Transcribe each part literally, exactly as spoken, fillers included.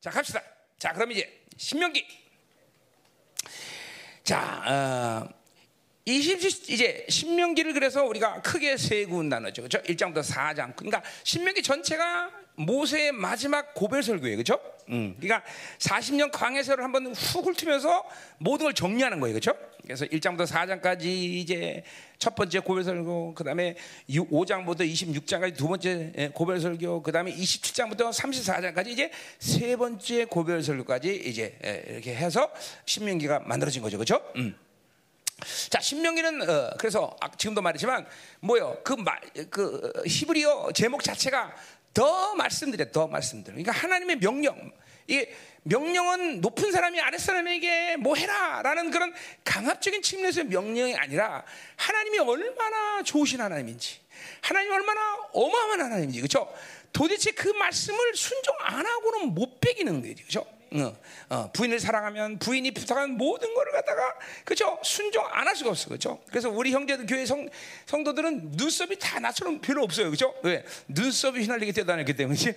자, 갑시다. 자, 그럼 이제 신명기. 자, 어, 이십, 이제 신명기를 그래서 우리가 크게 세 구분 나누죠. 그렇죠? 일 장부터 사 장. 그러니까 신명기 전체가 모세의 마지막 고별 설교예요. 그렇죠? 음. 그러니까 사십 년 광야세를 한번 훅 훑으면서 모든 걸 정리하는 거예요. 그렇죠? 그래서 일 장부터 사 장까지 이제 첫 번째 고별 설교, 그다음에 오 장부터 이십육 장까지 두 번째 고별 설교, 그다음에 이십칠 장부터 삼십사 장까지 이제 세 번째 고별 설교까지 이제 이렇게 해서 신명기가 만들어진 거죠. 그렇죠? 음. 자, 신명기는 어, 그래서 아, 지금도 말했지만 뭐요? 그 말 그 히브리어 제목 자체가 더 말씀드려, 더 말씀드려. 그러니까 하나님의 명령, 이 명령은 높은 사람이 아랫 사람에게 뭐 해라라는 그런 강압적인 측면에서의 명령이 아니라 하나님이 얼마나 좋으신 하나님인지, 하나님이 얼마나 어마어마한 하나님인지, 그렇죠? 도대체 그 말씀을 순종 안 하고는 못 배기는 거죠, 그렇죠? 어, 어, 부인을 사랑하면 부인이 부탁한 모든 것을 갖다가 그죠 순종 안 할 수가 없어, 그죠? 그래서 우리 형제들 교회 성 성도들은 눈썹이 다 나처럼 별로 없어요, 그죠? 왜 눈썹이 휘날리게 되다녔기 때문이지.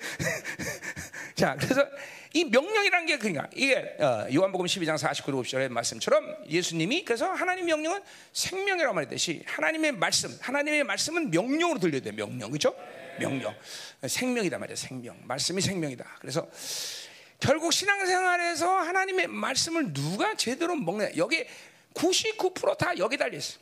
자, 그래서 이 명령이란 게 그러니까 이게 어, 요한복음 십이 장 사십구 절 십절의 말씀처럼 예수님이 그래서 하나님 명령은 생명이라고 말했듯이 하나님의 말씀, 하나님의 말씀은 명령으로 들려야 돼, 명령, 그죠? 명령, 생명이다 말이야, 생명, 말씀이 생명이다. 그래서 결국 신앙생활에서 하나님의 말씀을 누가 제대로 먹느냐, 여기 구십구 퍼센트 다 여기 달려있어.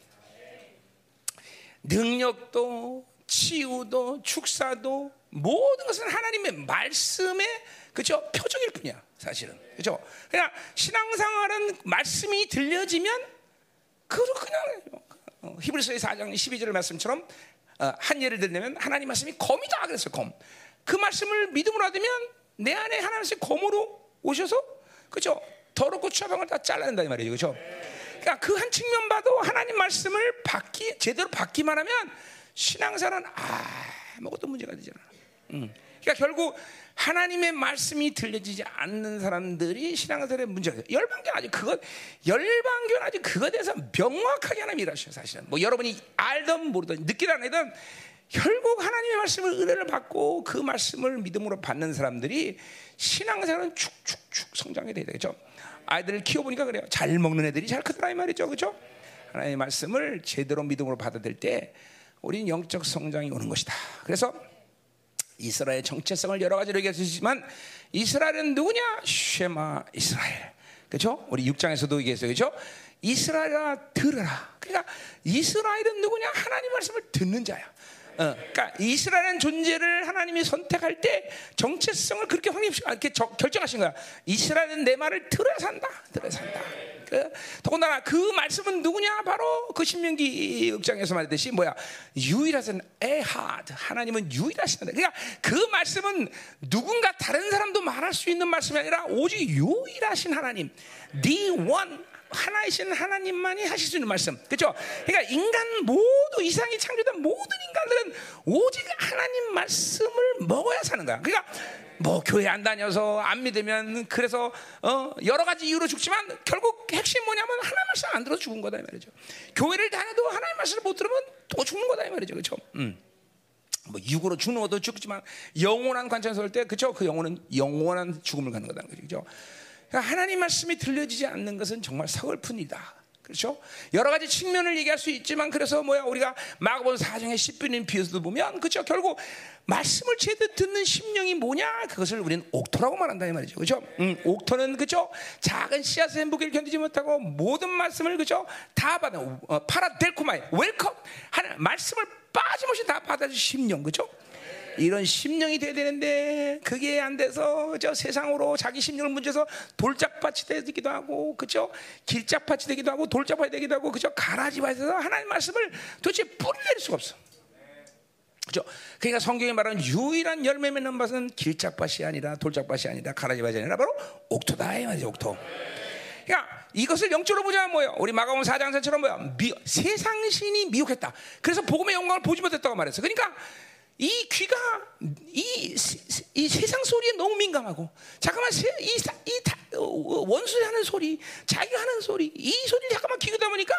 능력도 치유도 축사도 모든 것은 하나님의 말씀의 그죠 표적일 뿐이야, 사실은. 그죠? 그냥 신앙생활은 말씀이 들려지면 그로 그냥 히브리서의 사 장 십이 절 말씀처럼 한 예를 들면 하나님 말씀이 검이다 그랬어요, 검. 그 말씀을 믿음으로 얻으면 내 안에 하나님의 검으로 오셔서 그죠 더럽고 추악한 걸 다 잘라낸다 이 말이에요, 그죠? 그러니까 그 한 측면 봐도 하나님 말씀을 받기 제대로 받기만 하면 신앙사는 아무것도 문제가 되지 않아. 음. 그러니까 결국 하나님의 말씀이 들려지지 않는 사람들이 신앙사의 문제가 돼. 열방교는 아주 그것 열방교는 아주 그것에 대해서 명확하게 하나님 일하셔. 사실은 뭐 여러분이 알든 모르든 느끼든 안 해든. 결국 하나님의 말씀을 은혜를 받고 그 말씀을 믿음으로 받는 사람들이 신앙생활은 축축축 성장해야 되겠죠. 아이들을 키워보니까 그래요. 잘 먹는 애들이 잘 크더라 이 말이죠, 그렇죠? 하나님의 말씀을 제대로 믿음으로 받아들일 때 우리는 영적 성장이 오는 것이다. 그래서 이스라엘의 정체성을 여러 가지로 얘기할 수 있지만 이스라엘은 누구냐? 쉐마 이스라엘, 그렇죠? 우리 육 장에서도 얘기했어요, 그렇죠? 이스라엘아 들으라. 그러니까 이스라엘은 누구냐? 하나님 말씀을 듣는 자야. 어, 그러니까 이스라엘은 존재를 하나님이 선택할 때 정체성을 그렇게 확립시, 이렇게 저, 결정하신 거야. 이스라엘은 내 말을 들어야 산다, 들어야 산다. 그, 더군다나 그 말씀은 누구냐? 바로 그 신명기 육 장에서 말했듯이 뭐야? 유일하신 에하드, 하나님은 유일하신다. 그러니까 그 말씀은 누군가 다른 사람도 말할 수 있는 말씀이 아니라 오직 유일하신 하나님, the one. 하나이신 하나님만이 하실 수 있는 말씀, 그렇죠? 그러니까 인간 모두 이상이 창조된 모든 인간들은 오직 하나님 말씀을 먹어야 사는 거야. 그러니까 뭐 교회 안 다녀서 안 믿으면 그래서 어 여러 가지 이유로 죽지만 결국 핵심 뭐냐면 하나님 말씀 안 들어 죽은 거다 이 말이죠. 교회를 다녀도 하나님 말씀을 못 들으면 또 죽는 거다 이 말이죠, 그렇죠? 음. 뭐 육으로 죽는 것도 죽지만 영원한 관점에서 볼 때 그렇죠? 그 영혼은 영원한 죽음을 가는 거다, 그렇죠? 그러니까 하나님 말씀이 들려지지 않는 것은 정말 서글픈 일이다. 그렇죠? 여러 가지 측면을 얘기할 수 있지만 그래서 뭐야 우리가 마가복음 사 장의 십분인 비유에서도 보면 그렇죠? 결국 말씀을 제대로 듣는 심령이 뭐냐? 그것을 우리는 옥토라고 말한다 이 말이죠, 그렇죠? 음, 옥토는 그렇죠? 작은 씨앗의 행복을 견디지 못하고 모든 말씀을 그렇죠? 다 받아 어, 파라델코마이 웰컴 하나 말씀을 빠짐없이 다 받아줄 심령, 그렇죠? 이런 심령이 돼야 되는데 그게 안 돼서 저 세상으로 자기 심령을 문제서 돌짝밭이 되기도 하고 그죠 길짝밭이 되기도 하고 돌짝밭이 되기도 하고 그죠 가라지밭에서 하나님 말씀을 도대체 뿌리낼 수가 없어, 그죠? 그러니까 성경이 말하는 유일한 열매 맺는 밭은 길짝밭이 아니라 돌짝밭이 아니라 가라지밭이 아니라 바로 옥토다 이 말이죠, 옥토. 그러니까 이것을 영적으로 보자면 뭐예요? 우리 마가복음 사 장처럼 뭐야? 미, 세상신이 미혹했다. 그래서 복음의 영광을 보지 못했다고 말했어. 그러니까 이 귀가 이, 이 세상 소리에 너무 민감하고 잠깐만 세, 이, 이 다, 원수에 하는 소리 자기가 하는 소리 이 소리를 잠깐만 귀 기다 보니까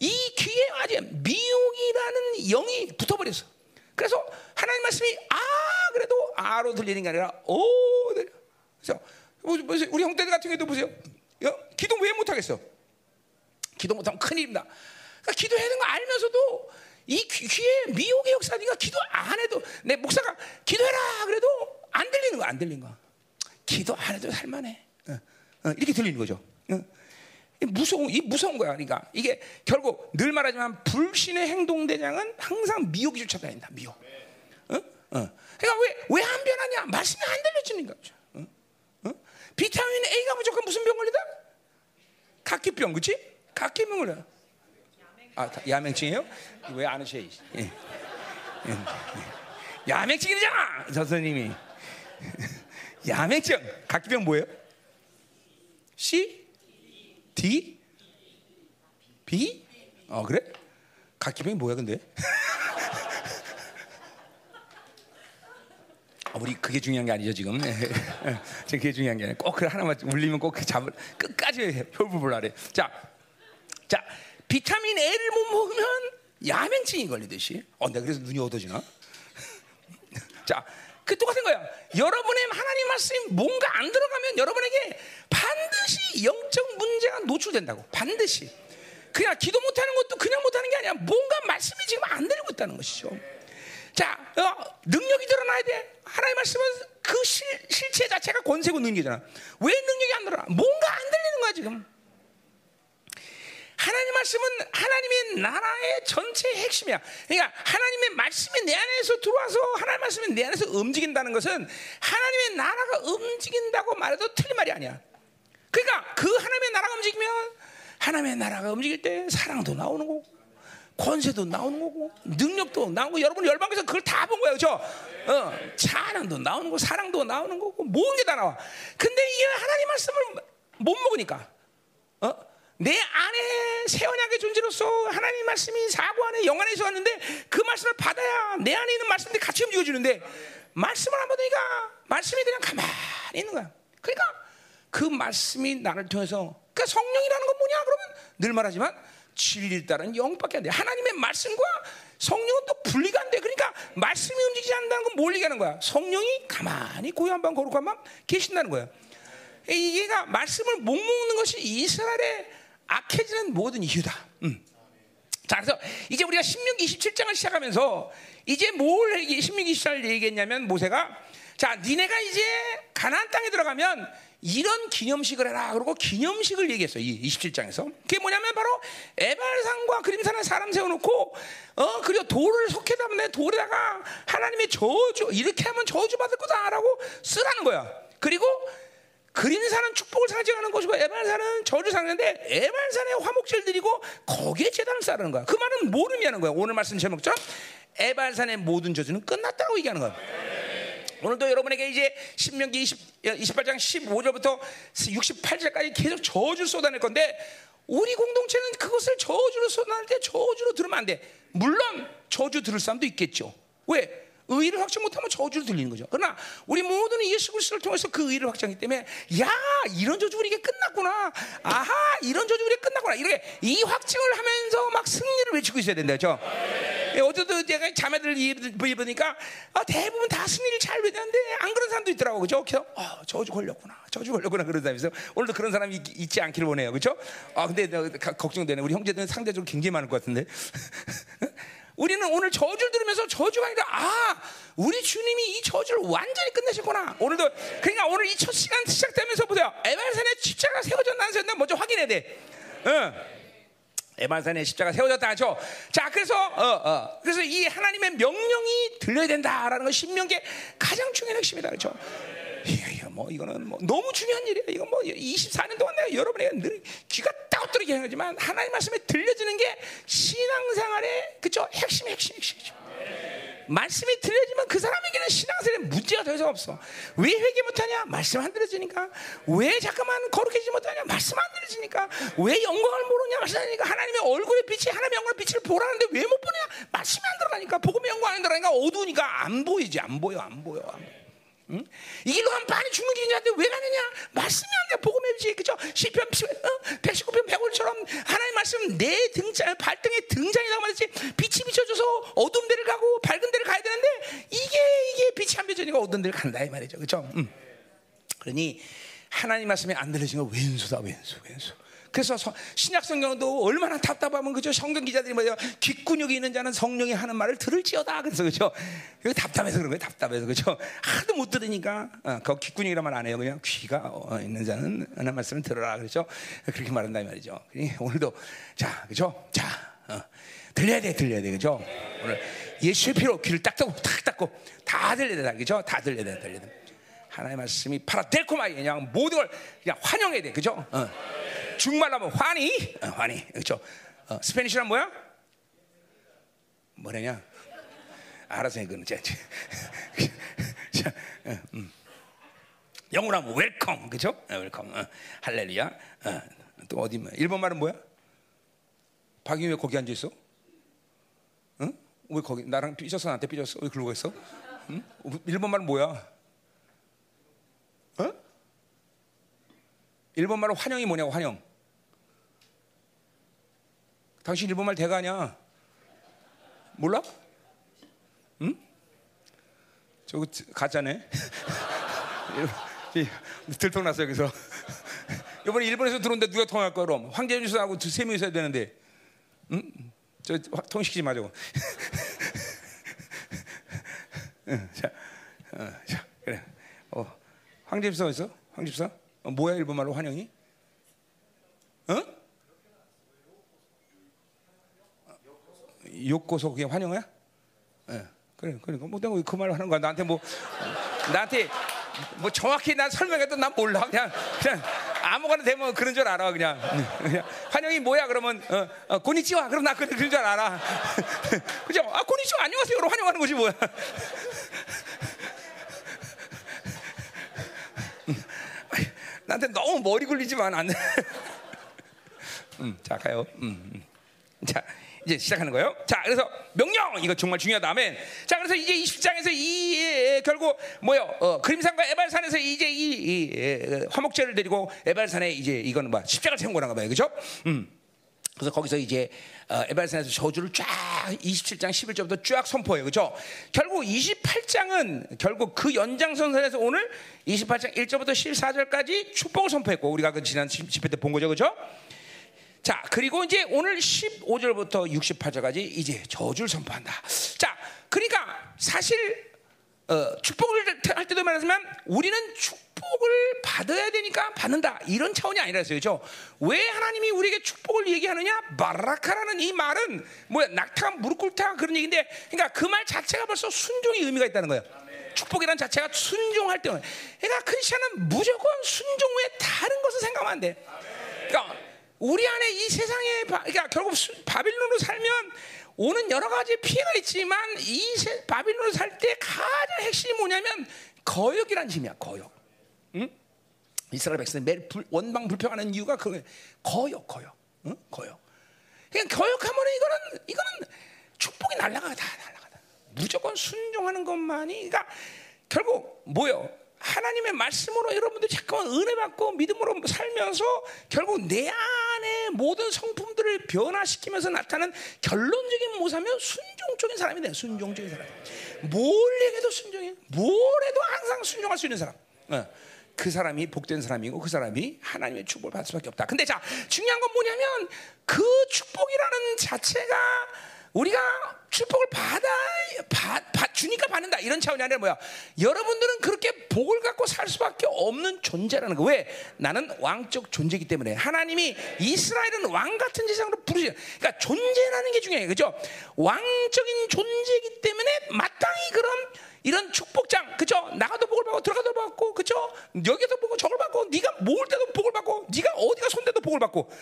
이 귀에 아주 미혹이라는 영이 붙어버렸어. 그래서 하나님 말씀이 아 그래도 아로 들리는 게 아니라 오 들려. 그래서 우리 형제들 같은 경우도 보세요. 기도 왜 못하겠어? 기도 못하면 큰일입니다. 그러니까 기도해야 되는 거 알면서도 이 귀에 미혹의 역사니까 기도 안 해도, 내 목사가 기도해라 그래도 안 들리는 거야. 안 들리는 거야. 기도 안 해도 살만해. 어, 어, 이렇게 들리는 거죠. 어. 무서운, 이 무서운 거야. 그러니까 이게 결국 늘 말하지만 불신의 행동대장은 항상 미혹이 쫓아다닌다. 미혹. 어? 어. 그러니까 왜, 왜 안 변하냐? 말씀이 안 들려지는 거죠. 어? 어? 비타민 A가 무조건 무슨 병 걸리다? 각기병, 그렇지? 각기병 걸려. 아, 야맹증이에요? 왜 안 오셔? 예. 예. 예. 야맹증이잖아, 저 선생님이. 야맹증, 각기병 뭐예요? C, D, B. 어 그래? 각기병이 뭐야 근데? 아, 우리 그게 중요한 게 아니죠 지금. 지금 그게 중요한 게 아니에요. 꼭 그 하나만 울리면 꼭 그 잡을 끝까지 혈부불하래. 자, 자. 비타민 A를 못 먹으면 야맹증이 걸리듯이. 어, 내가 그래서 눈이 어두워지나? 자, 그 똑같은 거야. 여러분의 하나님 말씀 뭔가 안 들어가면 여러분에게 반드시 영적 문제가 노출된다고. 반드시. 그냥 기도 못하는 것도 그냥 못하는 게 아니야. 뭔가 말씀이 지금 안 들리고 있다는 것이죠. 자, 어, 능력이 드러나야 돼. 하나님 말씀은 그 실, 실체 자체가 권세고 능력이잖아. 왜 능력이 안 드러나? 뭔가 안 들리는 거야 지금. 하나님 말씀은 하나님의 나라의 전체 핵심이야. 그러니까 하나님의 말씀이 내 안에서 들어와서 하나님 말씀이 내 안에서 움직인다는 것은 하나님의 나라가 움직인다고 말해도 틀린 말이 아니야. 그러니까 그 하나님의 나라가 움직이면 하나님의 나라가 움직일 때 사랑도 나오는 거고 권세도 나오는 거고 능력도 나오고, 여러분 열방에서 그걸 다 본 거예요. 그렇죠? 어, 사랑도 나오는 거고 사랑도 나오는 거고 모든 게 다 나와. 근데 이게 하나님 말씀을 못 먹으니까, 어? 내 안에 새 언약의 존재로서 하나님 말씀이 사고 안에 영 안에서 왔는데 그 말씀을 받아야 내 안에 있는 말씀들이 같이 움직여주는데 말씀을 안 받으니까 말씀이 그냥 가만히 있는 거야. 그러니까 그 말씀이 나를 통해서, 그러니까 성령이라는 건 뭐냐 그러면 늘 말하지만 진리를 따른 영밖에 안 돼. 하나님의 말씀과 성령은 또 분리가 안 돼. 그러니까 말씀이 움직이지 않는다는 건 뭘 얘기하는 거야? 성령이 가만히 고요한 밤 거룩한 밤 계신다는 거야. 이게가 말씀을 못 먹는 것이 이스라엘의 악해지는 모든 이유다. 음. 자, 그래서 이제 우리가 신명기 이십칠 장을 시작하면서 이제 뭘 신명기 이십칠 장을 얘기했냐면, 모세가 자, 니네가 이제 가나안 땅에 들어가면 이런 기념식을 해라. 그러고 기념식을 얘기했어. 이 이십칠 장에서. 그게 뭐냐면 바로 에발산과 그림산에 사람 세워놓고, 어, 그리고 돌을 속에다 보내, 돌에다가 하나님의 저주, 이렇게 하면 저주 받을 거다라고 쓰라는 거야. 그리고 그린산은 축복을 상징하는 것이고 에발산은 저주를 상징하는데 에발산에 화목제를 드리고 거기에 제단을 쌓으라는 거야. 그 말은 뭘 의미하는 거야? 오늘 말씀 제목처럼 에발산의 모든 저주는 끝났다고 얘기하는 거야. 네. 오늘도 여러분에게 이제 신명기 이십, 이십팔 장 십오 절부터 육십팔 절까지 계속 저주를 쏟아낼 건데, 우리 공동체는 그것을 저주로 쏟아낼 때 저주로 들으면 안 돼. 물론 저주 들을 사람도 있겠죠. 왜? 의의를 확증 못하면 저주로 들리는 거죠. 그러나 우리 모두는 예수 그리스도를 통해서 그 의의를 확증하기 때문에, 야, 이런 저주 우리에게 끝났구나, 아하, 이런 저주 우리에게 끝났구나, 이렇게 이 확증을 하면서 막 승리를 외치고 있어야 된다. 그렇죠? 네. 어제도 제가 자매들 보니까 아, 대부분 다 승리를 잘 외치는데 안 그런 사람도 있더라고. 그렇죠? 그래서 아, 저주 걸렸구나, 저주 걸렸구나 그런 사람이 있어요. 오늘도 그런 사람이 있지 않기를 원해요. 그렇죠? 아, 근데 걱정되네. 우리 형제들은 상대적으로 굉장히 많을 것 같은데. 우리는 오늘 저주를 들으면서 저주가 아니라, 아, 우리 주님이 이 저주를 완전히 끝내셨구나. 오늘도, 그러니까 오늘 이 첫 시간 시작되면서 보세요. 에발산의 십자가 세워졌나 안 세웠나 먼저 확인해야 돼. 응. 에발산의 십자가 세워졌다. 하죠. 자, 그래서, 어, 어. 그래서 이 하나님의 명령이 들려야 된다라는 건 신명기의 가장 중요한 핵심이다. 그렇죠? 이거 뭐, 이거는 뭐, 너무 중요한 일이에요. 이거 뭐, 이십사 년 동안 내가 여러분에게 늘 귀가 따갑도록 얘기하지만, 하나님 말씀에 들려지는 게 신앙생활의, 그쵸? 핵심, 핵심, 핵심이죠. 네. 말씀이 들려지면 그 사람에게는 신앙생활에 문제가 더 이상 없어. 왜 회개 못하냐? 말씀 안 들려지니까. 왜 잠깐만 거룩해지지 못하냐? 말씀 안 들려지니까. 왜 영광을 모르냐? 말씀 안 들려지니까. 하나님의 얼굴의 빛이, 하나님의 영광의 빛을 보라는데 왜 못 보냐? 말씀이 안 들어가니까. 복음의 영광 안 들어가니까 어두우니까 안 보이지. 안 보여, 안 보여. 안 보여. 응? 이 길로 가면 많이 죽는 길인데 왜 가느냐? 말씀이 안 돼. 복음의 빛이, 그죠? 시편 백십구 편 백 절처럼 하나님 말씀 내 등장, 발등에 등장이라고 말했지. 빛이 비춰줘서 어두운 데를 가고 밝은 데를 가야 되는데 이게 이게 빛이 안 비춰지니까 어두운 데를 간다 이 말이죠, 그죠? 응. 그러니 하나님 말씀이 안 들리신 거 왼수다, 왼수, 왼수. 그래서 신약 성경도 얼마나 답답하면 그죠? 성경 기자들이 뭐예요? 귓근육이 있는 자는 성령이 하는 말을 들을지어다. 그래서 그죠? 이거 답답해서 그런 거예요. 답답해서 그죠? 하도 못 들으니까 어, 그 귓근육이란 말 안 해요. 그냥 귀가 어, 있는 자는 하나님 말씀을 들어라. 그렇죠? 그렇게 말한다 이 말이죠. 오늘도 자, 그죠? 자, 어, 들려야 돼, 들려야 돼, 그죠? 오늘 예수의 피로 귀를 딱 닦고 탁 닦고 다 들려야 돼, 그죠? 다 들려야 돼, 들려야 돼. 하나님의 말씀이 파라델코마이 그냥 모든 걸 그냥 환영해야 돼, 그죠? 어. 중말로 하면 환희, 어, 환희, 그렇죠? 어, 스페니쉬란 뭐야? 뭐래냐? 알아서 해 그는 자지. 영어로 하면 웰컴, 그렇죠? 웰컴, 어, 할렐루야. 어, 또 어디 말? 일본 말은 뭐야? 박이 왜 거기 앉아 있어? 응? 왜 거기? 나랑 삐졌어, 나한테 삐졌어? 왜 그러고 있어? 응? 일본 말은 뭐야? 어? 일본말로 환영이 뭐냐고, 환영. 당신 일본말 대가냐? 몰라? 응? 저거 가짜네. 들통났어요. 여기서 이번에 일본에서 들어온데 누가 통할 거야? 그럼 황재준 수하고 세 명 있어야 되는데, 응? 저 통시키지 마 저거. 응, 자, 어, 자, 그래. 어, 황집사 있어? 황집사? 어, 뭐야 일본말로 환영이? 응? 어? 요코소 그게 환영이야? 예. 그래, 그러니까 뭐 내가 그 말을 하는 거야. 나한테 뭐 나한테 뭐 정확히 난 설명해도 난 몰라. 그냥 그냥 아무거나 되면 그런 줄 알아. 그냥, 그냥 환영이 뭐야? 그러면 어, 어, 고니치와 그럼 나 그런 줄 알아. 그죠? 아 고니치와 안녕하세요. 그럼 환영하는 것이 뭐야? 나한테 너무 머리 굴리지만 안. 음, 자 가요. 음, 음. 자 이제 시작하는 거예요. 자 그래서 명령 이거 정말 중요하다. 아멘. 자 그래서 이제 이십 장에서 이 예, 결국 뭐요? 어, 그림산과 에발산에서 이제 이, 이 예, 화목제를 드리고 에발산에 이제 이건 뭐 십자가를 세운 거란가 봐요, 그죠? 음. 그래서 거기서 이제 어, 에발산에서 저주를 쫙 이십칠 장 십일 절부터 쫙 선포해요, 그렇죠? 결국 이십팔 장은 결국 그 연장선상에서 오늘 이십팔 장 일 절부터 십사 절까지 축복을 선포했고 우리가 그 지난 집회 때 본 거죠, 그렇죠? 자 그리고 이제 오늘 십오 절부터 육십팔 절까지 이제 저주를 선포한다. 자 그러니까 사실 어, 축복을 할 때도 말하지만 우리는 축복을 받아야 되니까 받는다 이런 차원이 아니라서요, 그렇죠? 왜 하나님이 우리에게 축복을 얘기하느냐? 바라카라는 이 말은 뭐야? 낙타, 무릎 꿇다 그런 얘기인데, 그러니까 그 말 자체가 벌써 순종의 의미가 있다는 거예요. 축복이란 자체가 순종할 때, 그러니까 크리스천은 무조건 순종 외에 다른 것을 생각하면 안 돼. 그러니까 우리 안에 이 세상에, 그러니까 결국 바빌론으로 살면 오는 여러 가지 피해가 있지만 이 바빌론을 살 때 가장 핵심이 뭐냐면 거역이란 힘이야. 거역. 응? 이스라엘 백성이 매일 불, 원망 불평하는 이유가 그 거역, 거역, 응? 거역. 그냥 거역하면 이거는 이거는 축복이 날라가 다 날라가다. 무조건 순종하는 것만이, 그러니까 결국 뭐요? 하나님의 말씀으로 여러분들 잠깐 은혜 받고 믿음으로 살면서 결국 내 안에 모든 성품들을 변화시키면서 나타나는 결론적인 모습이면 순종적인 사람이 돼요. 순종적인 사람. 뭘 얘기해도 순종해. 뭘 해도 항상 순종할 수 있는 사람. 그 사람이 복된 사람이고 그 사람이 하나님의 축복을 받을 수밖에 없다. 근데 자 중요한 건 뭐냐면 그 축복이라는 자체가 우리가 축복을 받아, 받, 받, 주니까 받는다. 이런 차원이 아니라 뭐야? 여러분들은 그렇게 복을 갖고 살 수밖에 없는 존재라는 거. 왜? 나는 왕적 존재이기 때문에. 하나님이 이스라엘은 왕 같은 세상으로 부르시죠. 그러니까 존재라는 게 중요해요. 그죠? 왕적인 존재이기 때문에 마땅히 그런 이런 축복장, 그죠? 나가도 복을 받고 들어가도 받고, 그죠? 여기서 복을 저걸 받고, 네가 모을 때도 복을 받고, 네가 어디가 손대도 복을 받고,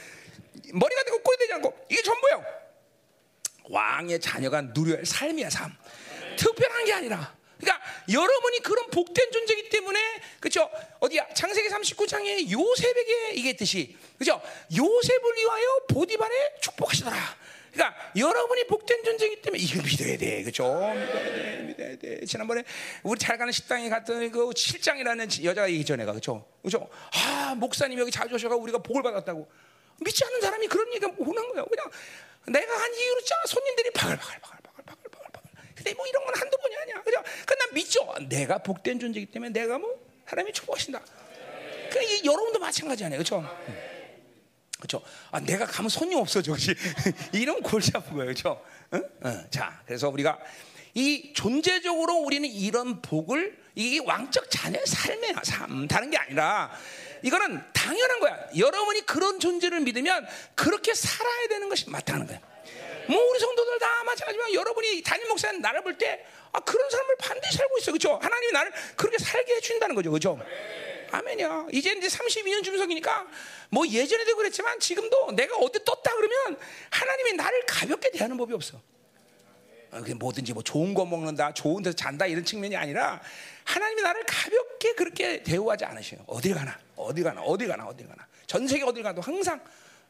머리가 되고 꼬리 되지 않고, 이게 전부예요. 왕의 자녀가 누려야 할 삶이야, 삶. 특별한 게 아니라. 그러니까 여러분이 그런 복된 존재이기 때문에, 그렇죠? 어디야? 창세기 삼십구 장에 요셉에게 얘기했듯이, 그렇죠? 요셉을 위하여 보디발에 축복하시더라. 그러니까 여러분이 복된 존재이기 때문에 이걸 믿어야 돼, 그렇죠? 믿어야 돼, 믿어야 돼. 지난번에 우리 잘 가는 식당에 갔던 그 실장이라는 여자가 얘기 전에가, 그렇죠? 그렇죠? 아 목사님 여기 자주 오셔가 우리가 복을 받았다고. 믿지 않는 사람이 그런 얘기가 오는 거예요. 그냥 내가 한 이유로 짜 손님들이 바글바글바글바글바글바글. 근데 뭐 이런 건 한두 번이 아니야. 그냥 그냥 믿죠. 내가 복된 존재이기 때문에 내가 뭐 하나님이 축복하신다. 그 여러분도 마찬가지 아니에요, 그렇죠? 그렇죠? 아, 내가 가면 손이 없어져, 그렇지? 이런 골치 아픈 거예요, 그렇죠? 응? 응. 자, 그래서 우리가 이 존재적으로 우리는 이런 복을 이게 왕적 자녀의 삶의 삶 다른 게 아니라 이거는 당연한 거야. 여러분이 그런 존재를 믿으면 그렇게 살아야 되는 것이 맞다는 거야. 뭐 우리 성도들 다 마찬가지지만 여러분이 담임 목사님 나를 볼 때 아, 그런 사람을 반드시 살고 있어, 그렇죠? 하나님이 나를 그렇게 살게 해준다는 거죠, 그렇죠? 아멘이야. 이제 이제 삼십이 년 주민석이니까 뭐 예전에도 그랬지만 지금도 내가 어디 떴다 그러면 하나님이 나를 가볍게 대하는 법이 없어. 그게 뭐든지 뭐 좋은 거 먹는다, 좋은 데서 잔다 이런 측면이 아니라 하나님이 나를 가볍게 그렇게 대우하지 않으셔요. 어딜 가나, 어딜 가나, 어딜 가나, 어딜 가나. 전 세계 어딜 가도 항상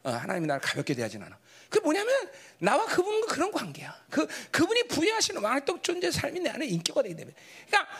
하나님이 나를 가볍게 대하진 않아. 그게 뭐냐면 나와 그분과 그런 관계야. 그 그분이 부여하시는 왕적 존재의 삶이 내 안에 인격화 되기 때문에. 그러니까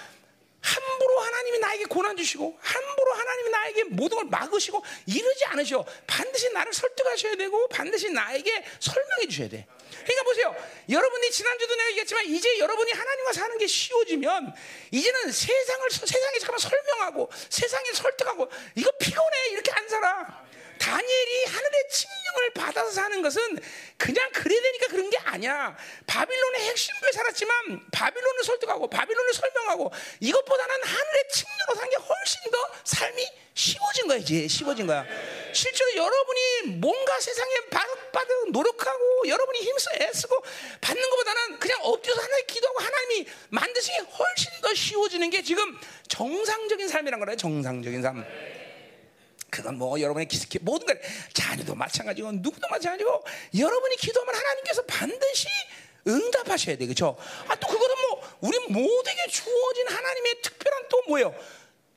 함부로 하나님이 나에게 고난 주시고 함부로 하나님이 나에게 모든 걸 막으시고 이러지 않으셔. 반드시 나를 설득하셔야 되고 반드시 나에게 설명해 주셔야 돼. 그러니까 보세요, 여러분이 지난주도 내가 얘기했지만 이제 여러분이 하나님과 사는 게 쉬워지면 이제는 세상을 세상에 잠깐 설명하고 세상에 설득하고 이거 피곤해, 이렇게 안 살아. 다니엘이 하늘의 칭령을 받아서 사는 것은 그냥 그래야 되니까 그런 게 아니야. 바빌론의 핵심부에 살았지만 바빌론을 설득하고 바빌론을 설명하고 이것보다는 하늘의 칭령으로 사는 게 훨씬 더 삶이 쉬워진 거야, 이제. 쉬워진 거야. 실제로 여러분이 뭔가 세상에 바로바로 노력하고 여러분이 힘써 애쓰고 받는 것보다는 그냥 엎드려서 하나님 기도하고 하나님이 만드시기 훨씬 더 쉬워지는 게 지금 정상적인 삶이란 거래, 정상적인 삶. 그건 뭐 여러분의 기스키 모든 걸 자녀도 마찬가지고 누구도 마찬가지고 여러분이 기도하면 하나님께서 반드시 응답하셔야 돼, 그렇죠? 아, 또 그거는 뭐 우리 모두에게 주어진 하나님의 특별한 또 뭐예요?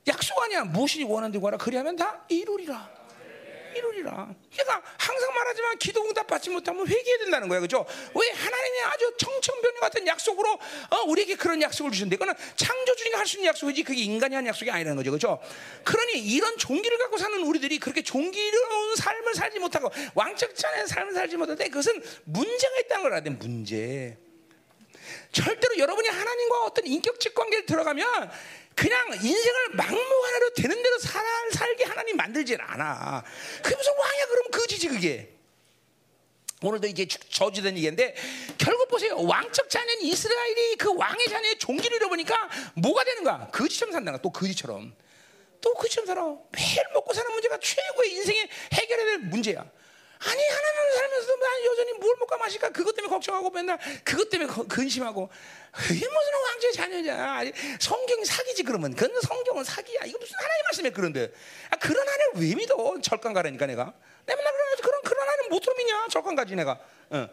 약속 아니야. 무엇이 원한데 구하라 그리하면 다 이루리라. 이루리라. 그러니까 항상 말하지만 기도 응답 받지 못하면 회개해야 된다는 거야, 그렇죠? 왜 하나님이 아주 청천벽력 같은 약속으로 어, 우리에게 그런 약속을 주신데 그거는 창조주님이 할 수 있는 약속이지 그게 인간이 한 약속이 아니라는 거죠, 그렇죠? 그러니 이런 종기를 갖고 사는 우리들이 그렇게 종기로운 삶을 살지 못하고 왕적 자녀의 삶을 살지 못할 때 그것은 문제가 있다는 걸 알아야 돼, 문제. 절대로 여러분이 하나님과 어떤 인격적 관계를 들어가면 그냥 인생을 막무가내로 되는 대로 살, 살게 하나님 만들질 않아. 그게 무슨 왕이야, 그럼 거지지, 그게. 오늘도 이제 저주된 얘기인데 결국 보세요. 왕적 자녀인 이스라엘이 그 왕의 자녀의 종기를 잃어보니까 뭐가 되는 거야? 거지처럼 산다는 거야, 또 거지처럼. 또 거지처럼 살아. 매일 먹고 사는 문제가 최고의 인생에 해결해야 될 문제야. 아니 하나님을 살면서도 난 여전히 뭘 먹고 마실까 그것 때문에 걱정하고 맨날 그것 때문에 거, 근심하고 이 무슨 왕자의 자녀냐. 아니, 성경이 사기지 그러면. 그건 성경은 사기야. 이거 무슨 하나님 말씀에 그런데. 아, 그런 하나님 왜 믿어? 절간 가라니까 내가. 내가 맨날 그런 그런 하나님 못으로 믿냐? 절간 가지 내가. 어.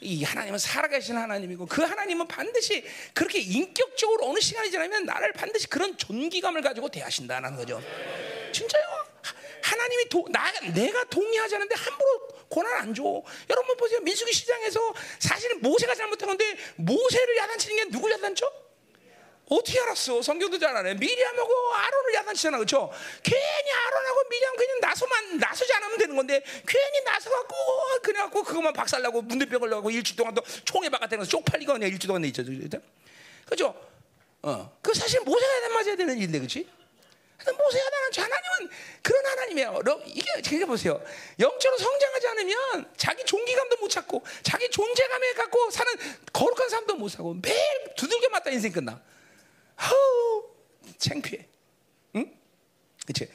이 하나님은 살아계신 하나님이고 그 하나님은 반드시 그렇게 인격적으로 어느 시간이 지나면 나를 반드시 그런 존귀감을 가지고 대하신다는 거죠. 진짜요? 하나님이 도, 나, 내가 동의하지 않는데 함부로 고난 안 줘. 여러분 보세요. 민수기 시장에서 사실은 모세가 잘못한 건데 모세를 야단치는 게 누굴 야단쳐? 어떻게 알았어? 성경도 잘 안 해. 미리암하고 아론을 야단치잖아, 그렇죠? 괜히 아론하고 미리암 그냥 나서만 나서지 않으면 되는 건데 괜히 나서갖고 그냥 갖고 그것만 박살나고 문대병 걸려갖고 일주일 동안 또 총에 박아대면서 쪽팔리고 그냥 일주일 동안 있죠, 그렇죠? 어, 그 사실 모세가 야단 맞아야 되는 일인데, 그렇지? 모세야, 나는 하나님은 그런 하나님이에요. 이게 제가 보세요. 영적으로 성장하지 않으면 자기 존귀감도 못 찾고 자기 존재감에 갖고 사는 거룩한 삶도 못 사고 매일 두들겨 맞다 인생 끝나. 허우, 창피해. 응? 그치?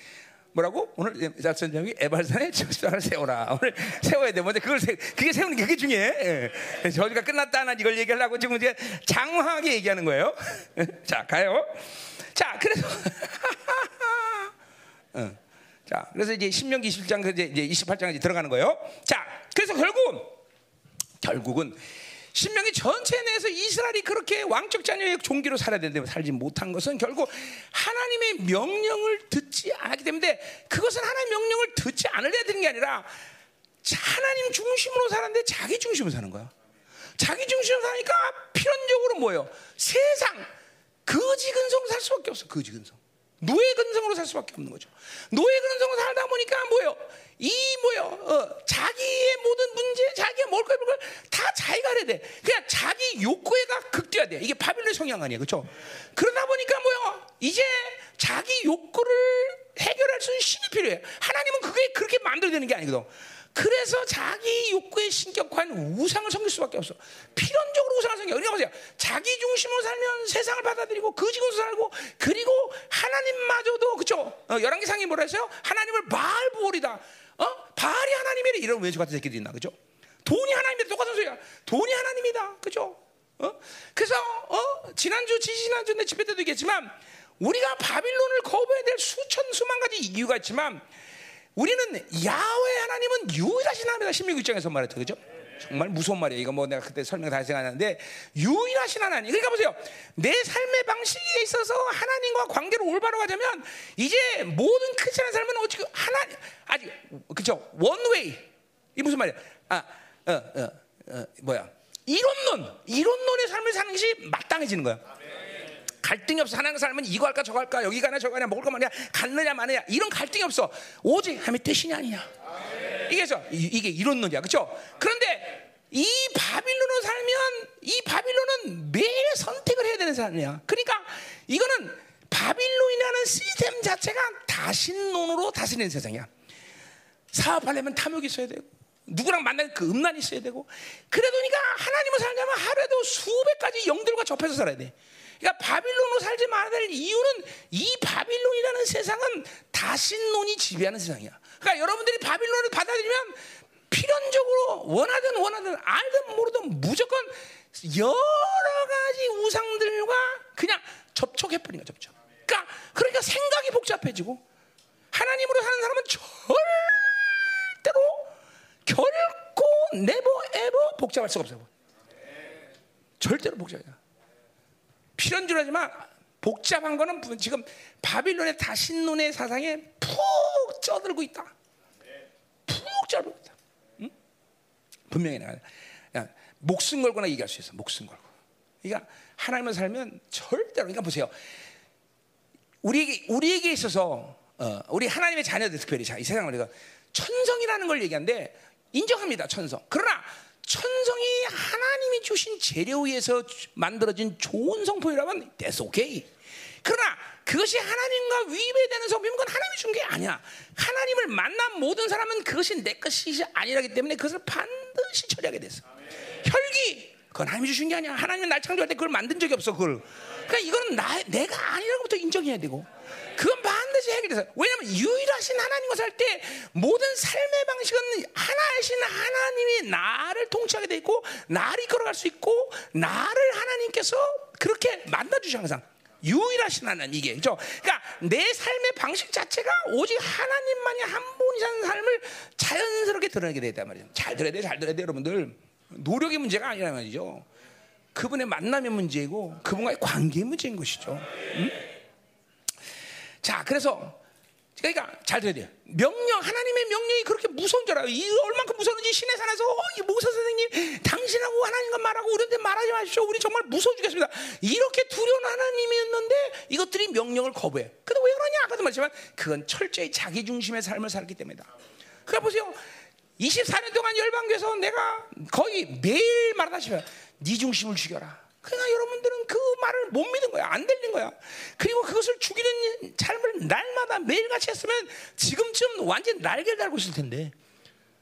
뭐라고? 오늘 자선정이 에발산에 저주단을 세워라. 오늘 세워야 돼. 먼저 그걸 세, 그게 세우는 게 그게 중요해. 예. 저주가 끝났다는 이걸 얘기하려고 지금 이제 장황하게 얘기하는 거예요. 자, 가요. 자, 그래서 어. 자, 그래서 이제 신명기 이십 장 이제 이십팔 장에 이제 들어가는 거예요. 자, 그래서 결국 결국은 신명기 전체 내에서 이스라엘이 그렇게 왕적 자녀의 종기로 살아야 되는데 살지 못한 것은 결국 하나님의 명령을 듣지 않았기 때문에 그것은 하나님의 명령을 듣지 않으려 되는 게 아니라 하나님 중심으로 사는데 자기 중심으로 사는 거야. 자기 중심으로 사니까 필연적으로 뭐예요? 세상 거지 근성으로 살 수밖에 없어. 거지 근성. 노예 근성으로 살 수밖에 없는 거죠. 노예 근성으로 살다 보니까 뭐예요? 이 뭐예요? 어, 자기의 모든 문제, 자기의 뭘 걸 걸 다 자기가 해야 돼. 그냥 자기 욕구에가 극대화 돼. 이게 바빌론의 성향 아니에요, 그렇죠? 그러다 보니까 뭐예요? 이제 자기 욕구를 해결할 수 있는 신이 필요해. 하나님은 그게 그렇게 마음대로 되는 게 아니거든. 그래서 자기 욕구에 신격화한 우상을 섬길 수밖에 없어. 필연적으로 우상을 섬겨. 그러니까 보세요. 자기 중심으로 살면 세상을 받아들이고 거지것으로 살고, 그리고 하나님마저도 그렇죠. 열왕기상이 뭐라 했어요? 하나님을 바알 부올이다. 어? 바알이 하나님이래. 이런 외주 같은 새끼들이 있나, 그죠? 돈이 하나님이다. 똑같은 소리야. 돈이 하나님이다. 그죠? 어? 그래서 어? 지난주 지지난주 내 집회 때도 얘기했지만, 우리가 바빌론을 거부해야 될 수천 수만 가지 이유가 있지만, 우리는 야훼 하나님은 유일하신 하나님이다. 신명기 일 장에서 말했죠, 그죠? 정말 무서운 말이에요. 이거 뭐 내가 그때 설명 다시 생각하는데, 유일하신 하나님. 그러니까 보세요, 내 삶의 방식에 있어서 하나님과 관계를 올바로 가자면 이제 모든 크리스찬 삶은 어떻게 하나님 아직 그죠? 원웨이. 이 무슨 말이야? 아, 어, 어, 어, 뭐야? 이론론, 이론론의 삶을 사는 것이 마땅해지는 거야. 갈등이 없어. 하나님 삶은 이거 할까 저거 할까, 여기 가냐 저거 가냐, 먹을 거 마냐, 갔느냐 마느냐, 이런 갈등이 없어. 오직 하나님의 뜻이냐 아니냐, 이게 저 이게 이론론이야, 그렇죠? 그런데 이 바빌론으로 살면 이 바빌론은 매일 선택을 해야 되는 사람이야. 그러니까 이거는 바빌론이라는 시스템 자체가 다신론으로 다스리는 세상이야. 사업하려면 탐욕이 있어야 되고, 누구랑 만나면 그 음란이 있어야 되고, 그러니까 하나님을 살려면 하루에도 수백 가지 영들과 접해서 살아야 돼. 그러니까 바빌론으로 살지 말아야 될 이유는, 이 바빌론이라는 세상은 다신론이 지배하는 세상이야. 그러니까 여러분들이 바빌론을 받아들이면 필연적으로 원하든 원하든 알든 모르든 무조건 여러 가지 우상들과 그냥 접촉해버리는 거야, 접촉. 그러니까, 그러니까 생각이 복잡해지고, 하나님으로 사는 사람은 절대로 결코 네버 에버 복잡할 수가 없어요. 절대로 복잡해요. 필연적으로 하지만 복잡한 거는 지금 바빌론의 다신론의 사상에 푹 쪄들고 있다. 푹 쪄들고 있다. 응? 분명히 내가 목숨 걸거나 얘기할 수 있어. 목숨 걸고. 그러니까 하나님을 살면 절대로. 그러니까 보세요, 우리에게 우리에게 있어서 어, 우리 하나님의 자녀들 특별히 자, 이 세상을 우리가 천성이라는 걸 얘기하는데 인정합니다. 천성. 그러나 천성이 하나님이 주신 재료 위에서 만들어진 좋은 성품이라면 that's okay. 그러나 그것이 하나님과 위배되는 성품인 건 하나님이 준 게 아니야. 하나님을 만난 모든 사람은 그것이 내 것이 아니라기 때문에 그것을 반드시 처리하게 됐어. 아멘. 혈기, 그건 하나님이 주신 게 아니야. 하나님은 날 창조할 때 그걸 만든 적이 없어, 그걸. 그러니까 이건 나, 내가 아니라고부터 인정해야 되고, 그건 반드시 해결돼서. 왜냐하면 유일하신 하나님과 살 때 모든 삶의 방식은 하나이신 하나님이 나를 통치하게 돼 있고, 나를 이끌어갈 수 있고, 나를 하나님께서 그렇게 만나주셔. 항상 유일하신 하나님, 이게 그렇죠? 그러니까 내 삶의 방식 자체가 오직 하나님만이 한 분이 사는 삶을 자연스럽게 드러내게 되었단 말이에요. 잘 들어야 돼, 잘 들어야 돼, 여러분들. 노력의 문제가 아니란 말이죠. 그분의 만남의 문제이고, 그분과의 관계의 문제인 것이죠. 응? 자, 그래서 그러니까 잘 들어야 돼요. 명령, 하나님의 명령이 그렇게 무서운 줄 알아요. 이 얼만큼 무서운지. 신의 산에서 어, 이 모세 선생님, 당신하고 하나님과 말하고 우리한테 말하지 마십시오. 우리 정말 무서워 죽겠습니다. 이렇게 두려운 하나님이었는데 이것들이 명령을 거부해. 근데 왜 그러냐? 아까도 말했지만 그건 철저히 자기 중심의 삶을 살기 때문이다. 그러니까 보세요, 이십사 년 동안 열방교에서 내가 거의 매일 말하다시피 네 중심을 죽여라. 그러니까 여러분들은 그 말을 못 믿은 거야. 안 들린 거야. 그리고 그것을 죽이는 삶을 날마다 매일같이 했으면 지금쯤 완전 날개를 달고 있을 텐데.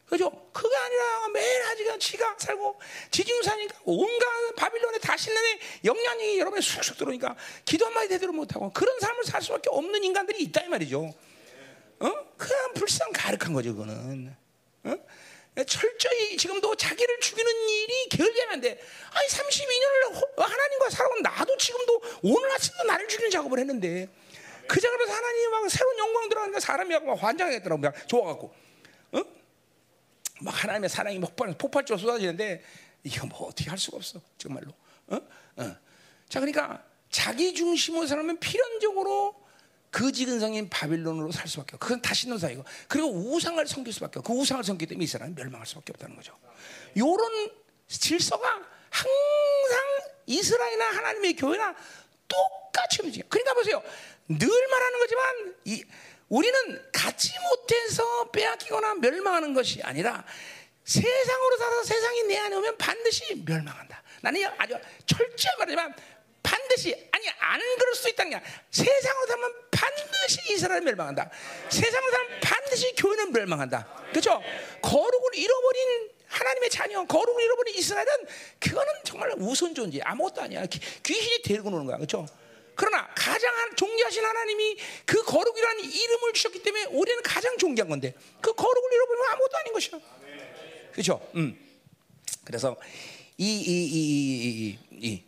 그죠? 그게 아니라 매일 아직은 지가 살고 지중 사니까 온갖 바빌론의 다신론의 영향이 여러분의 쑥쑥 들어오니까 기도 한마디 대대로 못하고 그런 삶을 살 수밖에 없는 인간들이 있다, 이 말이죠. 어? 그냥 불쌍 가득한 거죠, 그거는. 어? 철저히 지금도 자기를 죽이는 일이 게을리하면 안 돼. 아니, 삼십이 년을 하나님과 살아온 나도 지금도 오늘 아침도 나를 죽이는 작업을 했는데, 그 작업에서 하나님이 막 새로운 영광 들어가니까 사람이 막 환장하겠더라고. 막 좋아갖고 어? 막 하나님의 사랑이 폭발적으로 쏟아지는데 이거 뭐 어떻게 할 수가 없어, 정말로. 어? 어. 자, 그러니까 자기 중심으로 살면 필연적으로 그지근성인 바빌론으로 살 수밖에 없고, 그건 다시는 사이고, 그리고 우상을 섬길 수밖에 없고, 그 우상을 섬기기 때문에 이 사람이 멸망할 수밖에 없다는 거죠. 이런 질서가 항상 이스라엘이나 하나님의 교회나 똑같이 움직여요. 그러니까 보세요, 늘 말하는 거지만 이, 우리는 갖지 못해서 빼앗기거나 멸망하는 것이 아니라 세상으로 살아서 세상이 내 안에 오면 반드시 멸망한다. 나는 아주 철저히 말하지만 반드시, 아니 안 그럴 수 있다는 게 아니라 세상으로 살면 반드시 이스라엘 멸망한다. 세상으로 살면 반드시 교회는 멸망한다. 그렇죠? 거룩을 잃어버린 하나님의 자녀, 거룩을 잃어버린 이스라엘은 그거는 정말 우선존재, 아무것도 아니야. 귀, 귀신이 데리고 노는 거야. 그렇죠? 그러나 가장 존귀하신 하나님이 그 거룩이라는 이름을 주셨기 때문에 우리는 가장 존귀한 건데 그 거룩을 잃어버리면 아무것도 아닌 것이야. 그렇죠? 음. 그래서 이 이 이 이 이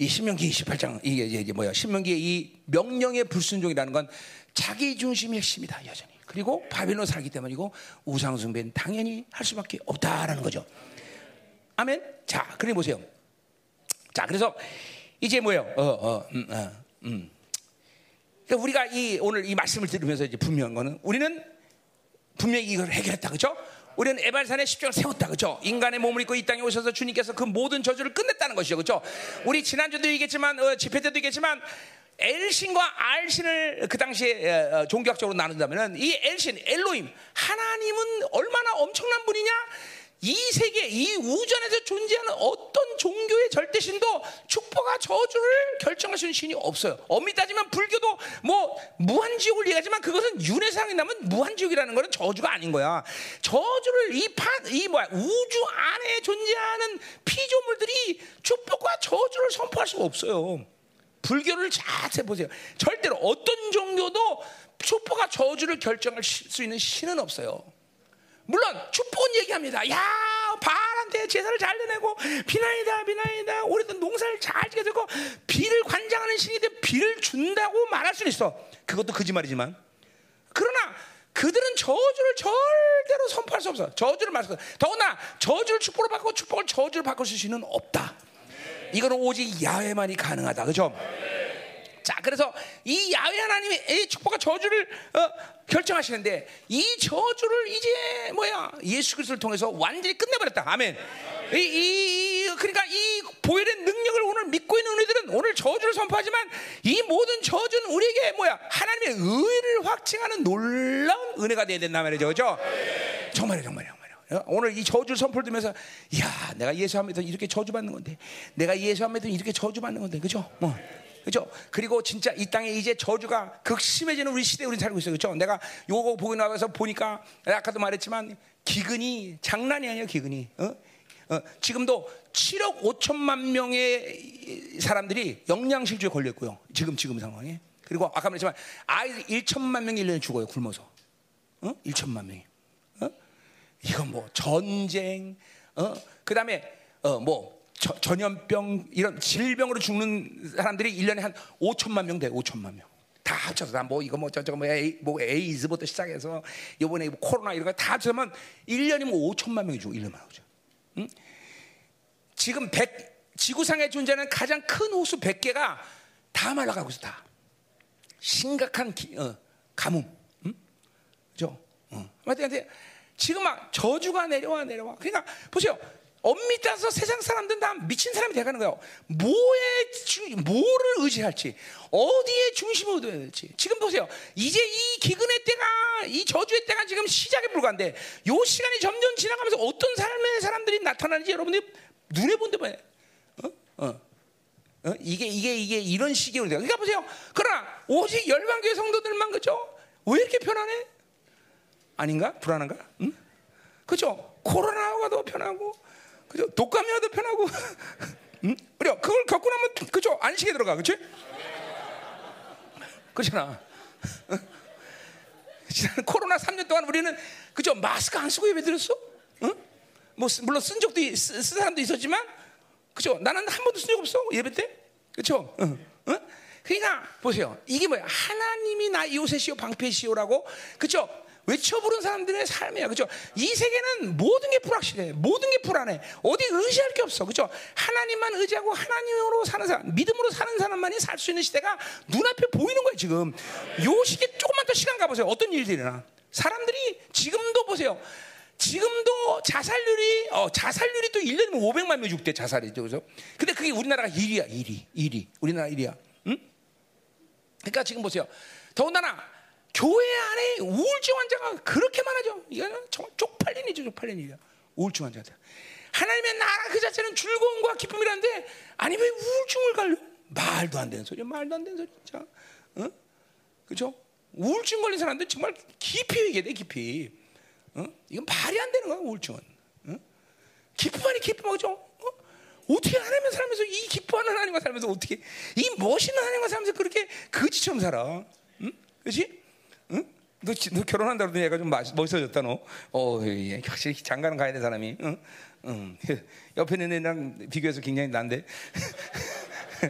이 신명기 이십팔 장 이게 이게 뭐야? 신명기의 이 명령의 불순종이라는 건 자기 중심의 핵심이다, 여전히. 그리고 바빌론 살기 때문이고 우상 숭배는 당연히 할 수밖에 없다라는 거죠. 아멘. 자, 그래 보세요. 자, 그래서 이제 뭐예요? 어, 어, 음, 어, 음. 그러니까 우리가 이 오늘 이 말씀을 들으면서 이제 분명한 거는 우리는 분명히 이걸 해결했다, 그렇죠? 우리는 에발산에 십자가를 세웠다, 그렇죠? 인간의 몸을 입고 이 땅에 오셔서 주님께서 그 모든 저주를 끝냈다는 것이죠, 그렇죠? 우리 지난주도 얘기했지만, 어, 집회 때도 얘기했지만. 엘신과 알신을 그 당시에 종교학적으로 나눈다면 이 엘신, 엘로힘, 하나님은 얼마나 엄청난 분이냐? 이 세계, 이 우주에서 존재하는 어떤 종교의 절대신도 축복과 저주를 결정하시는 신이 없어요. 엄밀히 따지면 불교도 뭐 무한지옥을 얘기하지만 그것은 윤회상에 나면 무한지옥이라는 것은 저주가 아닌 거야. 저주를 이 파, 이 뭐야, 우주 안에 존재하는 피조물들이 축복과 저주를 선포할 수가 없어요. 불교를 자세히 보세요. 절대로 어떤 종교도 축복과 저주를 결정할 수 있는 신은 없어요. 물론 축복은 얘기합니다. 야, 바알한테 제사를 잘 내내고 비나이다 비나이다 오랫동안 농사를 잘 지게 되고 비를 관장하는 신이 돼 비를 준다고 말할 수는 있어. 그것도 거짓말이지만 그러나 그들은 저주를 절대로 선포할 수 없어. 저주를 말할 수 없어. 더구나 저주를 축복으로 바꾸고 축복을 저주로 바꿀 수 있는 신은 없다. 이거는 오직 야훼만이 가능하다, 그렇죠? 자, 그래서 이 야훼 하나님의 축복과 저주를 어, 결정하시는데 이 저주를 이제 뭐야 예수 그리스도를 통해서 완전히 끝내버렸다, 아멘. 이, 이, 이 그러니까 이 보혈의 능력을 오늘 믿고 있는 우리들은 오늘 저주를 선포하지만 이 모든 저주는 우리에게 뭐야 하나님의 의를 확증하는 놀라운 은혜가 되어야 된다 말이죠, 그렇죠? 정말요, 정말요. 오늘 이 저주를 선포를 들으면서 야, 내가 예수하면서 이렇게 저주받는 건데 내가 예수하면서 이렇게 저주받는 건데 그죠? 뭐. 그죠? 그리고 진짜 이 땅에 이제 저주가 극심해지는 우리 시대에 우린 살고 있어요. 그죠? 내가 요거 보고 나와서 보니까 아까도 말했지만 기근이 장난이 아니에요. 기근이. 어? 어, 지금도 칠억 오천만 명의 사람들이 영양실조에 걸렸고요. 지금 지금 상황에. 그리고 아까 말했지만 아이 천만 명이 일 년에 죽어요. 굶어서. 어? 천만 명이. 이건 뭐 전쟁, 어? 그다음에 어 뭐 전염병 이런 질병으로 죽는 사람들이 일 년에 한 오천만 명 돼, 오천만 명. 다 합쳐서 다 뭐 이거 뭐 저거 뭐, 에이, 뭐 에이즈부터 시작해서 이번에 뭐 코로나 이런 거 다 합쳐서면 일 년이면 오천만 명이 죽어, 일 년만 하죠. 응? 지금 백 지구상에 존재하는 가장 큰 호수 백 개가 다 말라가고 있어, 다. 심각한 기, 어, 가뭄, 응? 그죠? 어. 맞아요. 지금 막 저주가 내려와 내려와. 그러니까 보세요. 엄밀히 따서 세상 사람들은 다 미친 사람이 돼가는 거예요. 뭐에 중, 뭐를 의지할지, 어디에 중심을 얻어야 될지. 지금 보세요. 이제 이 기근의 때가, 이 저주의 때가 지금 시작에 불과한데, 요 시간이 점점 지나가면서 어떤 삶의 사람들이 나타나는지 여러분들이 눈에 본데 봐요. 어? 어. 어? 이게 이게 이게 이런 식이 오는 거예요. 그러니까 보세요. 그러나 오직 열방교회 성도들만 그죠? 왜 이렇게 편안해? 아닌가? 불안한가? 응? 그죠? 코로나가 더 편하고, 그죠? 독감이가 더 편하고, 응? 그래요. 그걸 겪고 나면, 그죠? 안식에 들어가, 그치? 그렇잖아. 지난 코로나 삼 년 동안 우리는, 그죠? 마스크 안 쓰고 예배 드렸어? 응? 뭐, 물론 쓴 적도, 쓴 사람도 있었지만, 그죠? 나는 한 번도 쓴 적 없어, 예배 때? 그죠? 응? 응? 그러니까, 보세요. 이게 뭐야? 하나님이 나 요새시오, 방패시오라고, 그죠? 외쳐 부른 사람들의 삶이야, 그죠? 이 세계는 모든 게 불확실해, 모든 게 불안해, 어디 의지할 게 없어, 그죠? 하나님만 의지하고 하나님으로 사는 사람, 믿음으로 사는 사람만이 살 수 있는 시대가 눈앞에 보이는 거예요, 지금. 요 시기에 조금만 더 시간 가보세요. 어떤 일들이 일어나? 사람들이 지금도 보세요. 지금도 자살률이, 어, 자살률이 또 일 년이면 오백만 명 죽대, 자살이죠, 그죠? 근데 그게 우리나라가 일 위야, 일 위, 일 위. 우리나라 일 위야. 응? 그러니까 지금 보세요. 더군다나, 교회 안에 우울증 환자가 그렇게 많아져. 이거는 정말 쪽팔린 일이죠, 쪽팔린 일이야. 우울증 환자들. 하나님의 나라 그 자체는 즐거움과 기쁨이라는데, 아니 왜 우울증을 갈려? 말도 안 되는 소리, 말도 안 되는 소리, 진짜. 어? 그죠? 우울증 걸린 사람들 정말 깊이 얘기해야 돼, 깊이. 어? 이건 말이 안 되는 거야, 우울증은. 어? 기쁨만이 기쁨하죠. 어? 어떻게 하나님과 살면서 이 기뻐하는 하나님과 살면서 어떻게 이 멋있는 하나님과 살면서 그렇게 거지처럼 살아? 응? 그렇지? 응? 너, 너 결혼한다 그러더니 얘가 좀 멋있어졌다 너. 어, 예. 확실히 장가는 가야 돼 사람이. 응? 응. 옆에 있는 애랑 비교해서 굉장히 난데.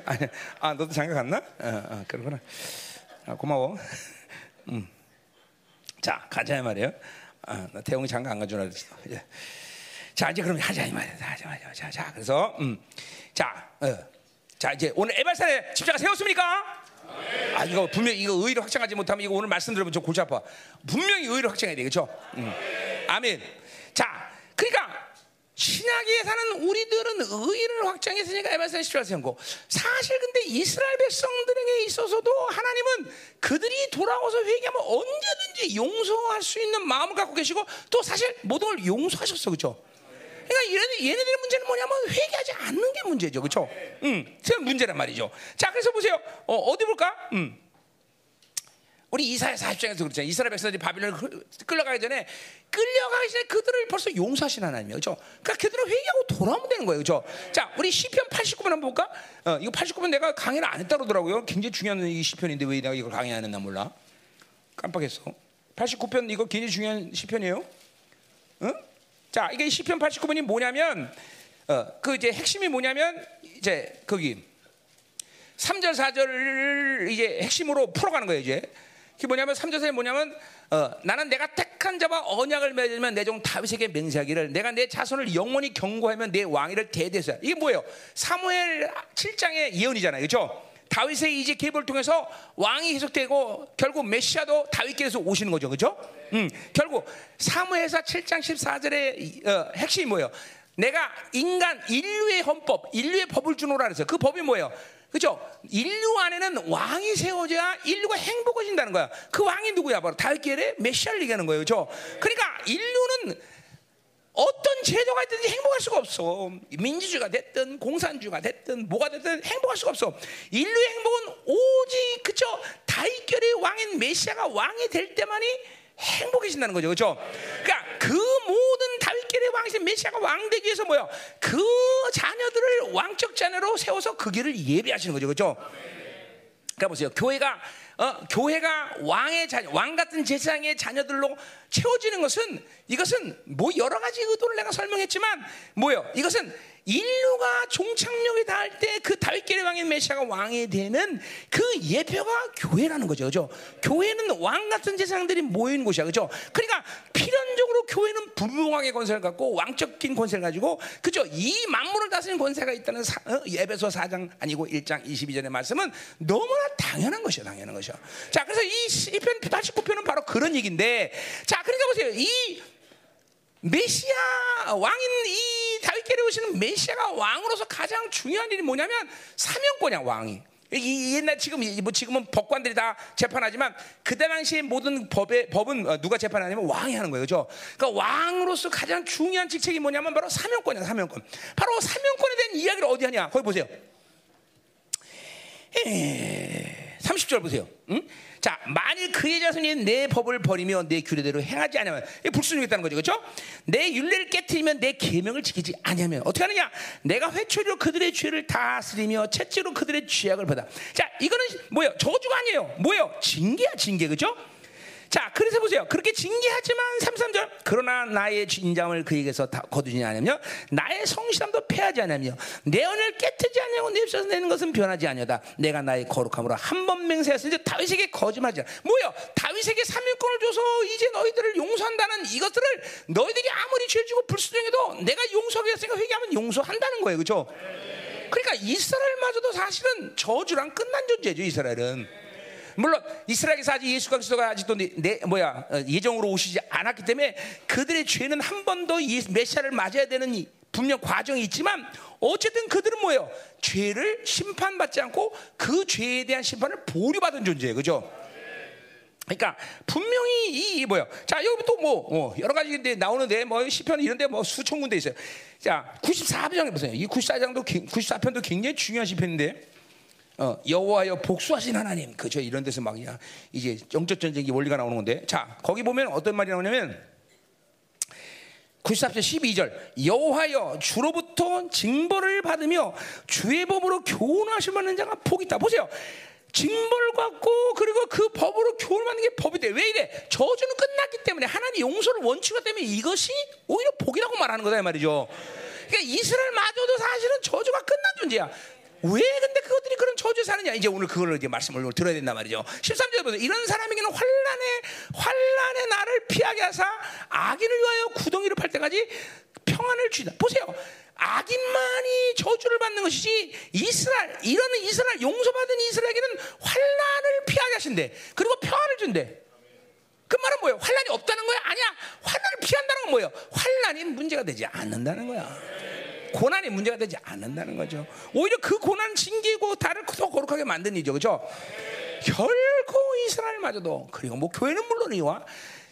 아니야. 아, 너도 장가 갔나? 아, 아 그러구나. 아, 고마워. 음. 자, 가자 이 말이에요. 아, 나 태용이 장가 안 가주나 그랬어. 예. 자, 이제 그럼 하자 이 말이야. 하자, 하자, 자, 자, 그래서 음, 자, 어, 자 이제 오늘 에발산에 십자가 세웠습니까? 네. 아 이거 분명 이거 의의를 확정하지 못하면 이거 오늘 말씀 들으면 저 골치 아파. 분명히 의의를 확정해야 돼, 그렇죠? 음. 아멘. 자, 그러니까 신약에 사는 우리들은 의의를 확정했으니까 에발산에 십자가 세운 거. 사실 근데 이스라엘 백성들에게 있어서도 하나님은 그들이 돌아와서 회개하면 언제든지 용서할 수 있는 마음을 갖고 계시고 또 사실 모든 걸 용서하셨어, 그렇죠? 그러니까 얘네들, 얘네들의 문제는 뭐냐면 회개하지 않는 게 문제죠, 그렇죠? 음, 제 문제란 말이죠. 자, 그래서 보세요. 어, 어디 볼까? 음, 우리 이사야 사십 장에서 그렇잖아요. 이스라엘 백성들이 바빌론을 끌려가기 전에 끌려가기 전에 그들을 벌써 용서하신 하나님이에요, 그렇죠? 그러니까 그들은 회개하고 돌아오면 되는 거예요, 그렇죠? 자, 우리 시편 팔십구 편 한번 볼까? 어, 이거 팔십구 편 내가 강의를 안 했다 그러더라고요. 굉장히 중요한 이 시편인데 왜 내가 이걸 강의 안 했나 몰라. 깜빡했어. 팔십구 편 이거 굉장히 중요한 시편이에요. 응? 자, 이게 시편 팔십구 편이 뭐냐면, 어, 그 이제 핵심이 뭐냐면, 이제 거기 삼 절, 사 절을 이제 핵심으로 풀어가는 거예요, 이제. 그게 뭐냐면, 삼 절, 사 절이 뭐냐면, 어, 나는 내가 택한 자와 언약을 맺으면 내 종 다윗에게 맹세하기를, 내가 내 자손을 영원히 경고하면 내 왕위를 대대했어요. 이게 뭐예요? 사무엘 칠 장의 예언이잖아요, 그렇죠? 다윗의 이제 계보를 통해서 왕이 해석되고 결국 메시아도 다윗께서 오시는 거죠, 그렇죠? 음, 결국 사무엘하 칠 장 십사 절의 어, 핵심이 뭐예요? 내가 인간 인류의 헌법, 인류의 법을 주노라 그랬어요. 그 법이 뭐예요? 그렇죠? 인류 안에는 왕이 세워져야 인류가 행복해진다는 거야. 그 왕이 누구야? 바로 다윗계의 메시아를 얘기하는 거예요, 그렇죠? 그러니까 인류는 어떤 제도가 있든지 행복할 수가 없어. 민주주의가 됐든 공산주의가 됐든 뭐가 됐든 행복할 수가 없어. 인류의 행복은 오직 그쵸 다윗결의 왕인 메시아가 왕이 될 때만이 행복해진다는 거죠, 그렇죠? 그러니까 그 모든 다윗결의 왕이신 메시아가 왕되기 위해서 뭐야? 그 자녀들을 왕적 자녀로 세워서 그 길을 예비하시는 거죠, 그렇죠? 그러니까 보세요, 교회가 어, 교회가 왕의 자녀, 왕 같은 제사장의 자녀들로 채워지는 것은 이것은 뭐 여러 가지 의도를 내가 설명했지만 뭐요? 이것은 인류가 종착역에 닿을 때 그 다윗계의 왕인 메시아가 왕이 되는 그 예표가 교회라는 거죠, 그죠? 교회는 왕 같은 제사장들이 모인 곳이야, 그죠? 그러니까 필연적으로 교회는 분명하게 권세를 갖고 왕적인 권세를 가지고 그죠? 이 만물을 다스리는 권세가 있다는 사, 어? 에베소 사 장 아니고 일 장 이십이 절의 말씀은 너무나 당연한 것이야, 당연한 것이야. 자, 그래서 이 시편 팔십구 편은 바로 그런 얘기인데, 자, 그러니까 보세요, 이 메시아 왕인 이 다윗께로 오시는 메시아가 왕으로서 가장 중요한 일이 뭐냐면 사명권이야, 왕이. 이 옛날 지금 뭐 지금은 법관들이 다 재판하지만 그때 당시의 모든 법의 법은 누가 재판하냐면 왕이 하는 거예요, 그렇죠? 그러니까 왕으로서 가장 중요한 직책이 뭐냐면 바로 사명권이야, 사명권. 바로 사명권에 대한 이야기를 어디 하냐? 거기 보세요. 에이... 삼십 절 보세요. 응? 자, 만일 그의 자손이 내 법을 버리며 내 규례대로 행하지 않으면 불순종했다는 거죠, 그렇죠? 내 율례를 깨트리면 내 계명을 지키지 않으면 어떻게 하느냐? 내가 회초리로 그들의 죄를 다스리며 채찍으로 그들의 죄악을 받아. 자, 이거는 뭐예요? 저주가 아니에요. 뭐예요? 징계야, 징계, 그렇죠? 자, 그래서 보세요. 그렇게 징계하지만 삼십삼 절 그러나 나의 진정을 그에게서 다 거두지 않으며 나의 성실함도 패하지 않으며 내 언을 깨뜨지 않으며 내 입에서 내는 것은 변하지 아니하다. 내가 나의 거룩함으로 한 번 맹세했으니 다윗에게 거짓말하지 않아. 뭐요? 다윗에게 사명권을 줘서 이제 너희들을 용서한다는 이것들을 너희들이 아무리 죄지고 불순종해도 내가 용서하겠으니까 회개하면 용서한다는 거예요, 그렇죠? 그러니까 이스라엘마저도 사실은 저주랑 끝난 존재죠, 이스라엘은. 물론 이스라엘에서 아직 예수 그리스도가 아직도 내, 내, 뭐야 예정으로 오시지 않았기 때문에 그들의 죄는 한 번 더 메시아를 맞아야 되는 이, 분명 과정이 있지만 어쨌든 그들은 뭐예요? 죄를 심판받지 않고 그 죄에 대한 심판을 보류받은 존재예요, 그죠? 그러니까 분명히 이, 이 뭐예요? 자, 여기 또 뭐 어, 여러 가지 나오는데 뭐 시편 이런데 뭐 수천 군데 있어요. 자, 구십사 장 보세요. 이 구십사 장도 구십사 편도 굉장히 중요한 시편인데. 어, 여호와여 복수하신 하나님, 그죠? 이런 데서 막 그냥 이제 영적 전쟁이 원리가 나오는 건데, 자 거기 보면 어떤 말이 나오냐면 구십삼 절 십이 절, 여호와여 주로부터 징벌을 받으며 주의 법으로 교훈하실 만한 자가 복이 있다. 보세요. 징벌을 받고 그리고 그 법으로 교훈을 받는 게 법이 돼. 왜 이래? 저주는 끝났기 때문에 하나님 용서를 원칙으로 때문에 이것이 오히려 복이라고 말하는 거다 이 말이죠. 그러니까 이스라엘마저도 사실은 저주가 끝난 존재야. 왜 근데 그것들이 그런 저주에 사느냐? 이제 오늘 그걸 이제 말씀을 들어야 된단 말이죠. 십삼 절에 보세요. 이런 사람에게는 환란의 환란의 나를 피하게 하사 악인을 위하여 구덩이를 팔 때까지 평안을 주시다. 보세요. 악인만이 저주를 받는 것이지 이스라엘 이런 이스라엘 용서받은 이스라엘에게는 환란을 피하게 하신대. 그리고 평안을 준대. 그 말은 뭐예요? 환란이 없다는 거야? 아니야. 환란을 피한다는 건 뭐예요? 환란이 문제가 되지 않는다는 거야. 고난이 문제가 되지 않는다는 거죠. 오히려 그 고난 징계고 다를 더 거룩하게 만든 일이죠. 그렇죠? 네. 결코 이스라엘마저도 그리고 뭐 교회는 물론이와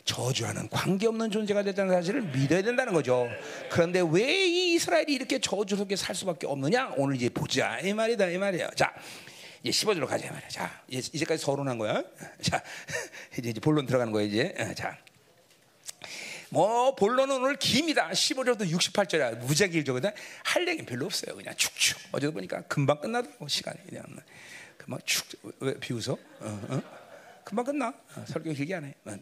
저주하는 관계없는 존재가 됐다는 사실을 믿어야 된다는 거죠. 그런데 왜 이 이스라엘이 이렇게 저주롭게 살 수밖에 없느냐? 오늘 이제 보자 이 말이다 이 말이에요. 자, 이제 십오 절로 가자 이 말이야. 자, 이제, 이제까지 서론한 거야. 자, 이제, 이제 본론 들어가는 거야 이제. 자. 뭐 본론은 오늘 깁니다. 십오 절부터 육십팔 절이야. 무지하게 길죠. 근데 할 얘기는 별로 없어요. 그냥 축축. 어제도 보니까 금방 끝나더라고. 시간이 그냥 금방 축. 왜 비웃어? 어, 어? 금방 끝나. 어, 설교 길게 안 해. 어,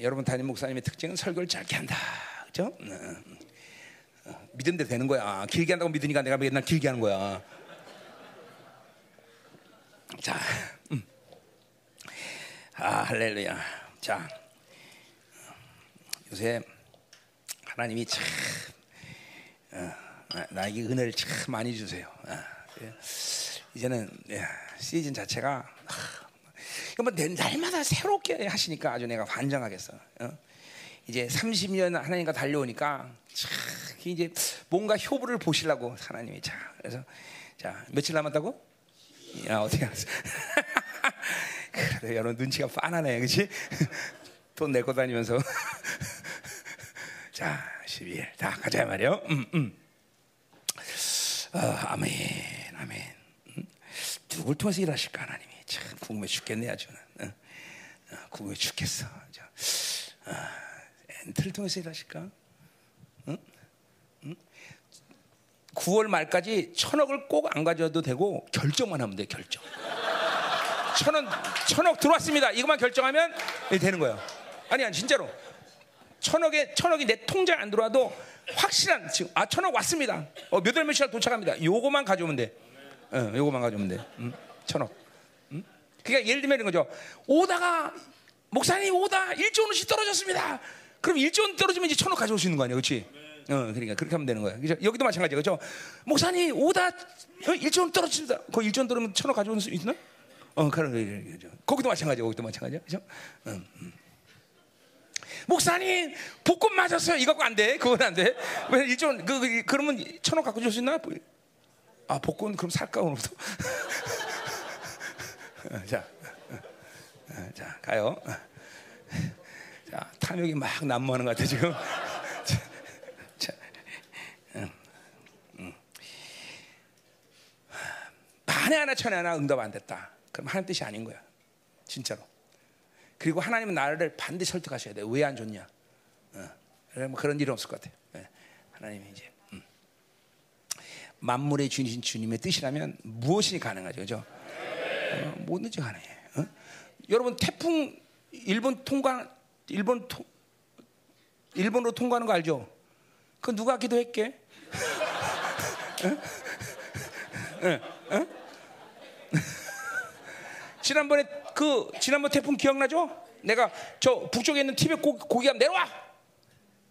여러분 담임 목사님의 특징은 설교를 짧게 한다. 그렇죠? 어, 어, 믿음대로 되는 거야. 길게 한다고 믿으니까 내가 맨날 길게 하는 거야. 자, 음. 아 할렐루야. 자. 요새 하나님이 참 어, 나에게 은혜를 참 많이 주세요. 어, 이제는 야, 시즌 자체가 어, 뭐, 날마다 새롭게 하시니까 아주 내가 환장하겠어. 어? 이제 삼십 년 하나님과 달려오니까 참 이제 뭔가 효부를 보시려고 하나님이 참 그래서 자 며칠 남았다고? 야 어떻게 알았어? 그래도 여러분 눈치가 빤하네, 그렇지? 돈 내고 다니면서. 자, 십이 일. 다 가자 말이요. 음, 음. 어, 아멘, 아멘. 음? 누굴 통해서 일하실까 하나님이 참 궁금해 죽겠네 아주. 어, 어, 궁금해 죽겠어. 저, 어, 엔트를 통해서 일하실까? 응? 응? 구월 말까지 천억을 꼭 안 가져도 되고 결정만 하면 돼 결정. 천원 천억 들어왔습니다. 이것만 결정하면 되는 거예요. 아니야 진짜로. 천억에 천억이 내 통장 안 들어와도 확실한 지금 아 천억 왔습니다. 어, 몇 월 몇 시간 도착합니다. 요거만 가져오면 돼. 어, 요거만 가져오면 돼. 음, 천억. 음? 그러니까 예를 들면 이런 거죠. 오다가 목사님 오다 일조 원씩 떨어졌습니다. 그럼 일조 원 떨어지면 이제 천억 가져올 수 있는 거 아니야, 그렇지? 어, 그러니까 그렇게 하면 되는 거야. 그죠? 여기도 마찬가지야, 그렇죠? 목사님 오다 일조 원 떨어집니다. 그 일조 원 떨어지면 천억 가져올 수 있나? 어, 그런 거죠. 거기도 마찬가지야, 거기도 마찬가지야, 그렇죠? 음, 음. 목사님 복권 맞았어요. 이거 안 돼. 그건 안 돼. 왜 일종 그, 그 그러면 천억 갖고 줄 수 있나? 아 복권 그럼 살까 오늘부터. 자, 자 가요. 자 탐욕이 막 난무하는 것 같아 지금. 자, 자, 음, 음. 만에 하나 천에 하나 응답 안 됐다. 그럼 하나님 뜻이 아닌 거야. 진짜로. 그리고 하나님은 나를 반드시 설득하셔야 돼. 왜 안 좋냐? 어. 그런 일은 없을 것 같아요. 예. 하나님이 이제 음. 만물의 주인이신 주님의 뜻이라면 무엇이 가능하죠, 그죠? 어, 뭐든지 가능해. 어? 여러분 태풍 일본 통과 일본 통 일본으로 통과하는 거 알죠? 그 누가 기도했게? 어? 어? 어? 지난번에 그 지난번 태풍 기억나죠? 내가 저 북쪽에 있는 티벳 고기압 내려와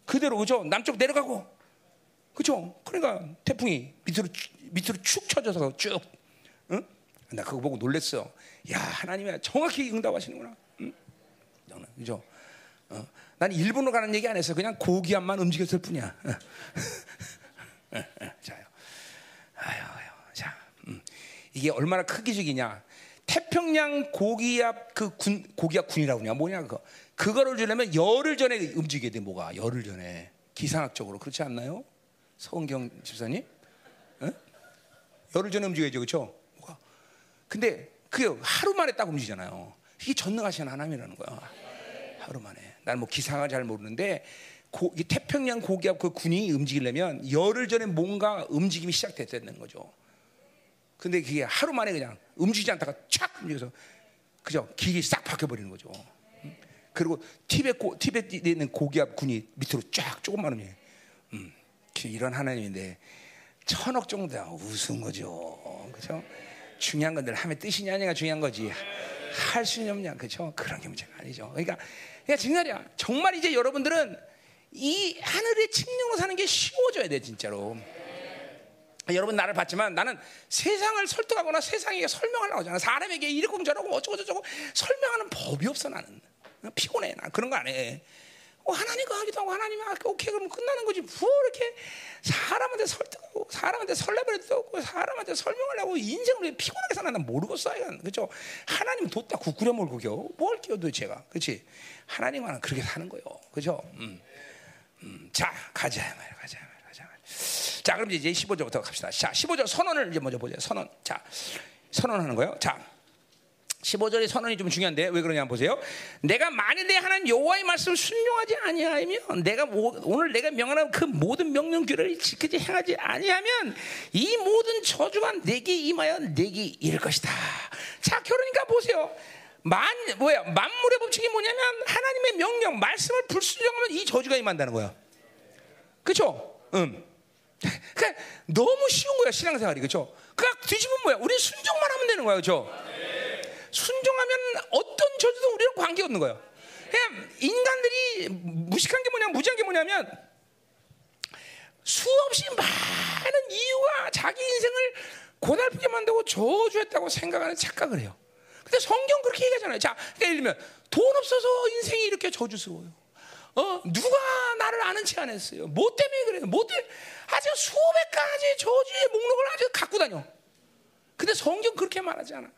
그대로 그죠? 남쪽 내려가고 그죠? 그러니까 태풍이 밑으로 밑으로 축 쳐져서 쭉. 응? 나 그거 보고 놀랬어. 야 하나님이 정확히 응답하시는구나. 응? 그죠? 어, 난 일본으로 가는 얘기 안 했어. 그냥 고기압만 움직였을 뿐이야. 자요. 아유 아유. 자, 음. 이게 얼마나 크기적이냐? 태평양 고기압 그 군 고기압 군이라고 그러냐 뭐냐 그거 그거를 주려면 열흘 전에 움직이게 돼 뭐가 열흘 전에 기상학적으로 그렇지 않나요? 서은경 집사님? 응? 열흘 전에 움직여야죠 그렇죠? 뭐가 근데 그 하루 만에 딱 움직이잖아요. 이게 전능하신 하나님이라는 거야. 하루 만에. 난 뭐 기상을 잘 모르는데 고, 이 태평양 고기압 그 군이 움직이려면 열흘 전에 뭔가 움직임이 시작됐다는 거죠. 근데 그게 하루 만에 그냥 움직이지 않다가 착 움직여서 그죠? 길이 싹 바뀌어버리는 거죠. 그리고 티벳 고, 티벳에 있는 고기압 군이 밑으로 쫙 조금만 움직여요. 음, 이런 하나님인데 천억 정도야 우스운 거죠. 그죠? 중요한 건들 하면 뜻이냐 아니냐가 중요한 거지. 할 수 있냐 없냐, 그죠? 그런 게 문제가 아니죠. 그러니까 그냥 진짜야. 정말 이제 여러분들은 이 하늘의 칭령으로 사는 게 쉬워져야 돼 진짜로. 여러분 나를 봤지만 나는 세상을 설득하거나 세상에게 설명하려고 하잖아. 사람에게 이러고 저러고 어쩌고 저쩌고 설명하는 법이 없어. 나는 피곤해. 난 그런 거 안 해. 어, 하나님과 하기도 하고 하나님이 오케이 그러면 끝나는 거지. 뭐 이렇게 사람한테 설득하고 사람한테 설레버려도 없고 사람한테 설명하려고 인생을 왜 피곤하게 사나 난 모르겠어. 그렇죠? 하나님 돋다 구꾸려 몰고 겨우 뭘 끼워 도대체 제가. 그렇지? 하나님과는 그렇게 사는 거예요. 그렇죠? 음. 음. 자 가자 말이야. 가자 말이야. 가자 말이야. 자 그럼 이제 십오 절부터 갑시다. 자 십오 절 선언을 이제 먼저 보자. 선언. 자 선언하는 거예요. 자. 십오 절의 선언이 좀 중요한데 왜 그러냐 보세요. 내가 만일 내 하나님 여호와의 말씀을 순종하지 아니하며 내가 오, 오늘 내가 명하는 그 모든 명령 규례를 지키지 행하지 아니하면 이 모든 저주가 내게 임하여 내게 이를 것이다. 자 그러니까 보세요. 만 뭐야 만물의 법칙이 뭐냐면 하나님의 명령 말씀을 불순종하면 이 저주가 임한다는 거야. 그렇죠? 음. 그러니까 너무 쉬운 거야 신앙생활이. 그렇죠? 그러니까 뒤집은 뭐야? 우리 순종만 하면 되는 거야. 그렇죠? 순종하면 어떤 저주도 우리랑 관계없는 거예요. 그냥 인간들이 무식한 게 뭐냐, 무지한 게 뭐냐면 수없이 많은 이유가 자기 인생을 고달프게 만들고 저주했다고 생각하는 착각을 해요. 근데 성경 그렇게 얘기하잖아요. 자, 그러니까 예를 들면 돈 없어서 인생이 이렇게 저주스러워요. 어, 누가 나를 아는 체 안 했어요. 뭐 때문에 그래요? 뭐 때문에? 아주 수백 가지 저주의 목록을 아주 갖고 다녀. 근데 성경 그렇게 말하지 않아.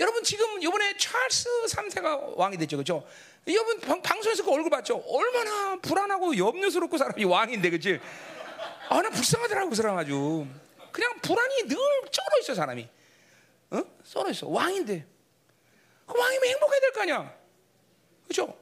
여러분 지금 이번에 찰스 삼 세가 왕이 됐죠. 그렇죠? 여러분 방, 방송에서 그 얼굴 봤죠? 얼마나 불안하고 염려스럽고 사람이 왕인데. 그렇지? 아, 나 불쌍하더라고 그 사람 아주. 그냥 불안이 늘 쩔어 있어 사람이. 어? 썰어 있어. 왕인데. 그 왕이면 행복해야 될 거 아니야. 그렇죠?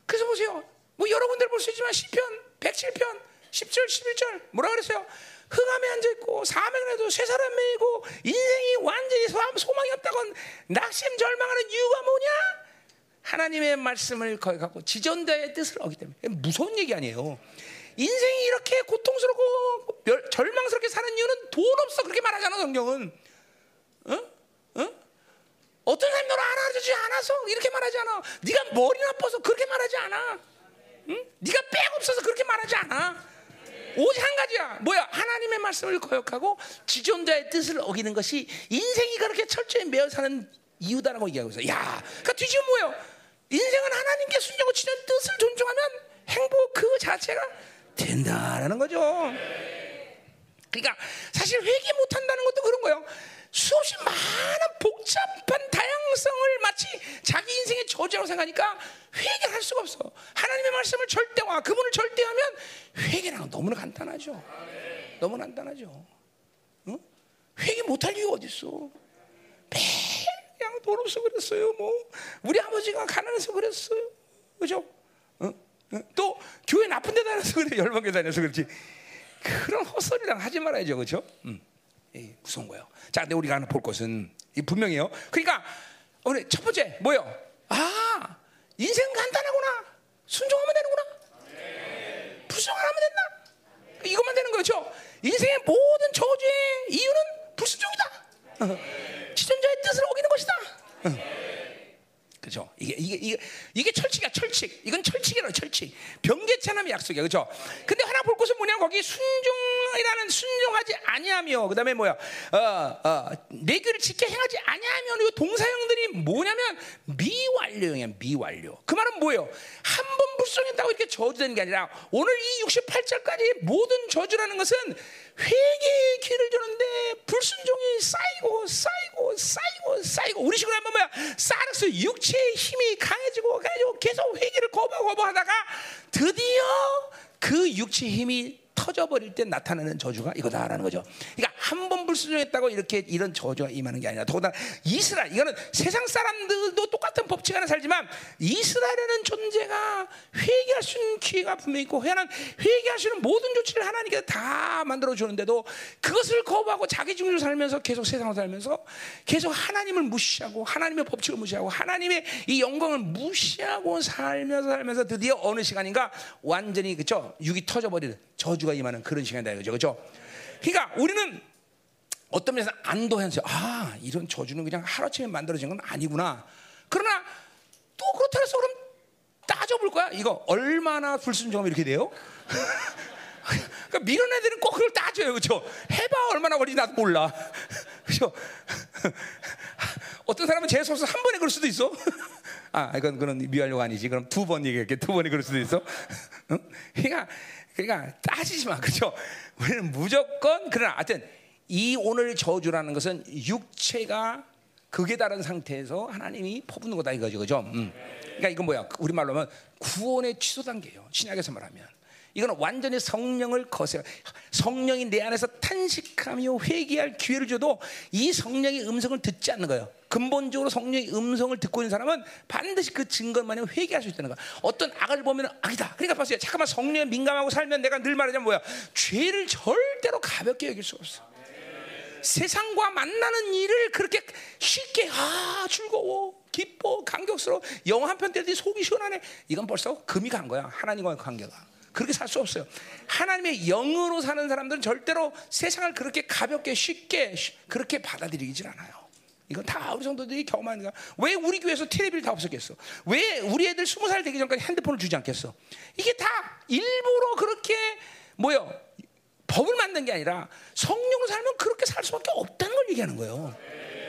그래서 보세요. 뭐 여러분들 볼 수 있지만 시편, 백칠 편, 십 절, 십일 절 뭐라 그랬어요? 흑암에 앉아있고 사명에도 쇠사람 매이고 인생이 완전히 소망이 없다건 낙심 절망하는 이유가 뭐냐? 하나님의 말씀을 거기 갖고 지전자의 뜻을 얻기 때문에. 무서운 얘기 아니에요. 인생이 이렇게 고통스럽고 절망스럽게 사는 이유는 돈 없어 그렇게 말하잖아 성경은. 응? 응? 어떤 사람이 너를 알아주지 않아서 이렇게 말하지 않아. 네가 머리 나빠서 그렇게 말하지 않아. 응? 네가 빽 없어서 그렇게 말하지 않아. 오직 한 가지야. 뭐야? 하나님의 말씀을 거역하고 지존자의 뜻을 어기는 것이 인생이 그렇게 철저히 매어 사는 이유다라고 얘기하고 있어요. 야, 그러니까 뒤집어 뭐예요? 인생은 하나님께 순종하고 지존 뜻을 존중하면 행복 그 자체가 된다라는 거죠. 그러니까 사실 회개 못한다는 것도 그런 거예요. 수없이 많은 복잡한 다양성을 마치 자기 인생의 저주라고 생각하니까 회개를 할 수가 없어. 하나님의 말씀을 절대화, 그분을 절대하면 회개랑 너무나 간단하죠. 너무 간단하죠. 응? 회개 못할 이유가 어디 있어? 매일 그냥 돈 없어 그랬어요. 뭐 우리 아버지가 가난해서 그랬어요. 그죠? 응? 응? 또 교회 나쁜 데 다녀서 그래, 열방교 다녀서 그렇지. 그런 헛소리랑 하지 말아야죠, 그렇죠? 응. 무서운 거예요. 자, 근데 우리가 하나 볼 것은 이 분명해요. 그러니까 우리 첫 번째 뭐요? 아, 인생 간단하구나. 순종하면 되는구나. 불순종을 하면 된다. 이것만 되는 거죠. 인생의 모든 저주의 이유는 불순종이다. 지존자의 뜻을 어기는 것이다. 그렇죠? 이게 이게 이게 이게 철칙이야, 철칙. 이건 철칙이라 철칙. 변개치 않음의 약속이야, 그렇죠? 근데 하나 볼 것은 뭐냐? 거기 순종이라는 순종하지 아니하며, 그다음에 뭐야? 어어 내규를 지켜 행하지 아니하며, 이 동사형들이 뭐냐면 미완료형이야, 미완료. 그 말은 뭐예요? 한 번 불순했다고 이렇게 저주되는 게 아니라 오늘 이 육십팔 절까지 모든 저주라는 것은 회개의 기회를 주는데 불순종이 쌓이고 쌓이고 쌓이고 쌓이고 우리식으로 하면 뭐야? 쌓아서 육체 힘이 강해지고 강해지고 계속 회개를 거부하고 거부하다가 드디어 그 육체 힘이 터져버릴 때 나타나는 저주가 이거다라는 거죠. 그러니까 한 번 불순종했다고 이렇게 이런 저주가 임하는 게 아니라 더구나 이스라엘, 이거는 세상 사람들도 똑같은 법칙 안에 살지만 이스라엘이라는 존재가 회개할 수 있는 기회가 분명히 있고 회개할 수 있는 모든 조치를 하나님께서 다 만들어주는데도 그것을 거부하고 자기 중심으로 살면서 계속 세상으로 살면서 계속 하나님을 무시하고 하나님의 법칙을 무시하고 하나님의 이 영광을 무시하고 살면서 살면서 드디어 어느 시간인가 완전히 그쵸? 육이 터져버리는 저주가 임하는 그런 시간이다 이거죠. 그렇죠? 그러니까 우리는 어떤 면에서 안도해서 아 이런 저주는 그냥 하루아침에 만들어진 건 아니구나. 그러나 또 그렇다고 해서 그럼 따져볼 거야. 이거 얼마나 불순종하면 이렇게 돼요? 그러니까 미련 애들은 꼭 그걸 따져요. 그렇죠? 해봐 얼마나 걸리지 나도 몰라. 그렇죠? 어떤 사람은 재수없어 한 번에 그럴 수도 있어. 아 이건 그런 미완료가 아니지. 그럼 두 번 얘기할게. 두 번에 그럴 수도 있어. 응? 그러니까 그러니까 따지지 마. 그렇죠? 우리는 무조건 그러나 하여튼 이 오늘 저주라는 것은 육체가 극에 다른 상태에서 하나님이 퍼붓는 거다 이거죠. 그죠? 음. 그러니까 이건 뭐야? 우리말로 하면 구원의 취소 단계예요. 신약에서 말하면. 이건 완전히 성령을 거세요. 성령이 내 안에서 탄식하며 회개할 기회를 줘도 이 성령의 음성을 듣지 않는 거예요. 근본적으로 성령의 음성을 듣고 있는 사람은 반드시 그 증거만이 회개할 수 있다는 거야. 어떤 악을 보면 악이다. 그러니까 봤어요. 잠깐만 성령에 민감하고 살면 내가 늘 말하자면 뭐야? 죄를 절대로 가볍게 여길 수 없어. 세상과 만나는 일을 그렇게 쉽게 아 즐거워 기뻐 감격스러워 영화 한 편 때 속이 시원하네 이건 벌써 금이 간 거야. 하나님과의 관계가 그렇게 살 수 없어요. 하나님의 영으로 사는 사람들은 절대로 세상을 그렇게 가볍게 쉽게 그렇게 받아들이질 않아요. 이건 다 우리 성도들이 경험하는 거야. 왜 우리 교회에서 텔레비를 다 없앴겠어? 왜 우리 애들 스무 살 되기 전까지 핸드폰을 주지 않겠어? 이게 다 일부러 그렇게 뭐요? 법을 만든 게 아니라 성령으로 살면 그렇게 살 수밖에 없다는 걸 얘기하는 거예요.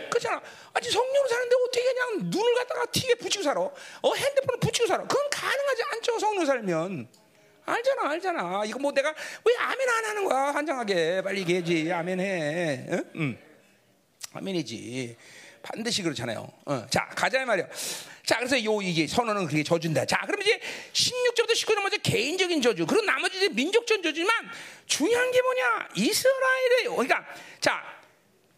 그렇잖아. 아니 성령으로 사는데 어떻게 그냥 눈을 갖다가 티비에 붙이고 살아? 어 핸드폰을 붙이고 살아? 그건 가능하지 않죠. 성령으로 살면. 알잖아, 알잖아. 이거 뭐 내가 왜 아멘 안 하는 거야? 환장하게 빨리 얘기해야지. 아멘 해. 응? 응. 아멘이지. 반드시 그렇잖아요. 어. 자 가자 말이야. 자 그래서 요 이게 선언은 그렇게 저준다. 자 그럼 이제 십육 절부터 십구 절 먼저 개인적인 저주. 그리고 나머지 이제 민족적 저주지만 중요한 게 뭐냐? 이스라엘의 그러니까 자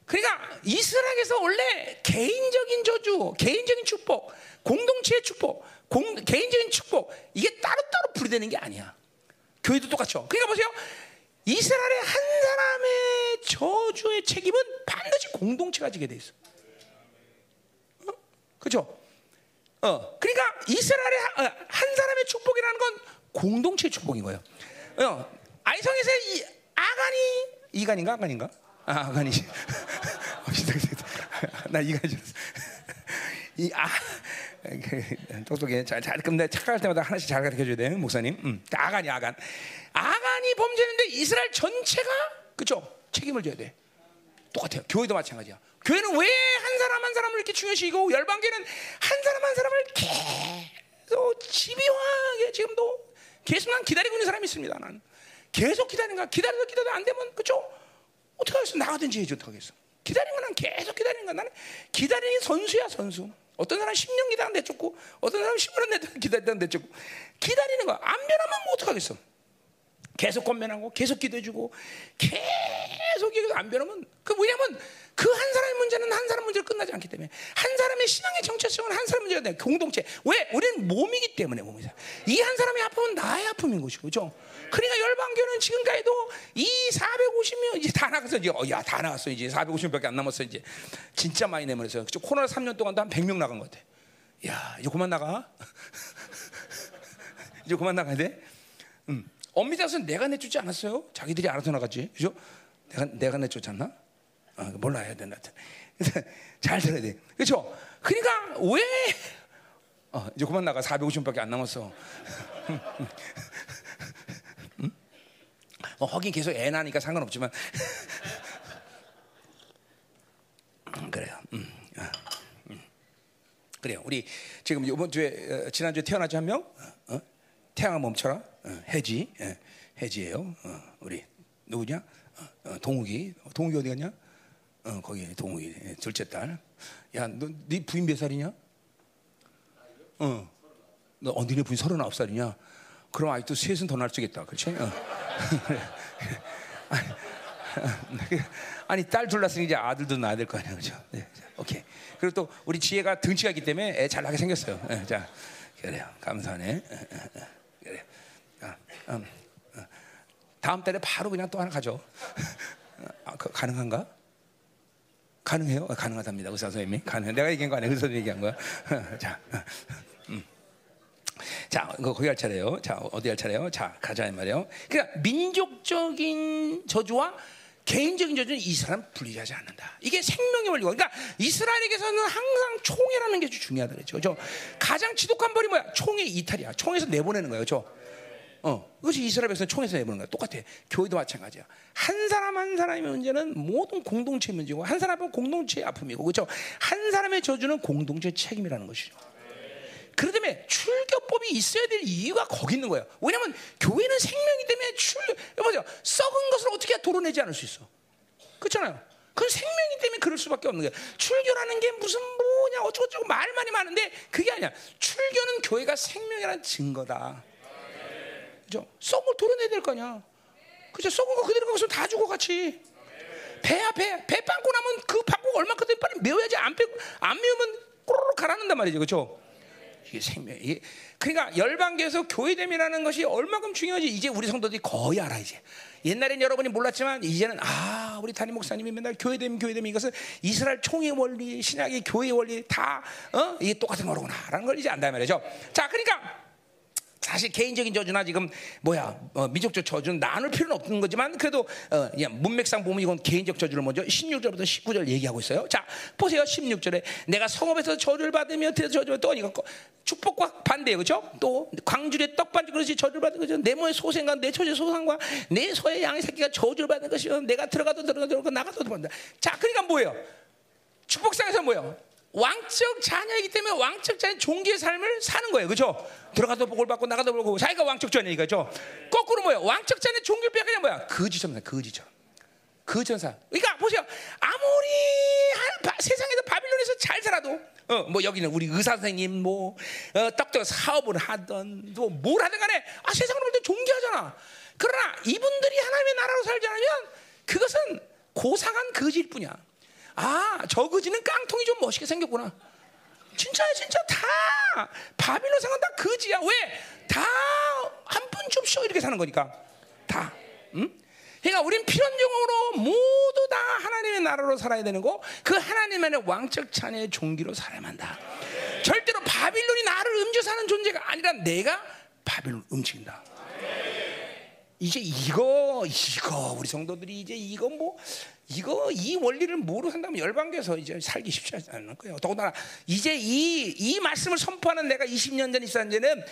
그러니까 이스라엘에서 원래 개인적인 저주, 개인적인 축복, 공동체의 축복, 공, 개인적인 축복 이게 따로따로 분리되는 게 아니야. 교회도 똑같죠. 그러니까 보세요. 이스라엘의 한 사람의 저주의 책임은 반드시 공동체가 지게 돼 있어. 어? 그렇죠? 어, 그러니까 이스라엘의 한 사람의 축복이라는 건 공동체의 축복인 거예요. 어, 아이성에서 이 아간이 이간인가 아간인가? 아, 아간이지. 나 이간이 줄 알았어. 이 아, 똑똑해. 잘, 잘, 근데 착각할 때마다 하나씩 잘 가르쳐줘야 돼, 목사님. 음, 아간이 아간. 아간이 범죄했는데 이스라엘 전체가 그죠? 책임을 져야 돼. 똑같아요. 교회도 마찬가지야. 교회는 왜 한 사람 한 사람을 이렇게 중요시하고 열방교회는 한 사람 한 사람을 계속 집요하게 지금도 계속 난 기다리고 있는 사람이 있습니다. 난 계속 기다린가 기다려도 기다려도 안 되면 그죠? 어떻게 하겠어? 나가든지 해줘. 어떻게 하겠어? 기다리면 난 계속 기다리는 거야. 나는 기다리는 선수야 선수. 어떤 사람은 십 년 기다리면 내쫓고 어떤 사람은 십 년 기다리면 내쫓고 기다리는 거야. 안 변하면 뭐 어떡하겠어? 계속 권면하고 계속 기도해주고 계속 계속 안 변하면 그 뭐냐면 그 한 사람의 문제는 한 사람 문제로 끝나지 않기 때문에 한 사람의 신앙의 정체성은 한 사람 문제가 아니라 공동체. 왜? 우리는 몸이기 때문에 몸이다. 이 한 사람의 아픔은 나의 아픔인 것이고, 그렇죠? 그러니까 열방교는 지금까지도 이 사백오십 명 이제 다 나갔어. 이제 어, 야, 다 나갔어. 이제 사백오십 명밖에 안 남았어. 이제 진짜 많이 내버렸어요. 코로나 삼 년 동안도 한 백 명 나간 것 같아. 야, 이제 그만 나가. 이제 그만 나가야 돼. 음. 엄밀히는 내가 내쫓지 않았어요. 자기들이 알아서 나갔지, 그죠? 내가 내가 내쫓았나? 아, 몰라 해야 된다. 잘 들어야 돼, 그렇죠? 그러니까 왜? 어, 이제 그만 나가. 사백오십 명밖에 안 남았어. 음? 어, 하긴 계속 애 나니까 상관없지만 음, 그래요. 음, 아, 음. 그래요. 우리 지금 이번 주에 지난 주에 태어나지 한 명? 어? 어? 태양아 멈춰라. 어, 해지, 예, 해지예요. 어, 우리 누구냐? 어, 어, 동욱이, 동욱이 어디 갔냐? 어, 거기 동욱이 예, 둘째 딸. 야, 너 네 부인 몇 살이냐? 어, 너 어, 니네 부인 서른아홉 살이냐? 그럼 아직도 셋은 더 날 수겠다, 그렇지? 어. 아니 딸 둘났으니 이제 아들도 낳아야 될 거 아니에요, 그렇죠? 네, 자, 오케이. 그리고 또 우리 지혜가 등치가 있기 때문에 애 잘나게 생겼어요. 네, 자, 그래요. 감사하네. 그래요. 아, 음, 아. 다음 달에 바로 그냥 또 하나 가죠. 아, 그, 가능한가? 가능해요? 아, 가능하답니다, 의사 선생님이. 가능. 내가 얘기한 거 아니에요, 의사 선생님이 얘기한 거야. 자, 음. 자, 거기 할 차례요. 자, 어디 할 차례요? 자, 가자 이 말이에요. 그러니까 민족적인 저주와 개인적인 저주는 이 사람 분리하지 않는다. 이게 생명의 원리고, 그러니까 이스라엘에게서는 항상 총애라는 게 중요하다 그랬죠. 그렇죠? 가장 지독한 벌이 뭐야? 총애 이탈이야. 총에서 내보내는 거예요, 그렇죠? 어, 그것이 이스라엘에서는 총에서 내보는 거야. 똑같아. 교회도 마찬가지야. 한 사람 한 사람의 문제는 모든 공동체의 문제고, 한 사람은 공동체의 아픔이고, 그렇죠? 한 사람의 저주는 공동체의 책임이라는 것이죠. 그렇기 때문에 출교법이 있어야 될 이유가 거기 있는 거예요. 왜냐하면 교회는 생명이기 때문에 출교, 보세요. 썩은 것을 어떻게 도로내지 않을 수 있어. 그렇잖아요. 그건 생명이기 때문에 그럴 수밖에 없는 거예요. 출교라는 게 무슨 뭐냐 어쩌고저쩌고 말만이 많은데 그게 아니야. 출교는 교회가 생명이라는 증거다. 그죠? 썩은 걸 도려내야 될 거냐? 그죠? 썩은 거 그대로 거기서 다 주고 같이 배 앞에 배 빵꾸 나면 그 빵꾸가 얼마큼 빨리 메워야지 안 빼고 안 메우면 꼬르륵 가라앉는단 말이죠, 그렇죠? 이게 생명. 이게 그러니까 열방계에서 교회됨이라는 것이 얼마큼 중요한지 이제 우리 성도들이 거의 알아 이제. 옛날엔 여러분이 몰랐지만 이제는 아 우리 담임 목사님이 맨날 교회됨 교회됨 이것은 이스라엘 총의 원리, 신약의 교회 원리 다 어? 이게 똑같은 거로구나라는 걸 이제 안다 말이죠. 자, 그러니까. 사실 개인적인 저주나 지금 뭐야 어, 민족적 저주는 나눌 필요는 없는 거지만 그래도 어, 그냥 문맥상 보면 이건 개인적 저주를 먼저 십육 절부터 십구 절 얘기하고 있어요. 자 보세요. 십육 절에 내가 성읍에서 저주를 받으며 저주를 또 이거 축복과 반대예요, 그렇죠? 또 광주리에 떡반죽 그릇이 저주를 받은 것이요 내 몸의 소생과 내 처제 소상과 내 소의 양의 새끼가 저주를 받은 것이요 내가 들어가도 들어가도 들어가도 나가도 들어간다. 자 그러니까 뭐예요? 축복상에서 뭐예요? 왕적 자녀이기 때문에 왕적 자녀 종기의 삶을 사는 거예요, 그렇죠? 들어가도 복을 받고 나가도 복을 받고 자기가 왕적 자녀니까, 그렇죠? 거꾸로 뭐야? 왕적 자녀 종기의 뼈가 그냥 뭐야? 거지천사, 거지천, 거지천사. 그러니까 보세요, 아무리 한, 바, 세상에서 바빌론에서 잘 살아도, 어, 뭐 여기는 우리 의사 선생님, 뭐 어, 떡떡 사업을 하던, 또 뭘 하든간에, 아 세상으로 볼 때 종기하잖아. 그러나 이분들이 하나님의 나라로 살지 않으면 그것은 고상한 거지일 뿐이야. 아, 저 거지는 깡통이 좀 멋있게 생겼구나. 진짜야, 진짜 다 바빌론 상은 다 거지야. 왜? 다 한 푼 좀 쉬어 이렇게 사는 거니까. 다. 응? 그러니까 우린 필연적으로 모두 다 하나님의 나라로 살아야 되는 거. 그 하나님만의 왕적 자녀의 종기로 살아야 한다. 절대로 바빌론이 나를 음주 사는 존재가 아니라 내가 바빌론 움직인다. 이제 이거 이거 우리 성도들이 이제 이거 뭐 이거 이 원리를 모르고 산다면 열방계에서 이제 살기 쉽지 않을 거예요. 더군다나 이제 이 이 말씀을 선포하는 내가 이십 년 전 이십 년 전에는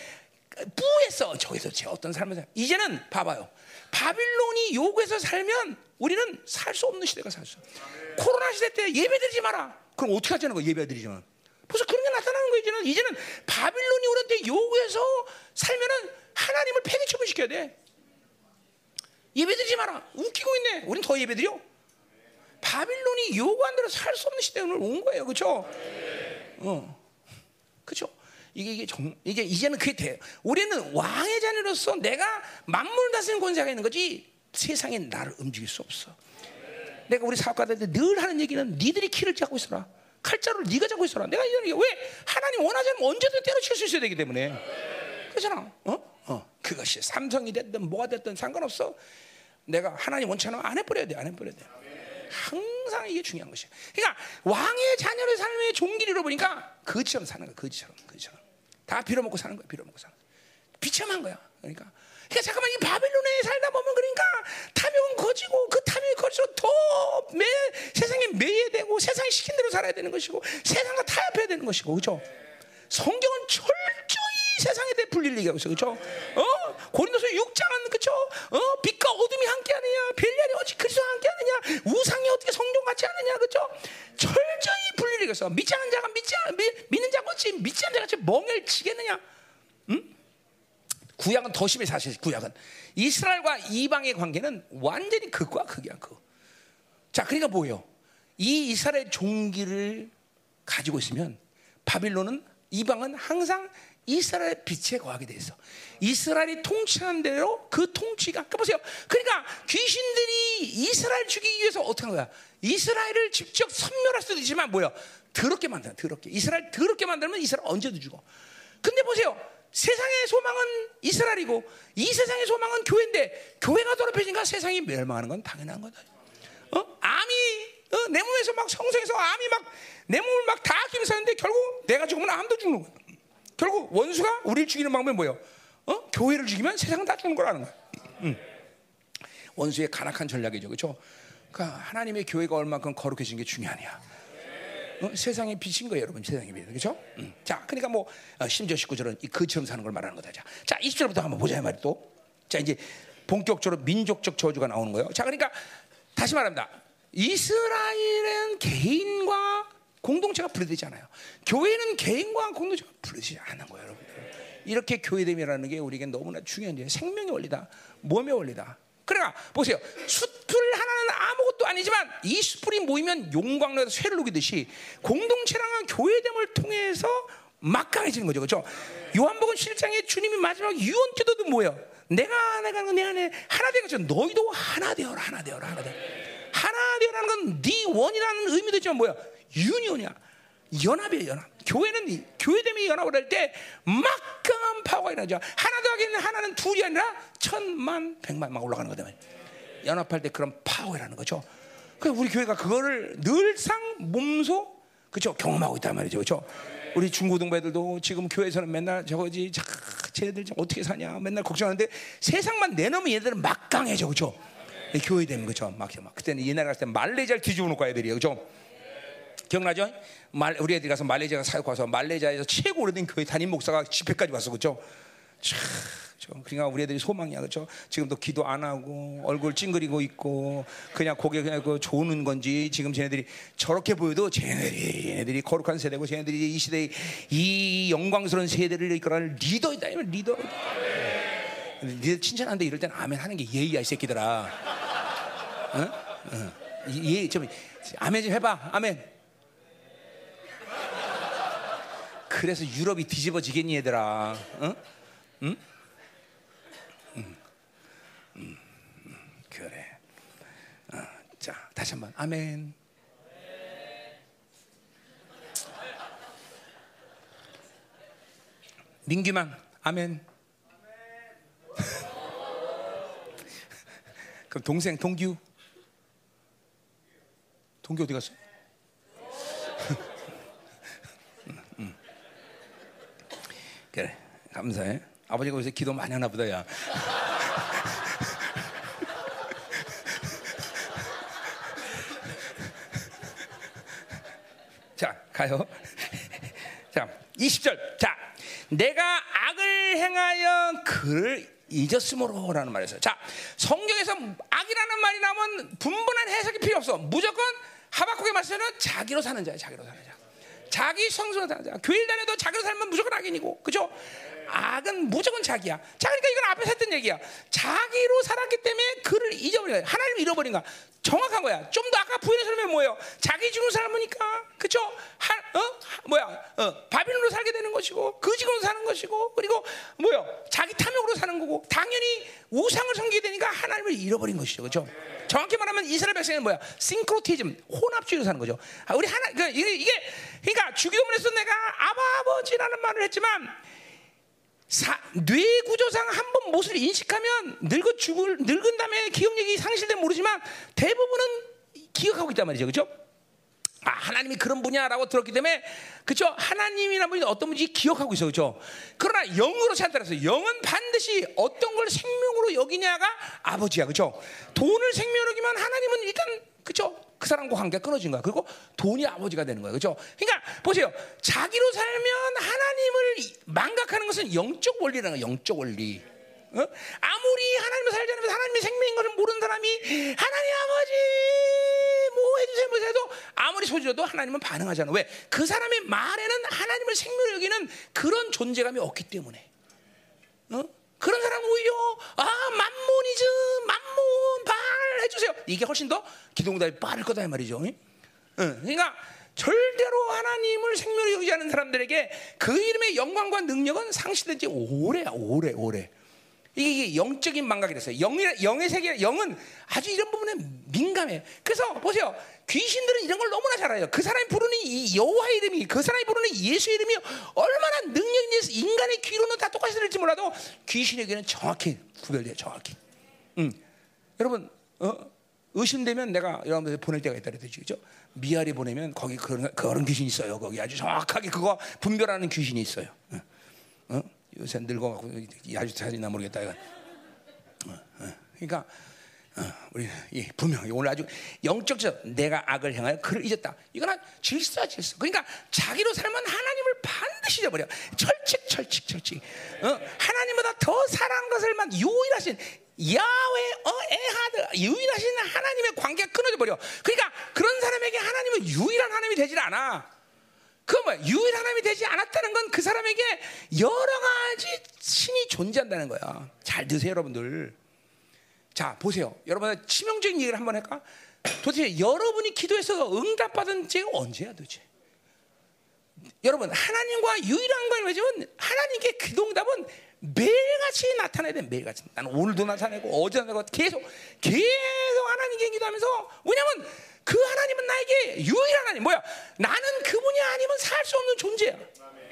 뿌에서 저기서 제 어떤 삶을 살 이제는 봐봐요. 바빌론이 요구해서 살면 우리는 살 수 없는 시대가 살 수. 코로나 시대 때 예배드리지 마라. 그럼 어떻게 하자는 거야? 예배드리지만 벌써 그런 게 나타나는 거예요. 이제는 이제는 바빌론이 우리한테 요구해서 살면은 하나님을 폐기처분 시켜야 돼. 예배드리지 마라. 웃기고 있네. 우린 더 예배드려. 바빌론이 요구한 대로 살 수 없는 시대에 오늘 온 거예요, 그렇죠? 어, 그렇죠. 이게 이게 정, 이게 이제는 그게 돼요. 우리는 왕의 자녀로서 내가 만물을 다스리는 권세가 있는 거지 세상에 나를 움직일 수 없어. 내가 우리 사업가들한테 늘 하는 얘기는 니들이 키를 잡고 있어라. 칼자루를 네가 잡고 있어라. 내가 이런 게 왜 하나님 원하지 않으면 언제든 때려칠 수 있어야 되기 때문에 그렇잖아. 어, 어, 그것이 삼성이 됐든 뭐가 됐든 상관없어. 내가 하나님 원치 않으면 안 해버려야 돼, 안 해버려야 돼. 항상 이게 중요한 것이야. 그러니까 왕의 자녀의 삶의 종기로 보니까 거지처럼 사는 거야. 거지처럼, 거지처럼 다 빌어먹고 사는 거야. 빌어먹고 사는 거야. 비참한 거야. 그러니까, 그러니까 잠깐만 이 바빌론에 살다 보면 그러니까 탐욕은 거지고 그 탐욕이 거지로 더 매, 세상에 매여야 되고 세상이 시킨 대로 살아야 되는 것이고 세상과 타협해야 되는 것이고, 그렇죠? 성경은 철저히 세상에 대해 분리를 얘기하고 있어요, 그렇죠? 어? 고린도서 육 장은 그렇죠? 어? 빛과 어둠이 함께하느냐, 벨리알이 어찌 그리스도와 함께하느냐, 우상이 어떻게 성령 같지 않느냐, 그렇죠? 철저히 분리를 얘기했어. 믿지 않는 자가 믿지 않, 미, 믿는 자가 어찌 믿지 않는 자가 어찌 멍을 치겠느냐? 응? 구약은 더 심해 사실. 구약은 이스라엘과 이방의 관계는 완전히 극과 극이야, 극. 자, 그러니까 뭐예요? 이 이스라엘 종기를 가지고 있으면 바빌론은 이방은 항상 이스라엘 빛에 거하게 돼 있어. 이스라엘이 통치한 대로 그 통치가, 아까 보세요. 그러니까 귀신들이 이스라엘 죽이기 위해서 어떻게 하는 거야? 이스라엘을 직접 섬멸할 수도 있지만 뭐야? 더럽게 만든다. 더럽게. 이스라엘 더럽게 만들면 이스라엘 언제든 죽어. 근데 보세요. 세상의 소망은 이스라엘이고 이 세상의 소망은 교회인데, 교회가 더럽혀지니까 세상이 멸망하는 건 당연한 거다. 어? 암이 어? 내 몸에서 막 성생에서 암이 막 내 몸을 막 다 앗기면서는데 결국 내가 죽으면 암도 죽는 거야. 결국 원수가 우리를 죽이는 방법이 뭐예요? 어? 교회를 죽이면 세상은 다 죽는 거라는 거야. 응. 원수의 간악한 전략이죠. 그렇죠? 그러니까 하나님의 교회가 얼만큼 거룩해진 게 중요하냐. 어? 세상의 빛인 거예요, 여러분. 세상의 빛. 그렇죠? 응. 자, 그러니까 뭐 어, 심지어 십구 절은 그처럼 사는 걸 말하는 거다. 자, 자 이십 절부터 한번 보자 이 말이 또. 자, 이제 본격적으로 민족적 저주가 나오는 거예요. 자, 그러니까 다시 말합니다. 이스라엘은 개인과 공동체가 분리되지 않아요. 교회는 개인과 공동체가 분리되지 않은 거예요, 여러분들. 이렇게 교회됨이라는 게 우리에게 너무나 중요한 일, 생명의 원리다, 몸의 원리다. 그러니까 보세요. 숯불 하나는 아무것도 아니지만 이 숯불이 모이면 용광로에서 쇠를 녹이듯이 공동체랑 교회됨을 통해서 막강해지는 거죠, 그렇죠? 요한복음 칠 장에 주님이 마지막 유언 기도도 뭐예요? 내가 내가 내 안에 하나 되겠죠. 너희도 하나 되어라, 하나 되어라, 하나 되어라. 하나 되어라는 건 네 원이라는 의미도 있지만 뭐야? 유니온이야. 연합이에요, 연합. 교회는 교회됨이 연합을 할 때 막강한 파워가 일어나죠. 하나 더하기 있는 하나는 둘이 아니라 천만, 백만 막 올라가는 거다. 연합할 때 그런 파워라는 거죠. 그래서 우리 교회가 그거를 늘상 몸소 그렇죠 경험하고 있단 말이죠, 그렇죠? 우리 중고등부애들도 지금 교회에서는 맨날 저거지, 자, 쟤네들 어떻게 사냐 맨날 걱정하는데 세상만 내놓으면 얘들은 막강해져, 그렇죠? 교회됨, 그렇죠? 막 그때는 옛날 갔을 때 말레이시아를 뒤집어 놓고 애들이에요, 그렇죠? 기억나죠? 말, 우리 애들이 가서 말레이시아 사역 와서 말레이시아에서 최고 오래된 교회 담임 목사가 집회까지 왔어, 그렇죠? 그러니까 우리 애들이 소망이야, 그렇죠? 지금도 기도 안 하고 얼굴 찡그리고 있고 그냥 고개 그냥 그 조는 건지 지금 쟤네들이 저렇게 보여도 쟤네들이, 쟤네들이 거룩한 세대고 쟤네들이 이 시대의 이 영광스러운 세대를 이끌어갈 리더이다, 이면 리더. 니들 칭찬한데 이럴 땐 아멘 하는 게 예의야, 이 새끼들아. 응? 응. 예, 좀 아멘 좀 해봐, 아멘. 그래서 유럽이 뒤집어지겠니 얘들아? 응? 응? 응. 응. 그래. 어, 자, 다시 한번 아멘. 민규만 아멘. 그럼 동생 동규. 동규 어디 갔어? 그래, 감사해. 아버지가 요새 기도 많이 하나 보다, 야. 자, 가요. 자, 이십 절. 자, 내가 악을 행하여 그를 잊었으므로 라는 말이었어요. 자, 성경에서 악이라는 말이 나오면 분분한 해석이 필요 없어. 무조건 하박국의 말씀은 자기로 사는 자야, 자기로 사는 자. 자기 성수로 살자. 교회를 다녀도 자기로 살면 무조건 악인이고, 그죠? 악은 무조건 자기야. 자, 그러니까 이건 앞에서 했던 얘기야. 자기로 살았기 때문에 그를 잊어버린 거야. 하나님을 잃어버린 거야. 정확한 거야. 좀 더 아까 부인의 설명이 뭐예요? 자기 중으로 살아보니까, 그죠? 어? 뭐야? 어. 바빌론으로 살게 되는 것이고, 거지로 사는 것이고, 그리고 뭐야? 자기 탐욕으로 사는 거고, 당연히 우상을 섬기게 되니까 하나님을 잃어버린 것이죠, 그죠? 정확히 말하면 이스라엘 백성은 뭐야? 싱크로티즘, 혼합주의로 사는 거죠. 아, 우리 하나, 그러니까 이게, 이게 그러니까 주기도문에서 내가 아버지라는 말을 했지만 사, 뇌 구조상 한 번 못을 인식하면 늙어 죽을 늙은 다음에 기억력이 상실되면 모르지만 대부분은 기억하고 있단 말이죠, 그렇죠? 아, 하나님이 그런 분야라고 들었기 때문에, 그렇죠? 하나님이란 분이 어떤 분인지 기억하고 있어, 그렇죠? 그러나 영으로 산다라서 영은 반드시 어떤 걸 생명으로 여기냐가 아버지야, 그렇죠? 돈을 생명으로 여기면 하나님은 일단, 그렇죠? 그 사람과 관계가 끊어진 거야. 그리고 돈이 아버지가 되는 거야, 그렇죠? 그러니까 보세요. 자기로 살면 하나님을 망각하는 것은 영적 원리라는 거야, 영적 원리. 어? 아무리 하나님을 살지 않으면서 하나님의 생명인 것을 모르는 사람이 하나님 아버지 뭐 해주세요 뭐 해도 아무리 소질러도 하나님은 반응하잖아. 왜? 그 사람의 말에는 하나님을 생명을 여기는 그런 존재감이 없기 때문에. 어? 그런 사람은 오히려 아 만몬이즘 만몬 발 해주세요. 이게 훨씬 더 기도응답이 빠를 거다 이 말이죠. 응? 그러니까 절대로 하나님을 생명으로 여기지 않는 사람들에게 그 이름의 영광과 능력은 상실된지 오래 오래 오래. 이게 영적인 망각이 됐어요. 영의, 영의 세계, 영은 아주 이런 부분에 민감해. 그래서 보세요. 귀신들은 이런 걸 너무나 잘 알아요. 그 사람이 부르는 이 여호와의 이름이, 그 사람이 부르는 예수의 이름이 얼마나 능력인지 인간의 귀로는 다 똑같이 들을지 몰라도 귀신의 귀는 정확히 구별돼요. 정확히. 음. 여러분, 어? 의심되면 내가 여러분들 보낼 때가 있다 그랬죠. 그렇죠? 미아리 보내면 거기 그런, 그런 귀신이 있어요. 거기 아주 정확하게 그거 분별하는 귀신이 있어요. 어? 어? 요새 늙어가고 아주 잘이나 모르겠다. 이거. 어, 어. 그러니까 어, 우리 예, 분명히 오늘 아주 영적적 내가 악을 행하여 그를 잊었다. 이거는 질서야 질서. 그러니까 자기로 살면 하나님을 반드시 잊어버려. 철칙 철칙 철칙. 어, 하나님보다 더 사랑한 것을만 유일하신 야훼 어 에하드 유일하신 하나님의 관계가 끊어져 버려. 그러니까 그런 사람에게 하나님은 유일한 하나님이 되질 않아. 그 뭐야? 유일 하나님이 되지 않았다는 건 그 사람에게 여러 가지 신이 존재한다는 거야. 잘 드세요, 여러분들. 자, 보세요. 여러분, 치명적인 얘기를 한번 할까? 도대체 여러분이 기도해서 응답받은 지가 언제야, 도대체? 여러분, 하나님과 유일한 관계를 맺으면 하나님께 기도 응답은 매일같이 나타나야 돼, 매일같이. 나는 오늘도 나타내고, 어제도 나타내고, 계속, 계속 하나님께 기도하면서, 왜냐면, 그 하나님은 나에게 유일한 하나님. 뭐야? 나는 그분이 아니면 살 수 없는 존재야.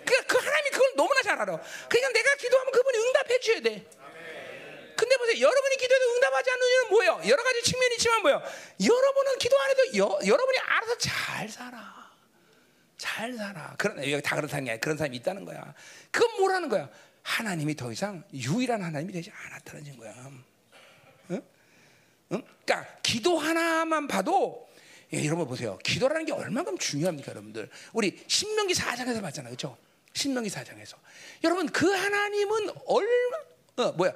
그러니까 그 하나님이 그걸 너무나 잘 알아. 그러니까 내가 기도하면 그분이 응답해 주셔야 돼. 근데 보세요. 여러분이 기도해도 응답하지 않는 이유는 뭐예요? 여러 가지 측면이 있지만 뭐예요? 여러분은 기도 안 해도 여, 여러분이 알아서 잘 살아. 잘 살아. 그런, 여기 다 그런 사람이 아니야. 그런 사람이 있다는 거야. 그건 뭐라는 거야? 하나님이 더 이상 유일한 하나님이 되지 않았다는 거야. 응? 응? 그러니까 기도 하나만 봐도 예, 여러분 보세요. 기도라는 게 얼마큼 중요합니까, 여러분들? 우리 신명기 사 장에서 봤잖아요, 그렇죠? 신명기 사 장에서 여러분 그 하나님은 얼마, 어 뭐야?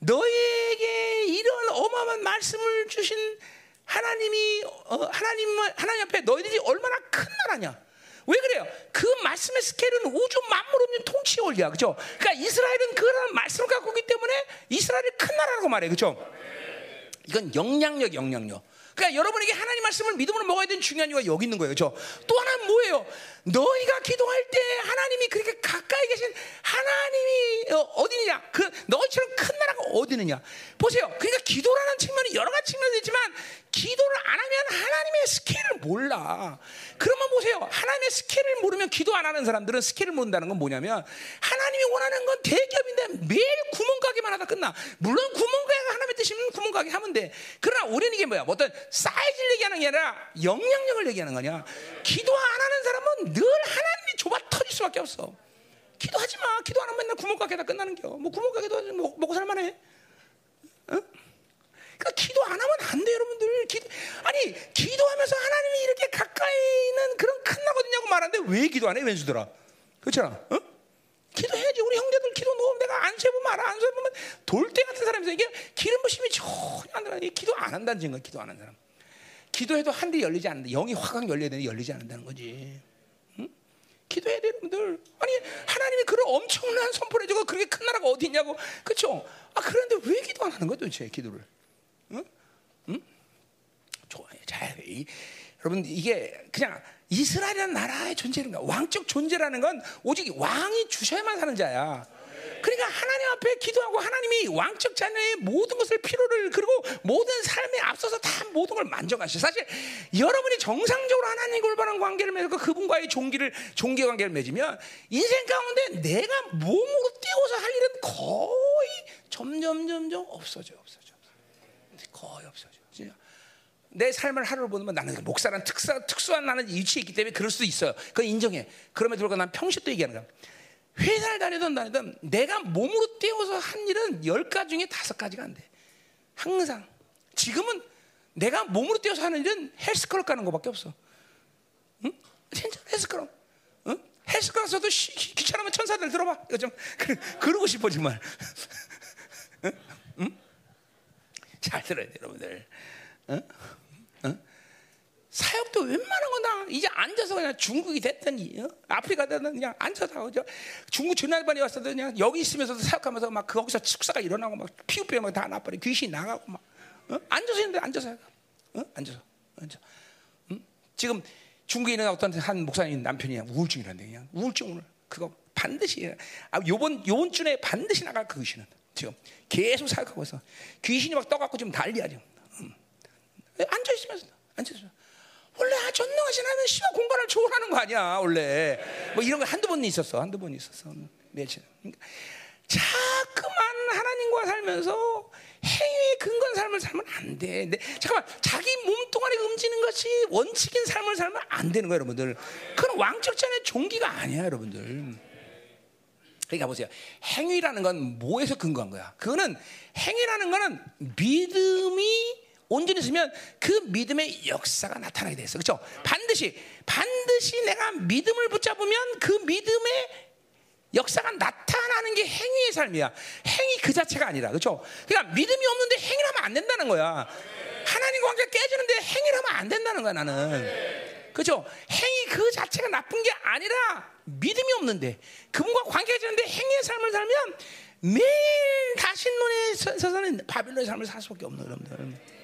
너에게 이런 어마어마한 말씀을 주신 하나님이 어, 하나님 하나님 앞에 너희들이 얼마나 큰 나라냐? 왜 그래요? 그 말씀의 스케일은 우주 만물 없는 통치의 원리야, 그렇죠? 그러니까 이스라엘은 그런 말씀을 갖고 있기 때문에 이스라엘이 큰 나라라고 말해, 그렇죠? 이건 영향력, 영향력. 그러니까 여러분에게 하나님 말씀을 믿음으로 먹어야 되는 중요한 이유가 여기 있는 거예요. 그렇죠? 또 하나는 뭐예요? 너희가 기도할 때 하나님이 그렇게 가까이 계신 하나님이 어디느냐? 그 너희처럼 큰 나라가 어디느냐? 보세요. 그러니까 기도라는 측면이 여러 가지 측면이 있지만 기도를 안 하면 하나님의 스케일을 몰라. 그러면 보세요. 하나님의 스케일을 모르면 기도 안 하는 사람들은 스케일을 모른다는 건 뭐냐면 하나님이 원하는 건 대기업인데 매일 구멍가게만 하다 끝나. 물론 구멍가게가 하나님의 뜻이면 구멍가게 하면 돼. 그러나 우리는 이게 뭐야? 어떤 사이즈를 얘기하는 게 아니라 영향력을 얘기하는 거냐. 기도 안 하는 사람은 늘 하나님이 좁아 터질 수밖에 없어. 기도하지 마. 기도 안 하면 맨날 구멍가게다 끝나는 겨. 뭐 구멍가게도 먹고 살만해. 응? 그러니까 기도 안 하면 안 돼, 여러분들. 기도, 아니 기도하면서 하나님이 이렇게 가까이 있는 그런 큰 나거든요 말하는데 왜 기도 안 해, 왼수들아? 그렇잖아. 응? 기도해야지. 우리 형제들 기도 너무 내가 안 세보면 알아. 안 세보면 돌대 같은 사람이서 이게 기름 부심이 전혀 안 들어. 기도 안 한다는 증거. 기도 안 하는 사람. 기도해도 한 대 열리지 않는다. 영이 화강 열려야 되는데 열리지 않는다는 거지. 응? 기도해야 돼, 여러분들. 아니 하나님이 그런 엄청난 선포를 해주고 그렇게 큰 나라가 어디 있냐고, 그렇죠? 아 그런데 왜 기도 안 하는 거야 도대체 기도를? 응? 응? 좋아요. 자, 이, 여러분 이게 그냥 이스라엘이라는 나라의 존재인가? 왕적 존재라는 건 오직 왕이 주셔야만 사는 자야. 그러니까 하나님 앞에 기도하고 하나님이 왕적 자녀의 모든 것을 필요를 그리고 모든 삶에 앞서서 다 모든 걸 만져가시죠. 사실 여러분이 정상적으로 하나님과 올바른 관계를 맺고 그분과의 종기를 종교 관계를 맺으면 인생 가운데 내가 몸으로 띄워서 할 일은 거의 점점점점 없어져, 없어져, 없어져. 거의 없어져. 진짜. 내 삶을 하루를 보면 나는 목사란 특사, 특수한 나는 위치에 있기 때문에 그럴 수도 있어요. 그건 인정해. 그럼에도 불구하고 난 평소 때 얘기하는 거야. 회사를 다니던 다니던 내가 몸으로 떼어서 한 일은 열 가지 중에 다섯 가지가 안 돼. 항상. 지금은 내가 몸으로 떼어서 하는 일은 헬스클럽 가는 것밖에 없어. 응? 진짜 헬스클럽. 응? 헬스클럽에서도 귀찮으면 천사들 들어봐. 이거 좀 그러고 싶어 정말. 응? 응? 잘 들어야 돼 여러분들. 응? 응? 사역도 웬만한 거다 이제 앉아서 그냥 중국이 됐든 어? 아프리카 됐든 그냥 앉아서 그죠? 중국 전화번에 왔어도 그냥 여기 있으면서도 사역하면서 막 거기서 축사가 일어나고 막 피부병 막 다 나빠리 귀신 나가고 막 어? 앉아서 있는데 앉아서 어? 앉아서 앉아. 응? 지금 중국에 있는 어떤 한 목사님 남편이 우울증이란데, 그냥 우울증으로 그거 반드시, 아, 요번 요번 주에 반드시 나갈 그 귀신은 지금 계속 사역하고 있어. 귀신이 막 떠갖고 지금 난리야 지금. 음. 앉아 있으면서 앉아 있어. 원래 아, 전능하신 하나님은 시간 공간을 초월하는 거 아니야 원래. 뭐 이런 거 한두 번 있었어, 한두 번 있었어. 며칠. 그러니까 자꾸만 하나님과 살면서 행위에 근거한 삶을 살면 안 돼. 근데 잠깐만, 자기 몸뚱아리 움직이는 것이 원칙인 삶을 살면 안 되는 거예요 여러분들. 그건 왕적자의 종기가 아니야 여러분들. 그러니까 보세요, 행위라는 건 뭐에서 근거한 거야? 그거는, 행위라는 거는 믿음이 온전히 있으면 그 믿음의 역사가 나타나게 돼 있어. 그렇죠? 반드시 반드시 내가 믿음을 붙잡으면 그 믿음의 역사가 나타나는 게 행위의 삶이야. 행위 그 자체가 아니라. 그렇죠? 그러니까 믿음이 없는데 행위를 하면 안 된다는 거야. 하나님과 관계가 깨지는데 행위를 하면 안 된다는 거야 나는. 그렇죠? 행위 그 자체가 나쁜 게 아니라 믿음이 없는데, 그분과 관계가 깨지는데 행위의 삶을 살면 매일 다신론에 서서는 바빌론의 삶을 살 수밖에 없는 거예요 여러분들.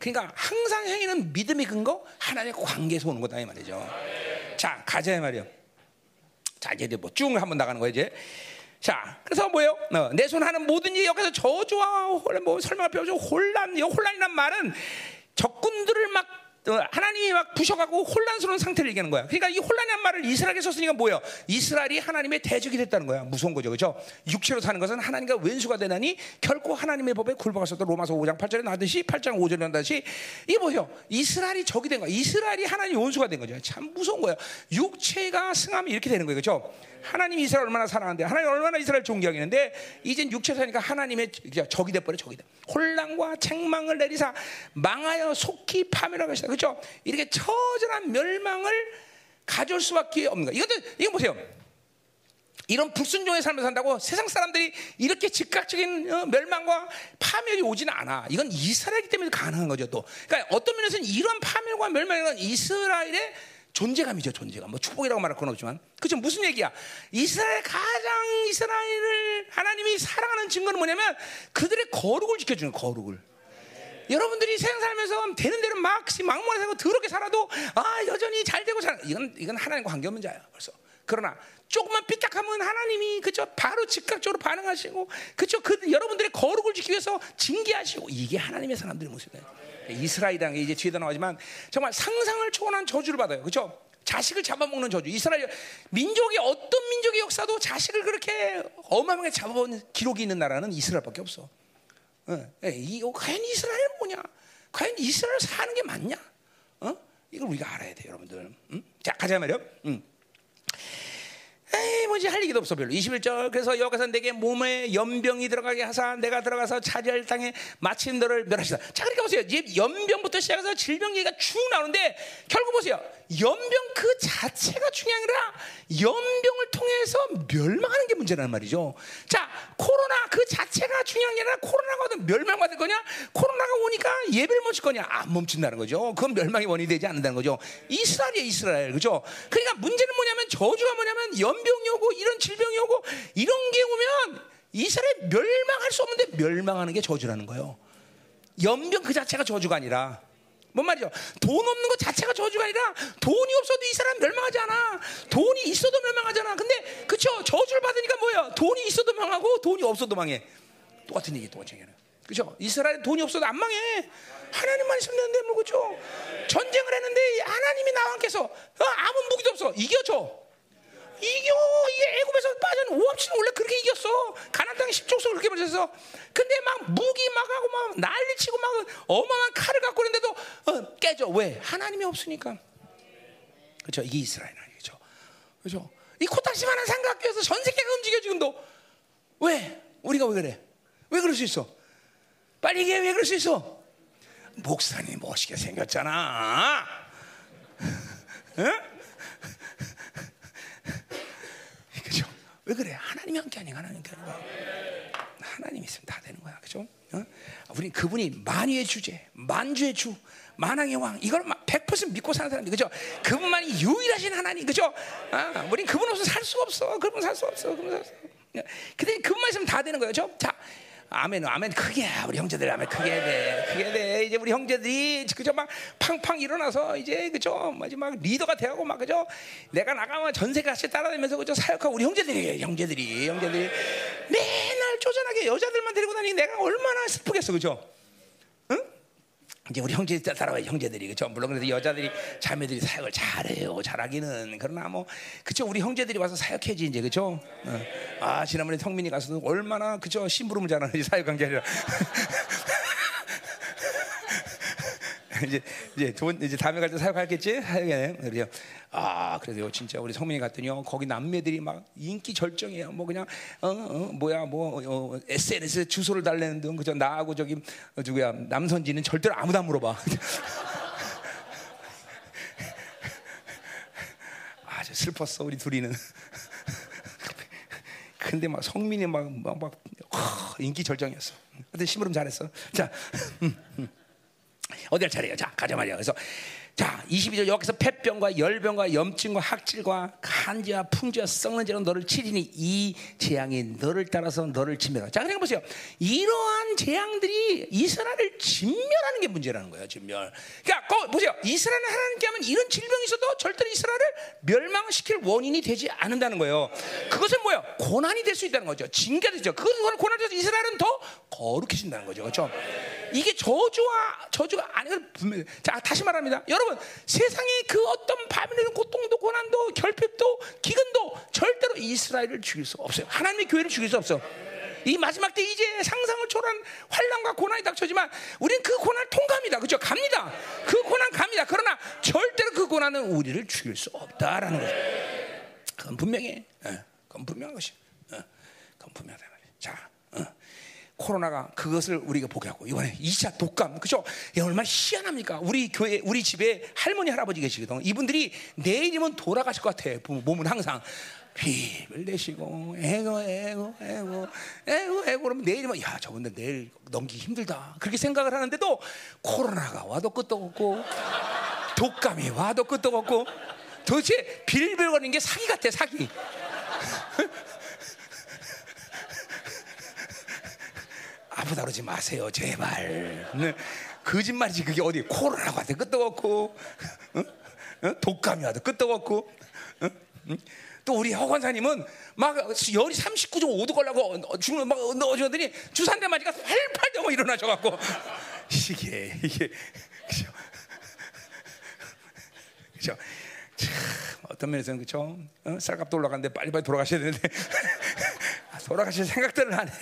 그러니까 항상 행위는 믿음의 근거, 하나님의 관계에서 오는 거다 이 말이죠. 자, 가자 말이에요. 자, 이제 뭐 쭉 한번 나가는 거야 이제. 자, 그래서 뭐예요? 어, 내 손 하는 모든 일이 여기서 저주와 혼란, 뭐 설명할 필요 없죠. 혼란, 이 혼란이란 말은 적군들을 막 어, 하나님이 막 부셔가고 혼란스러운 상태를 얘기하는 거야. 그러니까 이 혼란이란 말을 이스라엘에 썼으니까 뭐예요? 이스라엘이 하나님의 대적이 됐다는 거야. 무서운 거죠, 그렇죠? 육체로 사는 것은 하나님과 원수가 되나니 결코 하나님의 법에 굴복하셨던 로마서 오 장 팔 절에 나듯이 팔 장 오 절에 나듯이 이게 뭐예요? 이스라엘이 적이 된 거야. 이스라엘이 하나님의 원수가 된 거죠. 참 무서운 거야. 육체가 승하면 이렇게 되는 거예요, 그렇죠? 하나님이 이스라엘 얼마나 사랑한데, 하나님 얼마나 이스라엘 존경했는데, 이젠 육체 사니까 하나님의 적이 돼버려, 적이 돼. 혼란과 책망을 내리사 망하여 속히 파멸하고 있다. 그렇죠? 이렇게 처절한 멸망을 가져올 수밖에 없는 거예요. 이것도 이거 보세요. 이런 불순종의 삶을 산다고 세상 사람들이 이렇게 즉각적인 멸망과 파멸이 오지는 않아. 이건 이스라엘이기 때문에 가능한 거죠. 또 그러니까 어떤 면에서는 이런 파멸과 멸망은 이스라엘의 존재감이죠, 존재감. 뭐 축복이라고 말할 건 없지만, 그죠? 무슨 얘기야? 이스라엘, 가장 이스라엘을 하나님이 사랑하는 증거는 뭐냐면 그들의 거룩을 지켜주는 거룩을. 여러분들이 세상 살면서 되는 대로 막 막무가내 살고 더럽게 살아도 아 여전히 잘 되고 잘, 이건 이건 하나님과 관계 없는 자예요 벌써. 그러나 조금만 삐딱하면 하나님이 그죠 바로 즉각적으로 반응하시고, 그죠 그 여러분들의 거룩을 지키기 위해서 징계하시고, 이게 하나님의 사람들의 모습이에요. 이스라엘이랑 이제 뒤에도 나오지만 정말 상상을 초월한 저주를 받아요, 그죠? 자식을 잡아먹는 저주. 이스라엘 민족의 어떤 민족의 역사도 자식을 그렇게 어마어마하게 잡아먹는 기록이 있는 나라는 이스라엘밖에 없어. 어, 이 과연 이스라엘 뭐냐? 과연 이스라엘 사는 게 맞냐? 어? 이걸 우리가 알아야 돼, 여러분들. 응? 자, 가자 말이요. 응. 에이, 뭐지 할 얘기도 없어 별로. 이십일 절. 그래서 여기서 내게 몸에 연병이 들어가게 하사 내가 들어가서 차지할 땅에 마침 너를 멸하시다. 자, 그러니까 보세요. 연병부터 시작해서 질병 얘기가 쭉 나오는데 결국 보세요. 연병 그 자체가 중요한 게 아니라 연병을 통해서 멸망하는 게 문제라는 말이죠. 자, 코로나 그 자체가 중요한 게 아니라 코로나가 오든 멸망 받을 거냐, 코로나가 오니까 예배를 멈출 거냐. 안 멈춘다는 거죠. 그건 멸망의 원인이 되지 않는다는 거죠. 이스라엘이에요, 이스라엘. 그죠? 그러니까 문제는 뭐냐면, 저주가 뭐냐면 연 병이 오고 이런 질병이 오고 이런 게 오면 이스라엘 멸망할 수 없는데 멸망하는 게 저주라는 거예요. 연병 그 자체가 저주가 아니라, 뭔 말이죠? 돈 없는 것 자체가 저주가 아니라, 돈이 없어도 이 사람 멸망하지 않아. 돈이 있어도 멸망하지 않아. 근데 그쵸? 저주를 받으니까 뭐예요? 돈이 있어도 망하고 돈이 없어도 망해. 똑같은 얘기, 똑같은 얘기예요. 그죠? 이스라엘 돈이 없어도 안 망해. 하나님만 있으면 되는데, 뭐, 그죠? 전쟁을 했는데 하나님이 나와 함께서 어, 아무 무기도 없어. 이겨줘. 이겨. 이게 애굽에서 빠진 오합치는 원래 그렇게 이겼어. 가나안 땅에 십족속을 그렇게 벌렸어. 근데 막 무기 막 하고 막 난리치고 막 어마어마한 칼을 갖고 있는데도 어, 깨져. 왜? 하나님이 없으니까. 그렇죠? 이게 이스라엘 아니죠. 그렇죠? 이 코딱지만한 삼각교에서 전 세계가 움직여 지금도. 왜? 우리가 왜 그래? 왜 그럴 수 있어? 빨리 얘기해. 왜 그럴 수 있어? 목사님 멋있게 생겼잖아. 응? 왜 그래? 하나님이 함께 하니까 하나님이 함께 하는 거야. 하나님이 있으면 다 되는 거야, 그렇죠? 어? 우리 그분이 만유의 주제, 만주의 주, 만왕의 왕, 이걸 막 백 퍼센트 믿고 사는 사람들, 그렇죠? 그분만이 유일하신 하나님, 그렇죠? 아, 우린 그분 없으면 살 수가 없어, 그분 살 수 없어, 그분 살 수 없어. 근데 그분만 있으면 다 되는 거예요, 그렇죠? 자, 아멘, 아멘 크게 해. 우리 형제들 아멘 크게 해야 돼. 크게 해야 돼. 이제 우리 형제들이 그저 막 팡팡 일어나서 이제 그저 마지막 리더가 되고 막 그저 내가 나가면 전세가 같이 따라다니면서 그저 사역하고 우리 형제들이 형제들이 형제들이 맨날 쪼잔하게 여자들만 데리고 다니니 내가 얼마나 슬프겠어, 그죠? 응? 이제 우리 형제들 따라와 형제들이 그죠? 물론 그래서 여자들이 자매들이 사역을 잘해요, 잘하기는. 그러나 뭐 그죠? 우리 형제들이 와서 사역해지 이제 그죠? 어. 아 지난번에 성민이 가서도 얼마나 그죠? 심부름을 잘하는지 사역한 게 아니라 이제 이제 돈 이제 다음에 갈 때 사역할겠지? 사역해. 그래요. 아 그래요. 진짜 우리 성민이 갔더니요 거기 남매들이 막 인기 절정이에요. 뭐 그냥 어, 어 뭐야 뭐 어, 에스엔에스 주소를 달래는 등 그저 나하고 저기 어, 누구야 남선지는 절대로 아무도 안 물어봐. 아 저 슬펐어 우리 둘이는. 근데 막 성민이 막 막 막 인기 절정이었어. 근데 심부름 잘했어. 자. 음, 음. 어디를 잘해요. 자, 가자 말이야. 그래서 자, 이십이 절 여기서 폐병과 열병과 염증과 학질과 간지와 풍지와 썩는 죄로 너를 치리니 이 재앙이 너를 따라서 너를 진멸하라. 자, 그냥 보세요. 이러한 재앙들이 이스라엘을 진멸하는 게 문제라는 거예요. 진멸. 그러니까 거, 보세요. 이스라엘은 하나님께 하면 이런 질병이 있어도 절대로 이스라엘을 멸망시킬 원인이 되지 않는다는 거예요. 그것은 뭐예요? 고난이 될 수 있다는 거죠. 징계가 되죠. 그것은 고난이 돼서 이스라엘은 더 거룩해진다는 거죠. 그렇죠? 이게 저주와 저주가 아니고 분명히. 자, 다시 말합니다. 여러분 세상의 그 어떤 바빌론 고통도 고난도 결핍도 기근도 절대로 이스라엘을 죽일 수 없어요. 하나님의 교회를 죽일 수 없어. 이 마지막 때 이제 상상을 초월한 환난과 고난이 닥쳐지만 우리는 그 고난을 통과합니다. 그렇죠? 갑니다. 그 고난 갑니다. 그러나 절대로 그 고난은 우리를 죽일 수 없다라는 거죠. 그건 분명해. 그건 분명한 것이야. 그건 분명하다. 자. 코로나가 그것을 우리가 보게 하고 이번에 이 차 독감, 그죠? 얼마나 희한합니까? 우리 교회, 우리 집에 할머니, 할아버지 계시거든. 이분들이 내일이면 돌아가실 것 같아. 몸은 항상 힘을 내시고 에고 에고 에고 에고 에고 그러면 내일이면 야 저분들 내일 넘기기 힘들다 그렇게 생각을 하는데도 코로나가 와도 끝도 없고 독감이 와도 끝도 없고 도대체 빌빌거리는 게 사기 같아, 사기. 아프다 그러지 마세요, 제발. 네. 거짓말이지, 그게 어디. 코로나가 와도 끝도 없고, 응? 응? 독감이 와도 끝도 없고, 응? 응? 또 우리 허관사님은 막 열이 삼십구 점 오 도 걸라고 죽는, 막 넣어주더니 주사 한 대 맞으니까 팔팔 대고 일어나셔갖고. 이게, 이게. 그죠? 그죠? 참, 어떤 면에서는 그죠? 어? 쌀값도 올라갔는데 빨리빨리 돌아가셔야 되는데. 돌아가실 생각들을 안 해.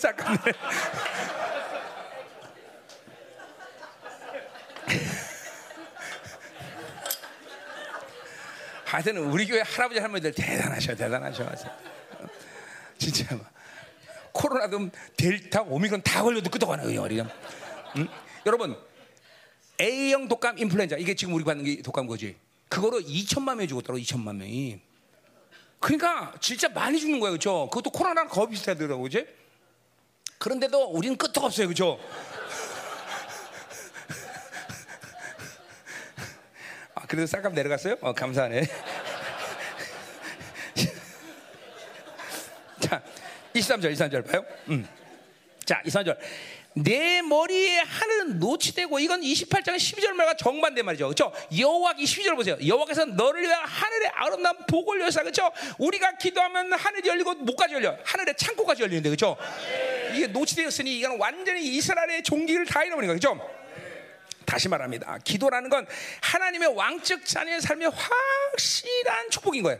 잠깐만. 하여튼 우리 교회 할아버지 할머니들 대단하셔, 대단하셔. 진짜 막 코로나도 델타, 오미크론 다 걸려도 끄떡하네요, 우리가. 응? 여러분 에이형 독감 인플루엔자 이게 지금 우리 받는 게 독감 거지. 그거로 이천만 명이 죽었더라고, 이천만 명이. 그러니까 진짜 많이 죽는 거예요, 그렇죠? 그것도 코로나랑 거의 비슷하더라고, 그지? 그런데도 우리는 끄떡 없어요, 그죠? 아, 그래도 쌀값 내려갔어요? 어, 감사하네. 자, 이십삼 절, 이십삼 절 봐요. 음. 자, 이십삼 절. 내 머리에 하늘은 노치되고 이건 이십팔 장 십이 절 말과 정반대 말이죠. 그렇죠? 여호와 이십이 절 보세요. 여호와께서 너를 위한 하늘의 아름다운 복을 여사. 그렇죠? 우리가 기도하면 하늘이 열리고 목까지 열려. 하늘의 창고까지 열리는데. 그렇죠? 이게 노치되었으니 이건 완전히 이스라엘의 종기를 다 잃어버린 거죠. 다시 말합니다. 기도라는 건 하나님의 왕적 자녀의 삶의 확실한 축복인 거예요.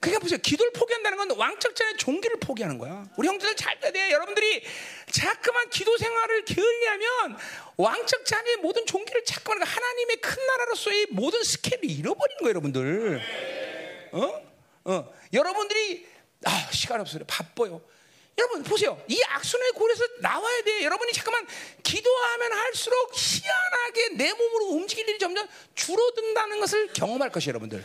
그러니까 보세요. 기도를 포기한다는 건 왕적 자녀의 종기를 포기하는 거야. 우리 형제들 잘 돼야 돼. 여러분들이 자꾸만 기도 생활을 게을리하면 왕적 자녀의 모든 종기를 자꾸만 하나님의 큰 나라로서의 모든 스케일을 잃어버리는 거예요, 여러분들. 어? 어. 여러분들이 아, 시간 없어요. 바빠요. 여러분 보세요. 이 악순환의 골에서 나와야 돼. 여러분이 잠깐만 기도하면 할수록 희한하게 내 몸으로 움직일 일이 점점 줄어든다는 것을 경험할 것이에요, 여러분들.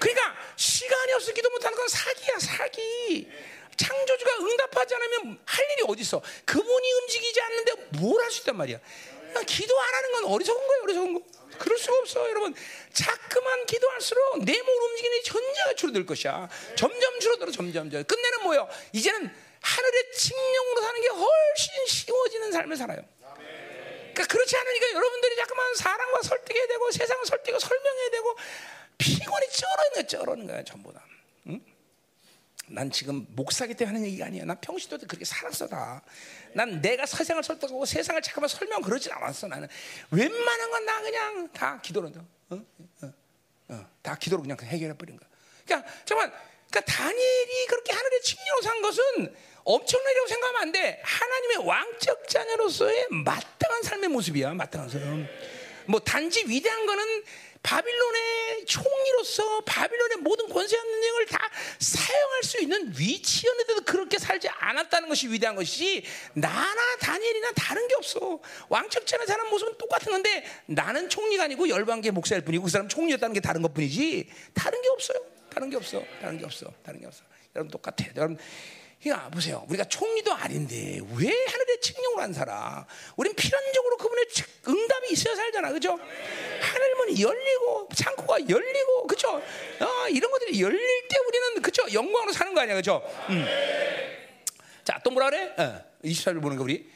그러니까 시간이 없어 기도 못하는 건 사기야, 사기. 창조주가 응답하지 않으면 할 일이 어디 있어. 그분이 움직이지 않는데 뭘 할 수 있단 말이야. 그러니까 기도 안 하는 건 어리석은 거야, 어리석은 거. 그럴 수가 없어. 여러분, 자꾸만 기도할수록 내 몸 움직이는 현재가 줄어들 것이야. 점점 줄어들어, 점점. 끝내는 뭐예요? 이제는 하늘의 칭령으로 사는 게 훨씬 쉬워지는 삶을 살아요. 그러니까 그렇지 않으니까 여러분들이 자꾸만 사람과 설득해야 되고 세상을 설득하고 설명해야 되고 피곤이 쩔어있는 거야, 쩔어있는 거야, 전부 다. 응? 난 지금 목사기 때문에 하는 얘기가 아니야. 난 평시도 그렇게 살았어, 다. 난 내가 세상을 설득하고 세상을 잠깐만 설명 그러진 않았어, 나는. 웬만한 건 나 그냥 다 기도로, 어? 어, 어, 다 기도로 그냥 해결해버린 거야. 그러니까, 정말, 그러니까 다니엘이 그렇게 하늘의 칭령으로 산 것은 엄청나다고 생각하면 안 돼. 하나님의 왕적 자녀로서의 마땅한 삶의 모습이야, 마땅한 삶. 뭐, 단지 위대한 거는 바빌론의 총리로서 바빌론의 모든 권세 능력을 다 사용할 수 있는 위치였는데도 그렇게 살지 않았다는 것이 위대한 것이지, 나나 다니엘이나 다른 게 없어. 왕적 자녀 사는 모습은 똑같은 건데, 나는 총리가 아니고 열방계 목사일 뿐이고 그 사람은 총리였다는 게 다른 것뿐이지 다른 게 없어요. 다른 게 없어. 다른 게 없어. 다른 게 없어. 여러분 똑같아요. 여러분, 야, 보세요. 우리가 총리도 아닌데 왜 하늘의 칙령으로 안 살아? 우린 필연적으로 그분의 응답이 있어야 살잖아, 그죠? 하늘문이 열리고 창고가 열리고, 그죠? 어, 이런 것들이 열릴 때 우리는, 그죠? 영광으로 사는 거 아니야, 그죠? 음. 자, 또 뭐라 그래? 어, 이십삼 절 보는 거 우리.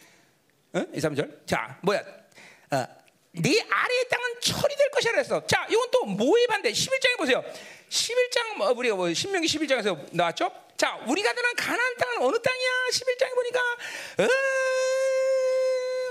어? 이십삼 절. 자, 뭐야? 어, 네 아래의 땅은 철이 될 것이라 그랬어. 자, 이건 또 뭐에 반대? 십일 장에 보세요. 십일 장, 우리가 뭐 신명기 십일 장에서 나왔죠? 자, 우리가 들은 가나안 땅은 어느 땅이야? 십일 장에 보니까 어,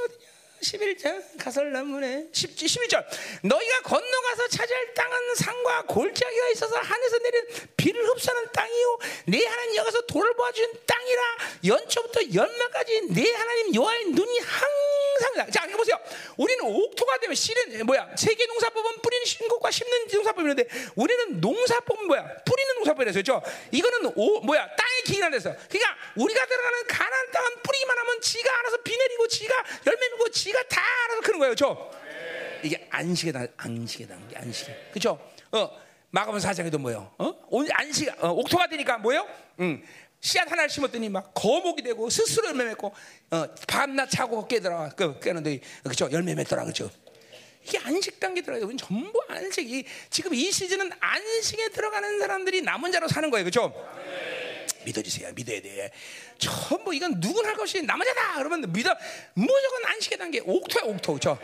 어디냐? 십일 장 가설나무네. 십일 절 너희가 건너가서 차지할 땅은 산과 골짜기가 있어서 하늘에서 내린 비를 흡수하는 땅이요 네 하나님 여기서 돌을 보아준 땅이라. 연초부터 연말까지 네 하나님 여호와의 눈이 항상. 자, 이거 보세요. 우리는 옥토가 되면 씨는 뭐야? 세계 농사법은 뿌리는 신곡과 심는 농사법인데 우리는 농사법은 뭐야? 뿌리는 농사법이라서, 그렇죠? 이거는 오, 뭐야? 땅에 기인한데서. 그러니까 우리가 들어가는 가나안 땅은 뿌리기만 하면 지가 알아서 비 내리고 지가 열매 맺고 지가 다 알아서 그런 거예요, 그렇죠? 이게 안식에 당, 안식에 당, 안식에, 그렇죠? 어, 마가복음 사 장에도 뭐요? 어, 오늘 안식, 어, 옥토가 되니까 뭐요? 음. 씨앗 하나를 심었더니 막 거목이 되고 스스로 열매 맺고 어, 밤낮 자고 깨더라. 그 깨는데 그죠? 열매 맺더라, 그죠? 이게 안식 단계더라고요. 우린 전부 안식이 지금 이 시즌은 안식에 들어가는 사람들이 남은 자로 사는 거예요, 그죠? 믿어주세요. 믿어야 돼. 전부 이건 누구나 할 것이 남은 자다. 그러면 믿어. 무조건 안식의 단계. 옥토야, 옥토, 그죠?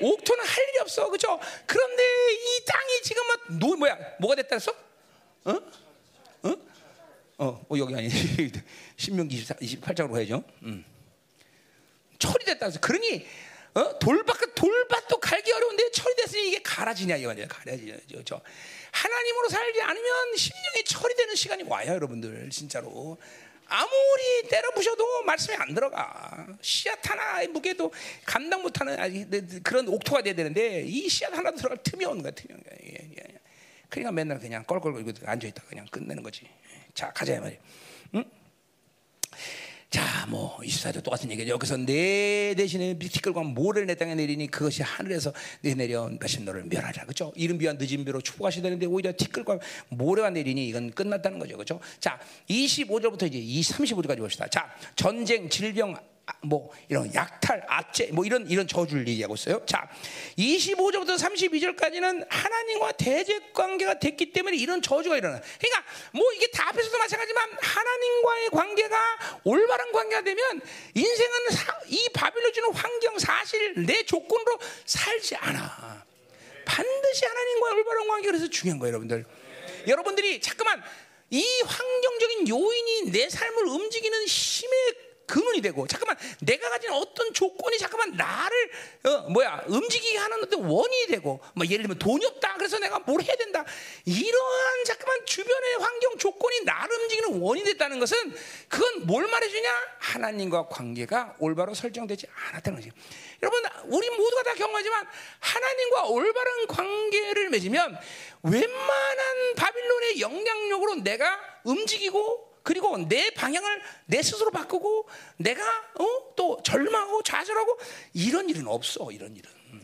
옥토는 할 일이 없어, 그죠? 그런데 이 땅이 지금 막 노, 뭐야? 뭐가 됐다 했어? 어? 어? 어, 어, 여기 아니 신명기 이십팔 장으로 가야죠. 음. 철이 됐다 그래서 그러니 어? 돌밭, 돌밭도 갈기 어려운데 철이 됐으니 이게 갈아지냐, 이거 아니야, 갈아지냐, 그렇죠? 하나님으로 살지 않으면 심령이 철이 되는 시간이 와요, 여러분들. 진짜로 아무리 때려 부셔도 말씀이 안 들어가. 씨앗 하나의 무게도 감당 못하는 그런 옥토가 돼야 되는데 이 씨앗 하나도 들어갈 틈이 없는 거야, 틈이 없는 거야. 예, 예. 그러니까 맨날 그냥 껄껄거리고 앉아있다 그냥 끝내는 거지. 자, 가자, 말이야. 응? 자, 뭐 이십사 절 똑같은 얘기죠. 여기서 내 대신에 티끌과 모래를 내 땅에 내리니 그것이 하늘에서 내 내려온 다시 너를 멸하라, 그렇죠? 이른 비와 늦은 비로 축복하시되는데 오히려 티끌과 모래가 내리니 이건 끝났다는 거죠, 그렇죠? 자, 이십오 절부터 이제 이 삼십오 절까지 봅시다. 자, 전쟁, 질병, 뭐 이런 약탈, 압제, 뭐 이런 이런 저주를 얘기하고 있어요. 자, 이십오 절부터 삼십이 절까지는 하나님과 대적 관계가 됐기 때문에 이런 저주가 일어나. 그러니까 뭐 이게 다 앞에서도 마찬가지지만 하나님과의 관계가 올바른 관계가 되면 인생은 사, 이 바빌로 주는 환경, 사실, 내 조건으로 살지 않아. 반드시 하나님과의 올바른 관계가 그래서 중요한 거예요, 여러분들. 여러분들이 자꾸만 이 환경적인 요인이 내 삶을 움직이는 힘의 근원이 되고, 잠깐만 내가 가진 어떤 조건이 잠깐만 나를 어, 뭐야 움직이게 하는 어떤 원인이 되고, 뭐 예를 들면 돈이 없다 그래서 내가 뭘 해야 된다, 이러한 잠깐만 주변의 환경 조건이 나를 움직이는 원인이 됐다는 것은 그건 뭘 말해주냐, 하나님과 관계가 올바로 설정되지 않았다는 거지. 여러분, 우리 모두가 다 경험하지만 하나님과 올바른 관계를 맺으면 웬만한 바빌론의 영향력으로 내가 움직이고, 그리고 내 방향을 내 스스로 바꾸고, 내가 어? 또 절망하고 좌절하고 이런 일은 없어, 이런 일은. 음.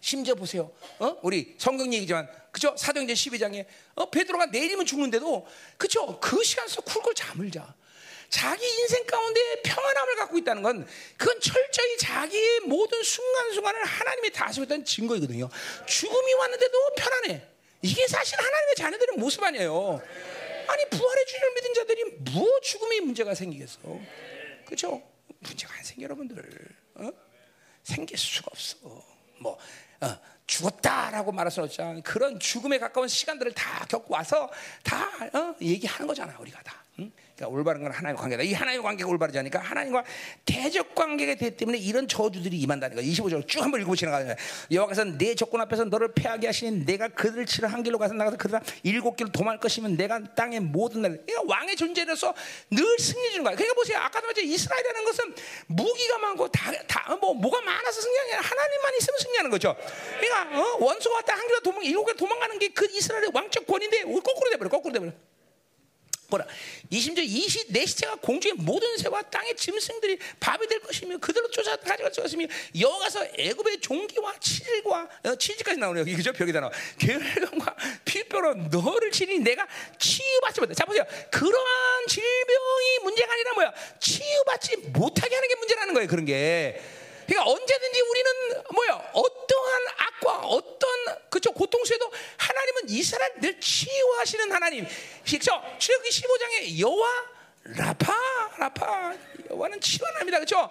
심지어 보세요, 어? 우리 성경 얘기지만, 그죠? 사도행전 십이 장에 어? 베드로가 내일이면 죽는데도, 그죠? 그 시간 속 쿨쿨 잠을 자. 자기 인생 가운데 평안함을 갖고 있다는 건 그건 철저히 자기의 모든 순간순간을 하나님이 다스렸다는 증거이거든요. 죽음이 왔는데도 편안해. 이게 사실 하나님의 자녀들의 모습 아니에요. 아니 부활의 주님을 믿은 자들이 뭐 죽음의 문제가 생기겠어? 그렇죠? 문제가 안 생겨 여러분들. 어? 생길 수가 없어. 뭐 어, 죽었다라고 말할 수는 없지만 그런 죽음에 가까운 시간들을 다 겪고 와서 다 어, 얘기하는 거잖아 우리가 다. 응? 그러니까 올바른 건 하나님과 관계다. 이 하나님과 관계가 올바르지 않으니까 하나님과 대적 관계가 되기 때문에 이런 저주들이 임한다는 거야. 이십오 절 쭉 한번 읽고 지나가는 거야. 여호와께서는 내 적군 앞에서 너를 패하게 하시니 내가 그들을 치러 한 길로 가서 나가서 그들아 일곱 길로 도망할 것이면 내가 땅의 모든 날 그러니까 왕의 존재로서 늘 승리해 주는 거야. 그러니까 보세요. 아까도 말했지만 이스라엘이라는 것은 무기가 많고 다, 다, 뭐, 뭐가 많아서 승리하는 게 아니라 하나님만 있으면 승리하는 거죠. 그러니까 어? 원수가 왔다 한 길로 도망, 일곱 길로 도망가는 게 그 이스라엘의 왕적 권인데 거꾸로 돼버려. 거꾸로 돼버려. 보라, 이십절 이시 네 시체가 공중의 모든 새와 땅의 짐승들이 밥이 될 것이며 그들로 쫓아 가져갈 것이며 여가서 애굽의 종기와 칠과 어, 칠지까지 나오네요. 그죠? 벽에다 나와. 괴혈과 필뼈로 너를 치니 내가 치유받지 못해. 자 보세요. 그러한 질병이 문제가 아니라 뭐야? 치유받지 못하게 하는 게 문제라는 거예요. 그런 게. 그러니까 언제든지 우리는 뭐야? 어떠한 악과 어떤 그쵸 고통 속에도 하나님은 이스라엘 늘 치유하시는 하나님. 그렇죠? 출애굽기 십오 장에 여호와 라파 라파 여호와는 치유하나입니다. 그렇죠?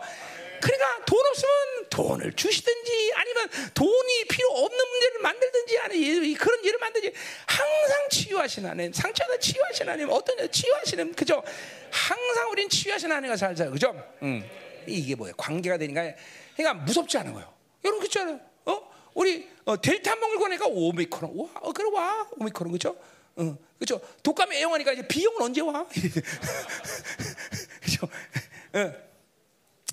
그러니까 돈 없으면 돈을 주시든지 아니면 돈이 필요 없는 문제를 만들든지 아니 그런 일을 만들지 항상 치유하시는 하나님, 상처도 치유하시는 하나님, 어떤 치유하시는 그죠? 항상 우리는 치유하시는 하나님과 살자. 그죠? 음. 이게 뭐예요? 관계가 되니까 그러니까 무섭지 않은 거예요. 여러분 그렇죠? 어? 우리 어, 델타 한 번 걸고 하니까 오미크론 와, 어, 그래 와 오미크론 그렇죠? 어, 그렇죠? 독감에 애용하니까 이제 비용은 언제 와? 그렇죠? 어,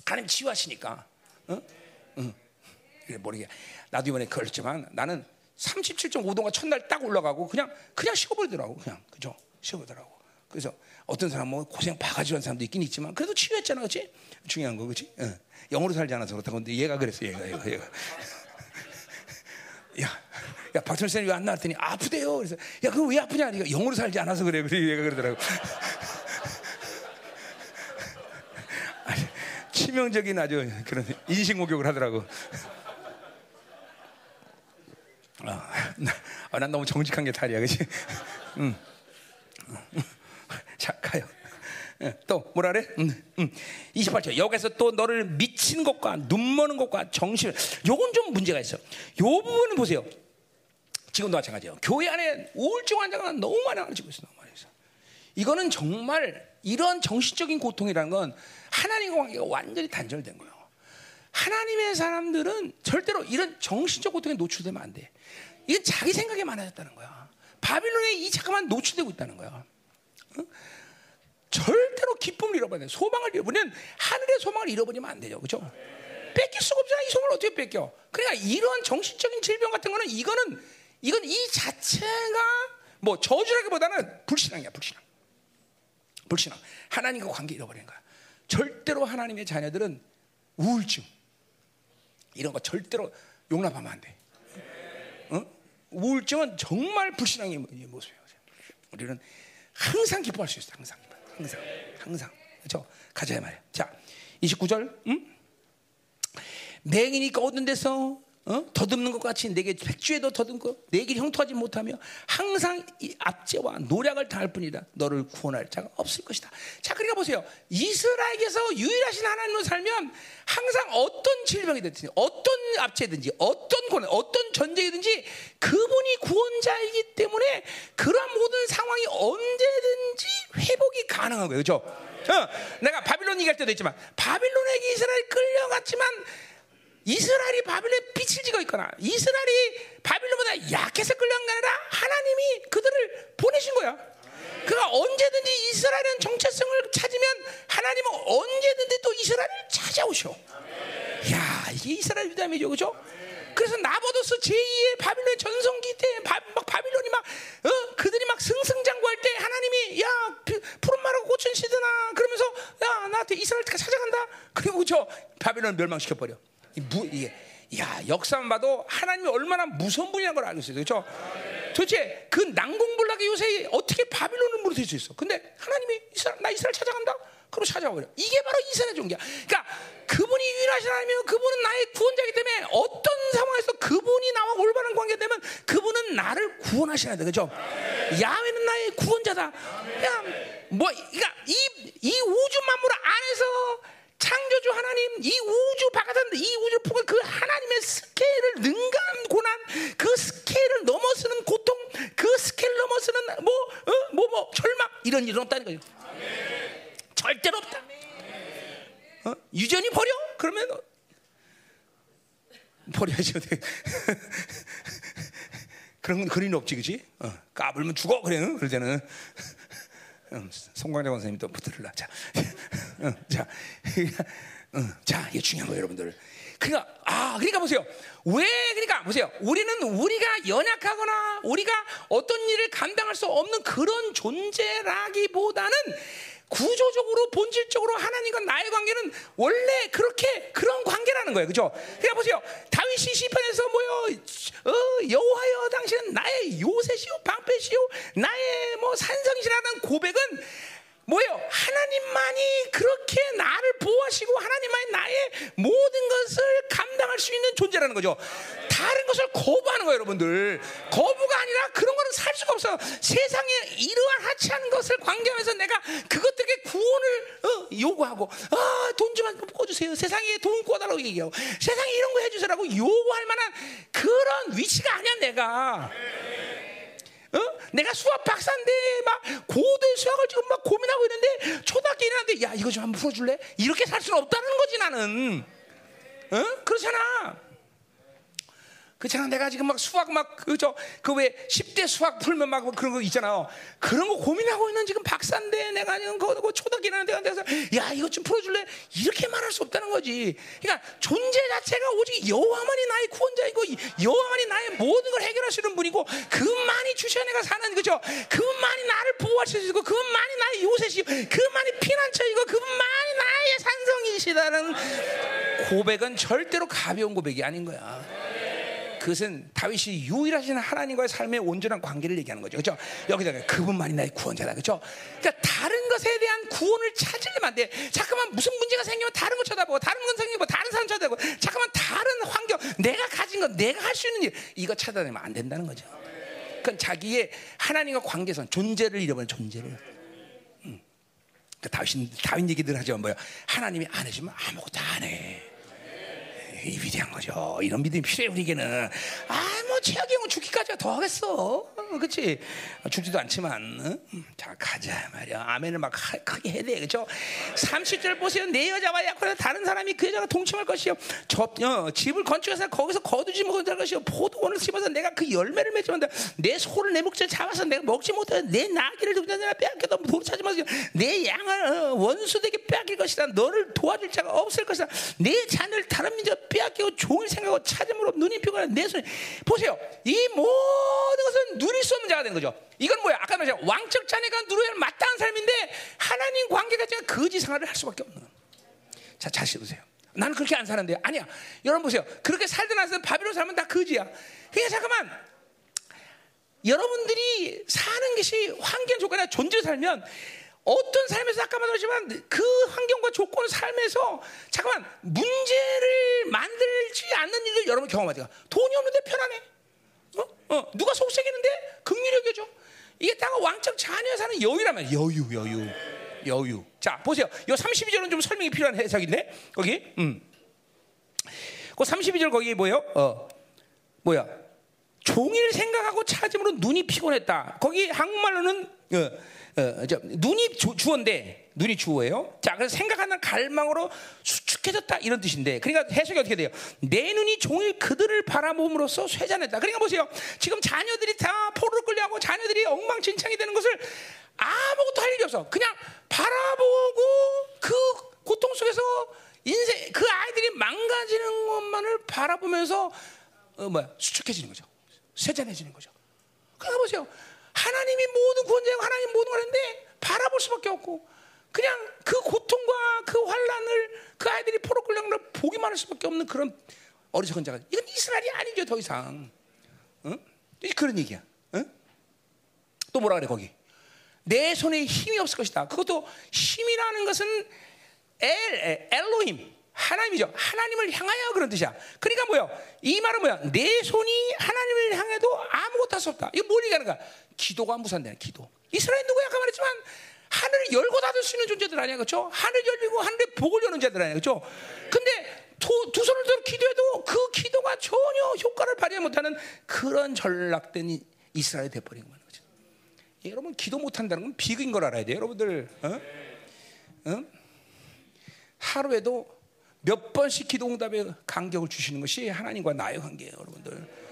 하나님 치유하시니까, 어, 응, 그래 모르게. 나도 이번에 걸렸지만 나는 삼십칠 점 오 도가 첫날 딱 올라가고 그냥 그냥 식어버리더라고 그냥 그죠? 식어버리더라고. 그래서 어떤 사람은 고생 바가지라는 사람도 있긴 있지만 그래도 치유했잖아, 그렇지? 중요한 거, 그렇지? 어. 영으로 살지 않아서 그렇다고 근데 얘가 그랬어, 얘가, 얘가, 얘가. 야, 야, 박철 선생님 왜 안 나왔더니 아프대요. 그래서 야, 그거 왜 아프냐? 그러니까 영으로 살지 않아서 그래, 그래 얘가 그러더라고. 아니, 치명적인 아주 그런 인신공격을 하더라고. 아, 아, 난 너무 정직한 게 탈이야, 그렇지? 응. 자 가요. 또 뭐라 그래? 음, 음. 이십팔 절 여기서 또 너를 미친 것과 눈머는 것과 정신 요건 좀 문제가 있어. 요 부분은 보세요. 지금도 마찬가지예요. 교회 안에 우울증 환자가 너무 많이 나아지고 있어. 너무 많이 있어. 이거는 정말 이런 정신적인 고통이라는 건 하나님과 관계가 완전히 단절된 거예요. 하나님의 사람들은 절대로 이런 정신적 고통에 노출되면 안 돼. 이건 자기 생각에 많아졌다는 거야. 바빌론에 이 잠깐만 노출되고 있다는 거야. 응? 절대로 기쁨을 잃어버리는 소망을 잃어버리는 하늘의 소망을 잃어버리면 안 되죠. 그렇죠? 뺏길 수가 없잖아. 이 소망을 어떻게 뺏겨? 그러니까 이런 정신적인 질병 같은 거는 이거는 이건 이 자체가 뭐 저주라기보다는 불신앙이야. 불신앙. 불신앙. 하나님과 관계 잃어버리는 거야. 절대로 하나님의 자녀들은 우울증 이런 거 절대로 용납하면 안 돼. 응? 우울증은 정말 불신앙의 모습이에요. 우리는 항상 기뻐할 수 있어. 항상 기뻐. 항상. 항상. 그렇죠? 가자 말이야. 자, 이십구 절. 응? 맹인이 꺼둔 데서 어? 더듬는 것 같이 내게 백주에도 더듬고 내 길 형통하지 못하며 항상 이 압제와 노력을 다할 뿐이다. 너를 구원할 자가 없을 것이다. 자, 그러니까 보세요. 이스라엘에서 유일하신 하나님으로 살면 항상 어떤 질병이 됐든지 어떤 압제든지 어떤 고난, 어떤 전쟁이든지 그분이 구원자이기 때문에 그런 모든 상황이 언제든지 회복이 가능한 거예요. 그렇죠? 어, 내가 바빌론 얘기할 때도 있지만 바빌론에게 이스라엘 끌려갔지만 이스라엘이 바빌론에 빛을 지고 있거나 이스라엘이 바빌론보다 약해서 끌려간 게 아니라 하나님이 그들을 보내신 거야. 그가 언제든지 이스라엘은 정체성을 찾으면 하나님은 언제든지 또 이스라엘을 찾아오셔. 야, 이게 이스라엘 유다미죠, 그렇죠? 그래서 나보도스 제이의 바빌론 전성기 때 바, 막 바빌론이 막 어? 그들이 막 승승장구할 때 하나님이 야 푸른마루고 꽃은 시드나 그러면서 야 나한테 이스라엘까지 찾아간다. 그리고 저 바빌론 멸망시켜 버려. 이 무, 이게, 야, 역사만 봐도 하나님이 얼마나 무서운 분이라는 걸 알고 있어요. 그렇죠? 도대체 그 난공불락의 요새 어떻게 바빌론을 무너뜨릴 수 있어? 근데 하나님이 이스라엘, 나 이스라엘 찾아간다? 그로 찾아버려. 이게 바로 이스라엘 종교야. 그러니까 그분이 유일하신 하나님이고 그분은 나의 구원자이기 때문에 어떤 상황에서 그분이 나와 올바른 관계가 되면 그분은 나를 구원하셔야 돼. 그죠? 네. 야훼는 나의 구원자다. 네. 그냥 뭐, 그러니까 이, 이 우주 만물 안에서 창조주 하나님, 이 우주 바깥에 이 우주를 포괄 그 하나님의 스케일을 능가한 고난, 그 스케일을 넘어서는 고통, 그 스케일을 넘어서는 뭐, 어? 뭐, 뭐, 절망 이런 일은 없다는 거죠. 아멘. 절대로 없다. 어? 유전이 버려? 그러면 어, 버려야죠. 그런 건 그런 일 없지, 그렇지? 어, 까불면 죽어 그래는 그럴 때는. 응, 송광재 원사님이 또 붙들라. 자, 응, 자, 응, 자, 이게 중요한 거예요, 여러분들. 그러니까, 아, 그러니까 보세요. 왜, 그러니까 보세요. 우리는 우리가 연약하거나 우리가 어떤 일을 감당할 수 없는 그런 존재라기보다는 구조적으로 본질적으로 하나님과 나의 관계는 원래 그렇게 그런 관계라는 거예요, 그렇죠? 그러니까 보세요. 다윗이 시편에서 뭐요? 어, 여호와여, 당신은 나의 요새시오, 방패시오, 나의 뭐 산성이시라는 고백은 뭐예요? 하나님만이 그렇게 나를 보호하시고 하나님만이 나의 모든 것을 감당할 수 있는 존재라는 거죠. 다른 것을 거부하는 거예요, 여러분들. 거부가 아니라 그런 거는 살 수가 없어요. 세상에 이러한 하찮은 것을 관계하면서 내가 그것들에게 구원을 어, 요구하고, 아, 돈 좀 꿔주세요. 세상에 돈 꿔달라고 얘기하고, 세상에 이런 거 해주세요라고 요구할 만한 그런 위치가 아니야, 내가. 어? 내가 수학 박사인데 막 고대 수학을 지금 막 고민하고 있는데 초등학교 일하는데 야 이거 좀 한번 풀어줄래? 이렇게 살 수는 없다는 거지 나는. 어? 그렇잖아. 그렇잖아. 내가 지금 막 수학 막 그 저 그 왜 십 대 수학 풀면 막 그런 거 있잖아요. 그런 거 고민하고 있는 지금 박사인데 내가 지금 그 초등학교 일하는 데서 야 이거 좀 풀어줄래? 이렇게 말할 수 없다는 거지. 그러니까 존재 자체가 오직 여호와만이 나의 구원자이고 여호와만이 나의 모든 걸 해결하시는 분이고 그만이 주셔야 내가 사는 거죠. 그만이 나를 보호하실 수 있고 그만이 나의 요새시고 그만이 피난처이고 그만이 나의 산성이시다는 고백은 절대로 가벼운 고백이 아닌 거야. 그것은 다윗이 유일하신 하나님과의 삶의 온전한 관계를 얘기하는 거죠. 그렇죠? 여기다가 그분만이 나의 구원자다. 그렇죠? 그러니까 다른 것에 대한 구원을 찾으려면 안 돼. 잠깐만 무슨 문제가 생기면 다른 걸 쳐다보고 다른 건 생기고 다른 사람 쳐다보고 잠깐만 다른 환경 내가 가진 건 내가 할 수 있는 일 이거 찾아내면 안 된다는 거죠. 그건 자기의 하나님과 관계선 존재를 잃어버린 존재를. 음. 그러니까 다윗 다윗 얘기들 하지만 뭐야? 하나님이 안 해주면 아무것도 안 해. 이 위대한 거죠. 이런 믿음이 필요해 우리에게는. 아, 뭐 최악의 경우 죽기까지가 더 하겠어. 그렇지? 죽지도 않지만. 응? 자, 가자 말이야. 아멘을 막 하, 크게 해야 돼. 그렇죠? 삼십 절 보세요. 내 여자와 약혼한 다른 사람이 그 여자가 동침할 것이요. 저, 어, 집을 건축해서 거기서 거두지 못할 것이요. 포도원을 심어서 내가 그 열매를 맺지 못한다. 내 소를 내 목줄에 잡아서 내가 먹지 못하여 내 나귀를 등잔에 빼앗겨도 도착하지 못하여 내 양을 원수에게 빼앗길 것이다. 너를 도와줄 자가 없을 것이다. 내 자녀를 다른 민족 빼앗기고 종일 생각하고 찾음으로 눈이 피곤한 내 손에 보세요. 이 모든 것은 누릴 수 없는 자가 된 거죠. 이건 뭐야? 아까 말했잖아요. 왕적 자녀가 누려야 마땅한 삶인데 하나님 관계가 제가 거지 생활을 할 수밖에 없는. 자, 자세히 보세요. 나는 그렇게 안 사는데요. 아니야. 여러분 보세요. 그렇게 살든 안 살든 바빌론 살면 다 거지야. 그러니까 잠깐만 여러분들이 사는 것이 환경 조건이나 존재로 살면. 어떤 삶에서 아까 말했지만 그 환경과 조건 삶에서 잠깐만 문제를 만들지 않는 일도 여러분 경험하세요. 돈이 없는데 편안해. 어? 어? 누가 속삭이는데 긍휼히 여겨. 이게 다 왕적 자녀 사는 여유라면 여유, 여유, 여유. 자 보세요. 이 삼십이 절은 좀 설명이 필요한 해석인데 거기, 음, 그 삼십이 절 거기 뭐예요? 어, 뭐야? 종일 생각하고 찾음으로 눈이 피곤했다. 거기 한국말로는. 어. 어, 저, 눈이 주, 주어인데 눈이 주어예요. 자, 그래서 생각하는 갈망으로 수축해졌다 이런 뜻인데, 그러니까 해석이 어떻게 돼요? 내 눈이 종일 그들을 바라봄으로써 쇠잔했다. 그러니까 보세요, 지금 자녀들이 다 포로로 끌려가고 자녀들이 엉망진창이 되는 것을 아무것도 할 일이 없어. 그냥 바라보고 그 고통 속에서 인생 그 아이들이 망가지는 것만을 바라보면서 어, 뭐야 수축해지는 거죠. 쇠잔해지는 거죠. 그러니까 보세요. 하나님이 모든 구원자이고 하나님 모든 걸 했는데 바라볼 수밖에 없고 그냥 그 고통과 그 환란을 그 아이들이 포로 끌려가는 걸 보기만 할 수밖에 없는 그런 어리석은 자가 이건 이스라엘이 아니죠 더 이상. 응? 그런 얘기야. 응? 또 뭐라 그래 거기 내 손에 힘이 없을 것이다. 그것도 힘이라는 것은 엘, 엘로힘, 하나님이죠. 하나님을 향하여 그런 뜻이야. 그러니까 뭐야? 이 말은 뭐야? 내 손이 하나님을 향해도 아무것도 할 수 없다. 이거 뭘 얘기하는 거야? 기도가 무산되는 기도. 이스라엘 누구야? 아까 말했지만 하늘을 열고 닫을 수 있는 존재들 아니야, 그렇죠? 하늘 열리고 하늘에 복을 여는 자들 아니야, 그렇죠? 근데 두, 두 손을 들어 기도해도 그 기도가 전혀 효과를 발휘 못하는 그런 전락된 이스라엘이 돼버린 거죠. 여러분 기도 못한다는 건 비극인 걸 알아야 돼요, 여러분들. 어? 어? 하루에도 몇 번씩 기도응답에 간격을 주시는 것이 하나님과 나의 관계예요, 여러분들.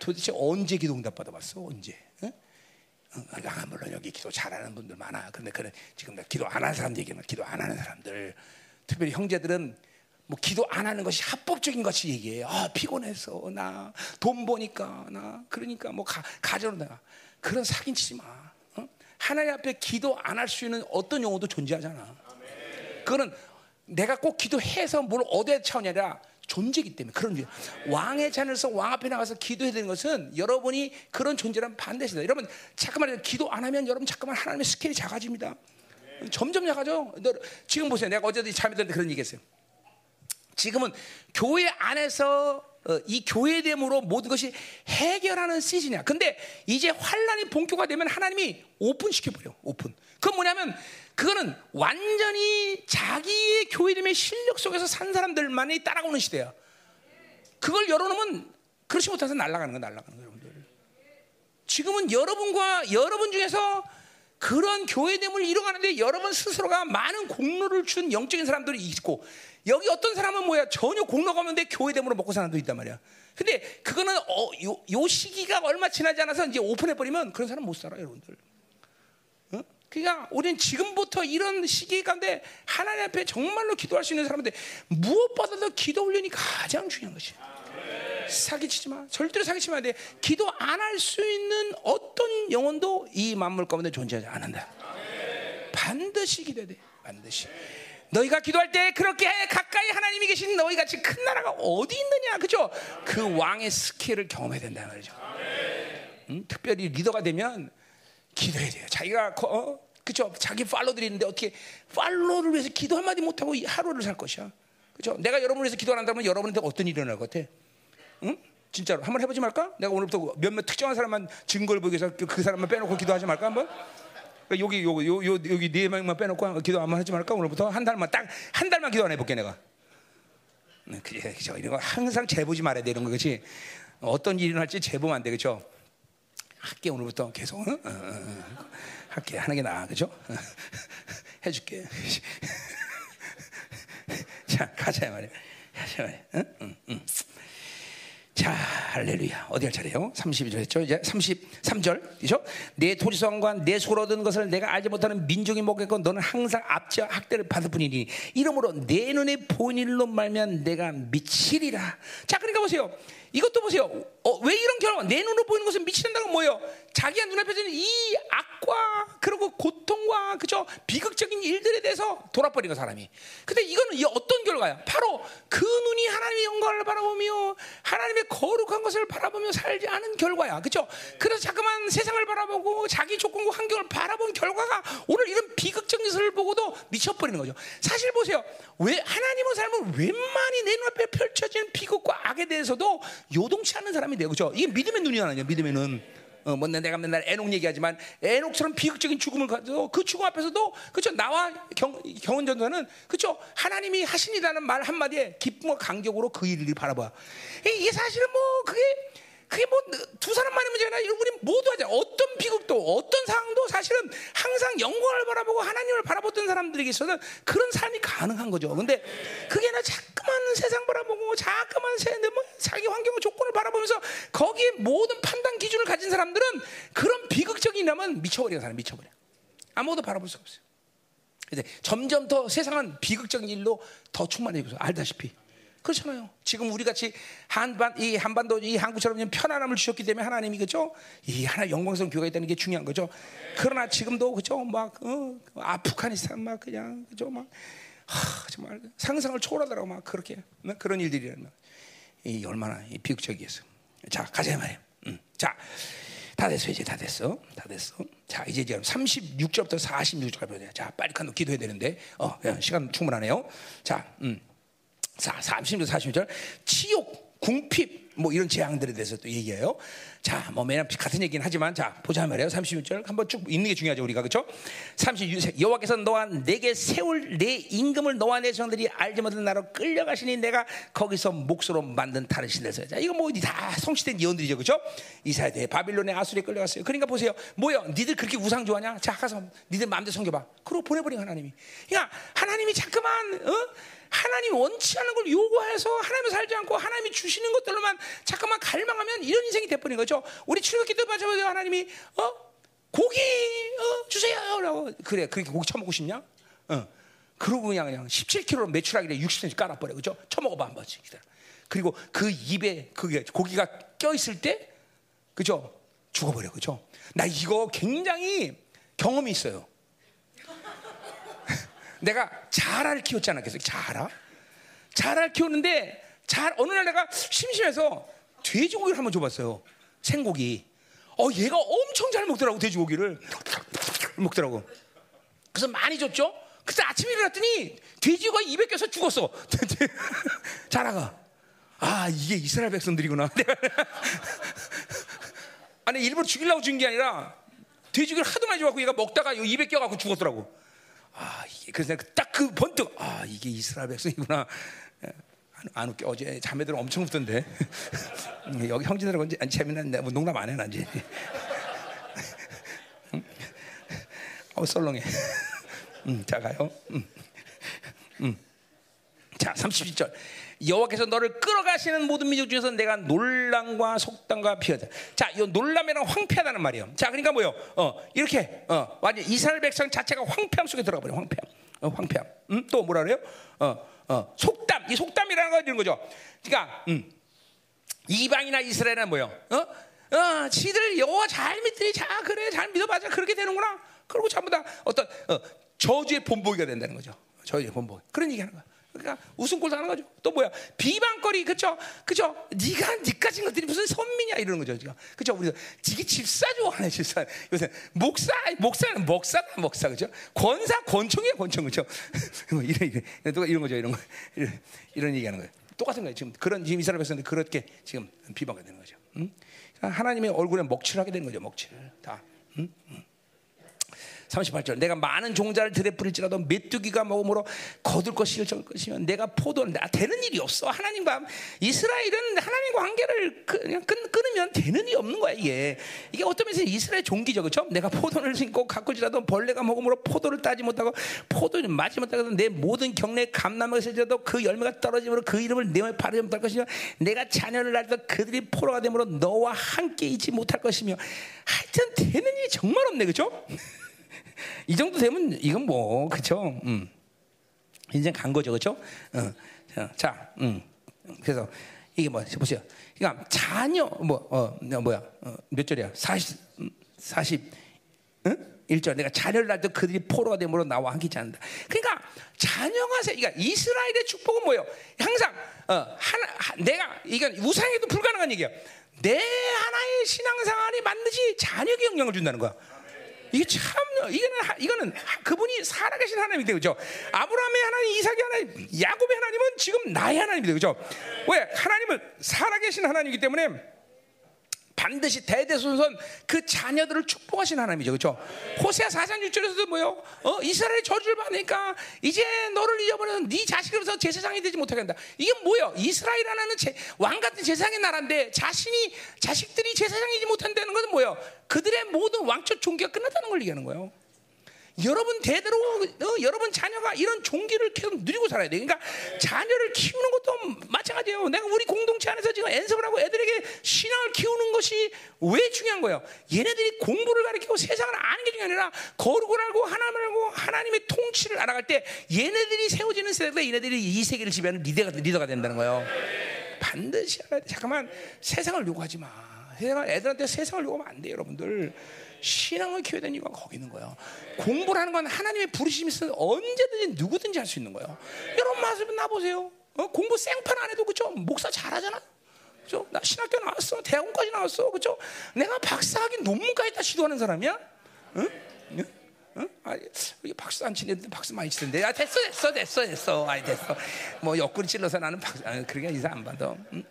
도대체 언제 기도응답 받아봤어? 언제? 어? 아, 물론 여기 기도 잘하는 분들 많아. 그런데 그래, 지금 나 기도 안 하는 사람들 얘기하면 기도 안 하는 사람들, 특별히 형제들은 뭐 기도 안 하는 것이 합법적인 것이 얘기해요. 아, 피곤해서 나 돈 버니까 나 그러니까 뭐 가, 가져온다. 그런 사기 치지 마. 어? 하나님 앞에 기도 안 할 수 있는 어떤 용어도 존재하잖아. 그거는 내가 꼭 기도해서 뭘 얻어야 차원이 아니라 존재이기 때문에. 그런 존재. 왕의 자녀로서 왕 앞에 나가서 기도해야 되는 것은 여러분이 그런 존재라면 반대시다. 여러분 잠깐만 기도 안 하면 여러분 잠깐만 하나님의 스케일이 작아집니다. 네. 점점 작아져. 너, 지금 보세요. 내가 어제도 잠이 들었는데 그런 얘기했어요. 지금은 교회 안에서 어, 이 교회됨으로 모든 것이 해결하는 시즌이야. 근데 이제 환란이 본격화되면 하나님이 오픈시켜버려. 오픈. 그건 뭐냐면 그거는 완전히 자기의 교회됨의 실력 속에서 산 사람들만이 따라오는 시대야. 그걸 열어놓으면 그렇지 못해서 날아가는 거, 날아가는 거, 여러분들. 지금은 여러분과 여러분 중에서 그런 교회됨을 이뤄가는데 여러분 스스로가 많은 공로를 준 영적인 사람들이 있고, 여기 어떤 사람은 뭐야? 전혀 공로가 없는데 교회됨으로 먹고 사는 사람도 있단 말이야. 근데 그거는 어, 요, 요 시기가 얼마 지나지 않아서 이제 오픈해버리면 그런 사람 못 살아요, 여러분들. 응? 그러니까 우리는 지금부터 이런 시기 가운데 하나님 앞에 정말로 기도할 수 있는 사람인데, 무엇보다도 기도 훈련이 가장 중요한 것이야. 사기치지 마. 절대로 사기치면 안 돼. 기도 안 할 수 있는 어떤 영혼도 이 만물 가운데 존재하지 않는다. 반드시 기도해야 돼. 반드시. 너희가 기도할 때 그렇게 가까이 하나님이 계신 너희 같이 큰 나라가 어디 있느냐, 그죠? 그 왕의 스케일을 경험해야 된다 말이죠. 음? 특별히 리더가 되면 기도해야 돼요. 자기가 어? 그죠? 자기 팔로들이 있는데 어떻게 팔로를 위해서 기도 한 마디 못 하고 하루를 살 것이야, 그죠? 내가 여러분을 위해서 기도를 한다면 여러분한테 어떤 일이 일어날 것 같아? 응? 진짜로 한번 해보지 말까? 내가 오늘부터 몇몇 특정한 사람만 증거를 보기 위해서 그 사람만 빼놓고 기도하지 말까 한번? 그러니까 여기 여기 여기 여기 네 명만 빼놓고 기도 한번 하지 말까? 오늘부터 한 달만 딱 한 달만 기도 안 해볼게 내가. 네, 그래, 그죠? 이런 거 항상 재보지 말아야 되는 거지. 어떤 일이 일어날지 재보면 안 돼, 그죠? 할게 오늘부터 계속. 응? 어, 어, 할게 하는 게 나아, 그죠? 해줄게. 자 가자 말이야. 가자 말이야. 응? 응, 응. 자, 할렐루야. 어디 할 차례요? 삼십이 절 했죠? 이제 삼십삼 절. 그죠? 내 토지성과 내 소로 얻은 것을 내가 알지 못하는 민족이 먹겠고 너는 항상 압제와 학대를 받을 뿐이니 이러므로 내 눈에 보인 일로 말면 내가 미치리라. 자, 그러니까 보세요. 이것도 보세요. 어, 왜 이런 결혼? 내 눈으로 보이는 것은 미치는다는 건 뭐예요? 자기가 눈앞에서는 이 악과 그리고 고통과 그죠? 비극적인 일들에 대해서 돌아버린 거 사람이. 근데 이거는 이 어떤 결과야? 바로 그 눈이 하나님의 영광을 바라보며 하나님의 거룩한 것을 바라보며 살지 않은 결과야, 그죠? 그래서 잠깐만 세상을 바라보고 자기 조건과 환경을 바라본 결과가 오늘 이런 비극적인 것을 보고도 미쳐버리는 거죠. 사실 보세요. 왜 하나님의 삶은 웬만히 내 눈앞에 펼쳐진 비극과 악에 대해서도 요동치 않는 사람이 돼요, 그죠? 이게 믿음의 눈이 아니냐, 믿음의 눈. 어, 뭐 내가 맨날 에녹 얘기하지만 에녹처럼 비극적인 죽음을 가지고 그 죽음 앞에서도 그죠? 나와 경언전도는 그죠? 하나님이 하시니라는 말 한마디에 기쁨과 감격으로 그 일을 바라봐. 이게 사실은 뭐 그게 그게 뭐 두 사람만의 문제가 아니라 우리 모두 하잖아. 어떤 비극도 어떤 상황도 사실은 항상 영광을 바라보고 하나님을 바라보던 사람들에게 있어서는 그런 삶이 가능한 거죠. 근데 그게 아니라 자꾸만 세상 바라보고 자꾸만 자기 환경과 조건을 바라보면서 거기에 모든 판단 기준을 가진 사람들은 그런 비극적인 일이라면 미쳐버리는 사람, 미쳐버려. 아무것도 바라볼 수가 없어요. 근데 점점 더 세상은 비극적인 일로 더 충만해지고 있어요. 알다시피. 그렇잖아요. 지금 우리 같이 한반 이 한반도 이 한국처럼 편안함을 주셨기 때문에 하나님이 그죠? 이 하나 영광스러운 교회가 있다는 게 중요한 거죠. 그러나 지금도 그죠? 막 어, 아프가니스탄 막 그냥 그죠? 막 하, 정말 상상을 초월하더라고 막 그렇게 막 그런 일들이란 말. 이 얼마나 비극적이었어. 자 가자 말이에요. 음. 자 다 됐어. 이제 다 됐어. 다 됐어. 자, 이제 지금 삼십육 절부터 사십육 절까지 보자. 자, 빨리 칸도 기도해야 되는데. 어, 시간 충분하네요. 자, 음. 자, 삼십육 절부터 사십육 절. 치욕, 궁핍 뭐 이런 재앙들에 대해서 또 얘기해요. 자, 뭐 매년 같은 얘기는 하지만 자, 보자 말이에요. 삼십육 절 한번 쭉 읽는 게 중요하죠, 우리가. 그렇죠? 삼십육 절. 여호와께서 너와 내게 세울 내 임금을 너와 내 조상들이 알지 못한 나라로 끌려가시니 내가 거기서 목소로 만든 다른 신에서. 자, 이거 뭐 다 성취된 예언들이죠. 그렇죠? 이사야 때 바빌론에 아수리에 끌려갔어요. 그러니까 보세요. 뭐요? 니들 그렇게 우상 좋아하냐? 자, 가서 니들 마음대로 섬겨 봐. 그러고 보내 버린 하나님이. 그러니까 하나님이 자꾸만 어? 하나님 원치 않은 걸 요구해서 하나님을 살지 않고 하나님이 주시는 것들로만 자꾸만 갈망하면 이런 인생이 돼버린 거죠. 우리 출애굽기 때 마찬가지로 하나님이 어 고기 어 주세요라고 그래 그렇게 고기 처먹고 싶냐? 어 그러고 그냥 그냥 십칠 킬로그램 매출하기를 육십 센티미터 깔아버려. 그죠? 처먹어봐 한 번씩. 기다려. 그리고 그 입에 그게 고기가 껴있을 때 그죠? 죽어버려. 그죠? 나 이거 굉장히 경험이 있어요. 내가 자라를 키웠잖아. 계속 자라. 자라를 키웠는데 잘 어느 날 내가 심심해서 돼지고기를 한번 줘봤어요. 생고기. 어 얘가 엄청 잘 먹더라고. 돼지고기를 먹더라고. 그래서 많이 줬죠. 그때 아침에 일어났더니 돼지가 입에 껴서 죽었어. 자라가. 아 이게 이스라엘 백성들이구나. 아니 일부러 죽이려고 준 게 아니라 돼지고기를 하도 많이 줘갖고 얘가 먹다가 입에 껴갖고 죽었더라고. 아 이게 그래서 내가 딱 그 번뜩 아 이게 이스라엘 백성이구나. 안, 안 웃겨. 어제 자매들 엄청 웃던데. 여기 형제들하고 이제 재미난데 뭐 농담 안 해나 이제. 응? 어 썰렁해. 음, 자 가요. 음. 음. 자 삼십이 절. 여호와께서 너를 끌어가시는 모든 민족 중에서 내가 논란과 속담과 피하다. 자, 이 논란이랑 황폐하다는 말이에요. 자, 그러니까 뭐요? 어, 이렇게 어, 완전 이스라엘 백성 자체가 황폐함 속에 들어가 버려. 황폐함, 어, 황폐함. 음, 또 뭐라 그래요? 어, 어, 속담. 이 속담이라는 건 이런 거죠. 그러니까 음, 이방이나 이스라엘은 뭐요? 어, 어, 지들 여호와 잘 믿더니 자 그래, 잘 믿어봐자 그렇게 되는구나. 그리고 전부 다 어떤 어, 저주의 본보기가 된다는 거죠. 저주의 본보기. 그런 얘기하는 거야. 그러니까 웃음꼴 당하는 거죠. 또 뭐야? 비방거리. 그렇죠? 그렇죠? 네가 네까진 것들이 무슨 선미냐 이러는 거죠. 지금. 그렇죠? 우리가 지기 집사 좋아하네. 집사. 요새 목사 목사는 목사다 목사. 그렇죠? 권사 권총이야 권총. 그렇죠? 뭐 이런 이런 누가 이런 거죠. 이런 거. 이런, 이런 얘기하는 거예요. 똑같은 거예요. 지금 그런 지금 이 사람에서는 그렇게 지금 비방이 되는 거죠. 음? 그러니까 하나님의 얼굴에 먹칠하게 되는 거죠. 먹칠. 다. 음? 음. 삼십팔 절. 내가 많은 종자를 들에 뿌릴지라도 메뚜기가 먹음으로 거둘 것이 일정일 것이면 내가 포도는 나 되는 일이 없어. 하나님과 이스라엘은 하나님과 관계를 그냥 끊, 끊으면 되는 일이 없는 거야 이게. 이게 어떤 면에서 이스라엘 종기죠. 그렇죠? 내가 포도를 심고 가꿀지라도 벌레가 먹음으로 포도를 따지 못하고 포도를 마지 못하고 내 모든 경내 감람에 있을지라도 그 열매가 떨어지므로 그 이름을 내 몸에 바르지 못할 것이며 내가 자녀를 낳아도 그들이 포로가 되므로 너와 함께 있지 못할 것이며 하여튼 되는 일이 정말 없네. 그렇죠? 이 정도 되면 이건 뭐 그렇죠? 음. 인생 간 거죠, 그렇죠? 어. 자, 음. 그래서 이게 뭐 보세요. 그러니까 자녀 뭐 어, 뭐야 어, 몇 절이야? 사십, 사십, 응? 일 절. 내가 자녀를 낳아도 그들이 포로가 되므로 나와 함께 있지 않는다. 그러니까 자녀가 세. 그러니까 이스라엘의 축복은 뭐예요? 항상 어, 하나, 하, 내가 이건 우상에도 불가능한 얘기야. 내 하나의 신앙생활이 반드시 자녀에게 영향을 준다는 거야. 이게 참 이거는 이거는 그분이 살아계신 하나님이 되죠. 아브라함의 하나님, 이삭의 하나님, 야곱의 하나님은 지금 나의 하나님이 되죠. 왜? 하나님은 살아계신 하나님이기 때문에 반드시 대대손손 그 자녀들을 축복하신 하나님이죠. 그렇죠? 호세아 사 장 육 절에서도 뭐요? 어, 이스라엘의 저주를 받으니까 이제 너를 잊어버려서 네 자식으로서 제사장이 되지 못하게 한다. 이게 뭐예요? 이스라엘 하나는 왕 같은 제사장의 나라인데 자신이 자식들이 제사장이지 못한다는 것은 뭐예요? 그들의 모든 왕적 종기가 끝났다는 걸 얘기하는 거예요. 여러분 대대로 어, 여러분 자녀가 이런 종기를 계속 누리고 살아야 돼. 그러니까 자녀를 키우는 것도 마찬가지예요. 내가 우리 공동체 안에서 지금 연습을 하고 애들에게 신앙을 키우는 것이 왜 중요한 거예요? 얘네들이 공부를 가르치고 세상을 아는 게 중요한 게 아니라 거룩을 알고 하나님을 알고 하나님의 통치를 알아갈 때 얘네들이 세워지는 세대가 얘네들이 이 세계를 지배하는 리더가, 리더가 된다는 거예요. 반드시 알아야 돼. 잠깐만 세상을 요구하지 마. 세상, 애들한테 세상을 요구하면 안 돼요. 여러분들 신앙을 키워야 되는 이유가 거기 있는 거예요. 공부를 하는 건 하나님의 부르심이 있으면 언제든지 누구든지 할 수 있는 거예요. 여러분 말씀 나보세요. 어? 공부 생판 안 해도 그쵸? 목사 잘하잖아. 그죠? 나 신학교 나왔어, 대학원까지 나왔어, 그죠? 내가 박사학위 논문까지 다 시도하는 사람이야? 응? 응? 응? 아니, 박수 안 치는데 박수 많이 치던데. 아, 됐어, 됐어, 됐어, 됐어. 아니, 됐어. 뭐, 옆구리 찔러서 나는 박수, 아, 그러니까 인사 안 받아. 응?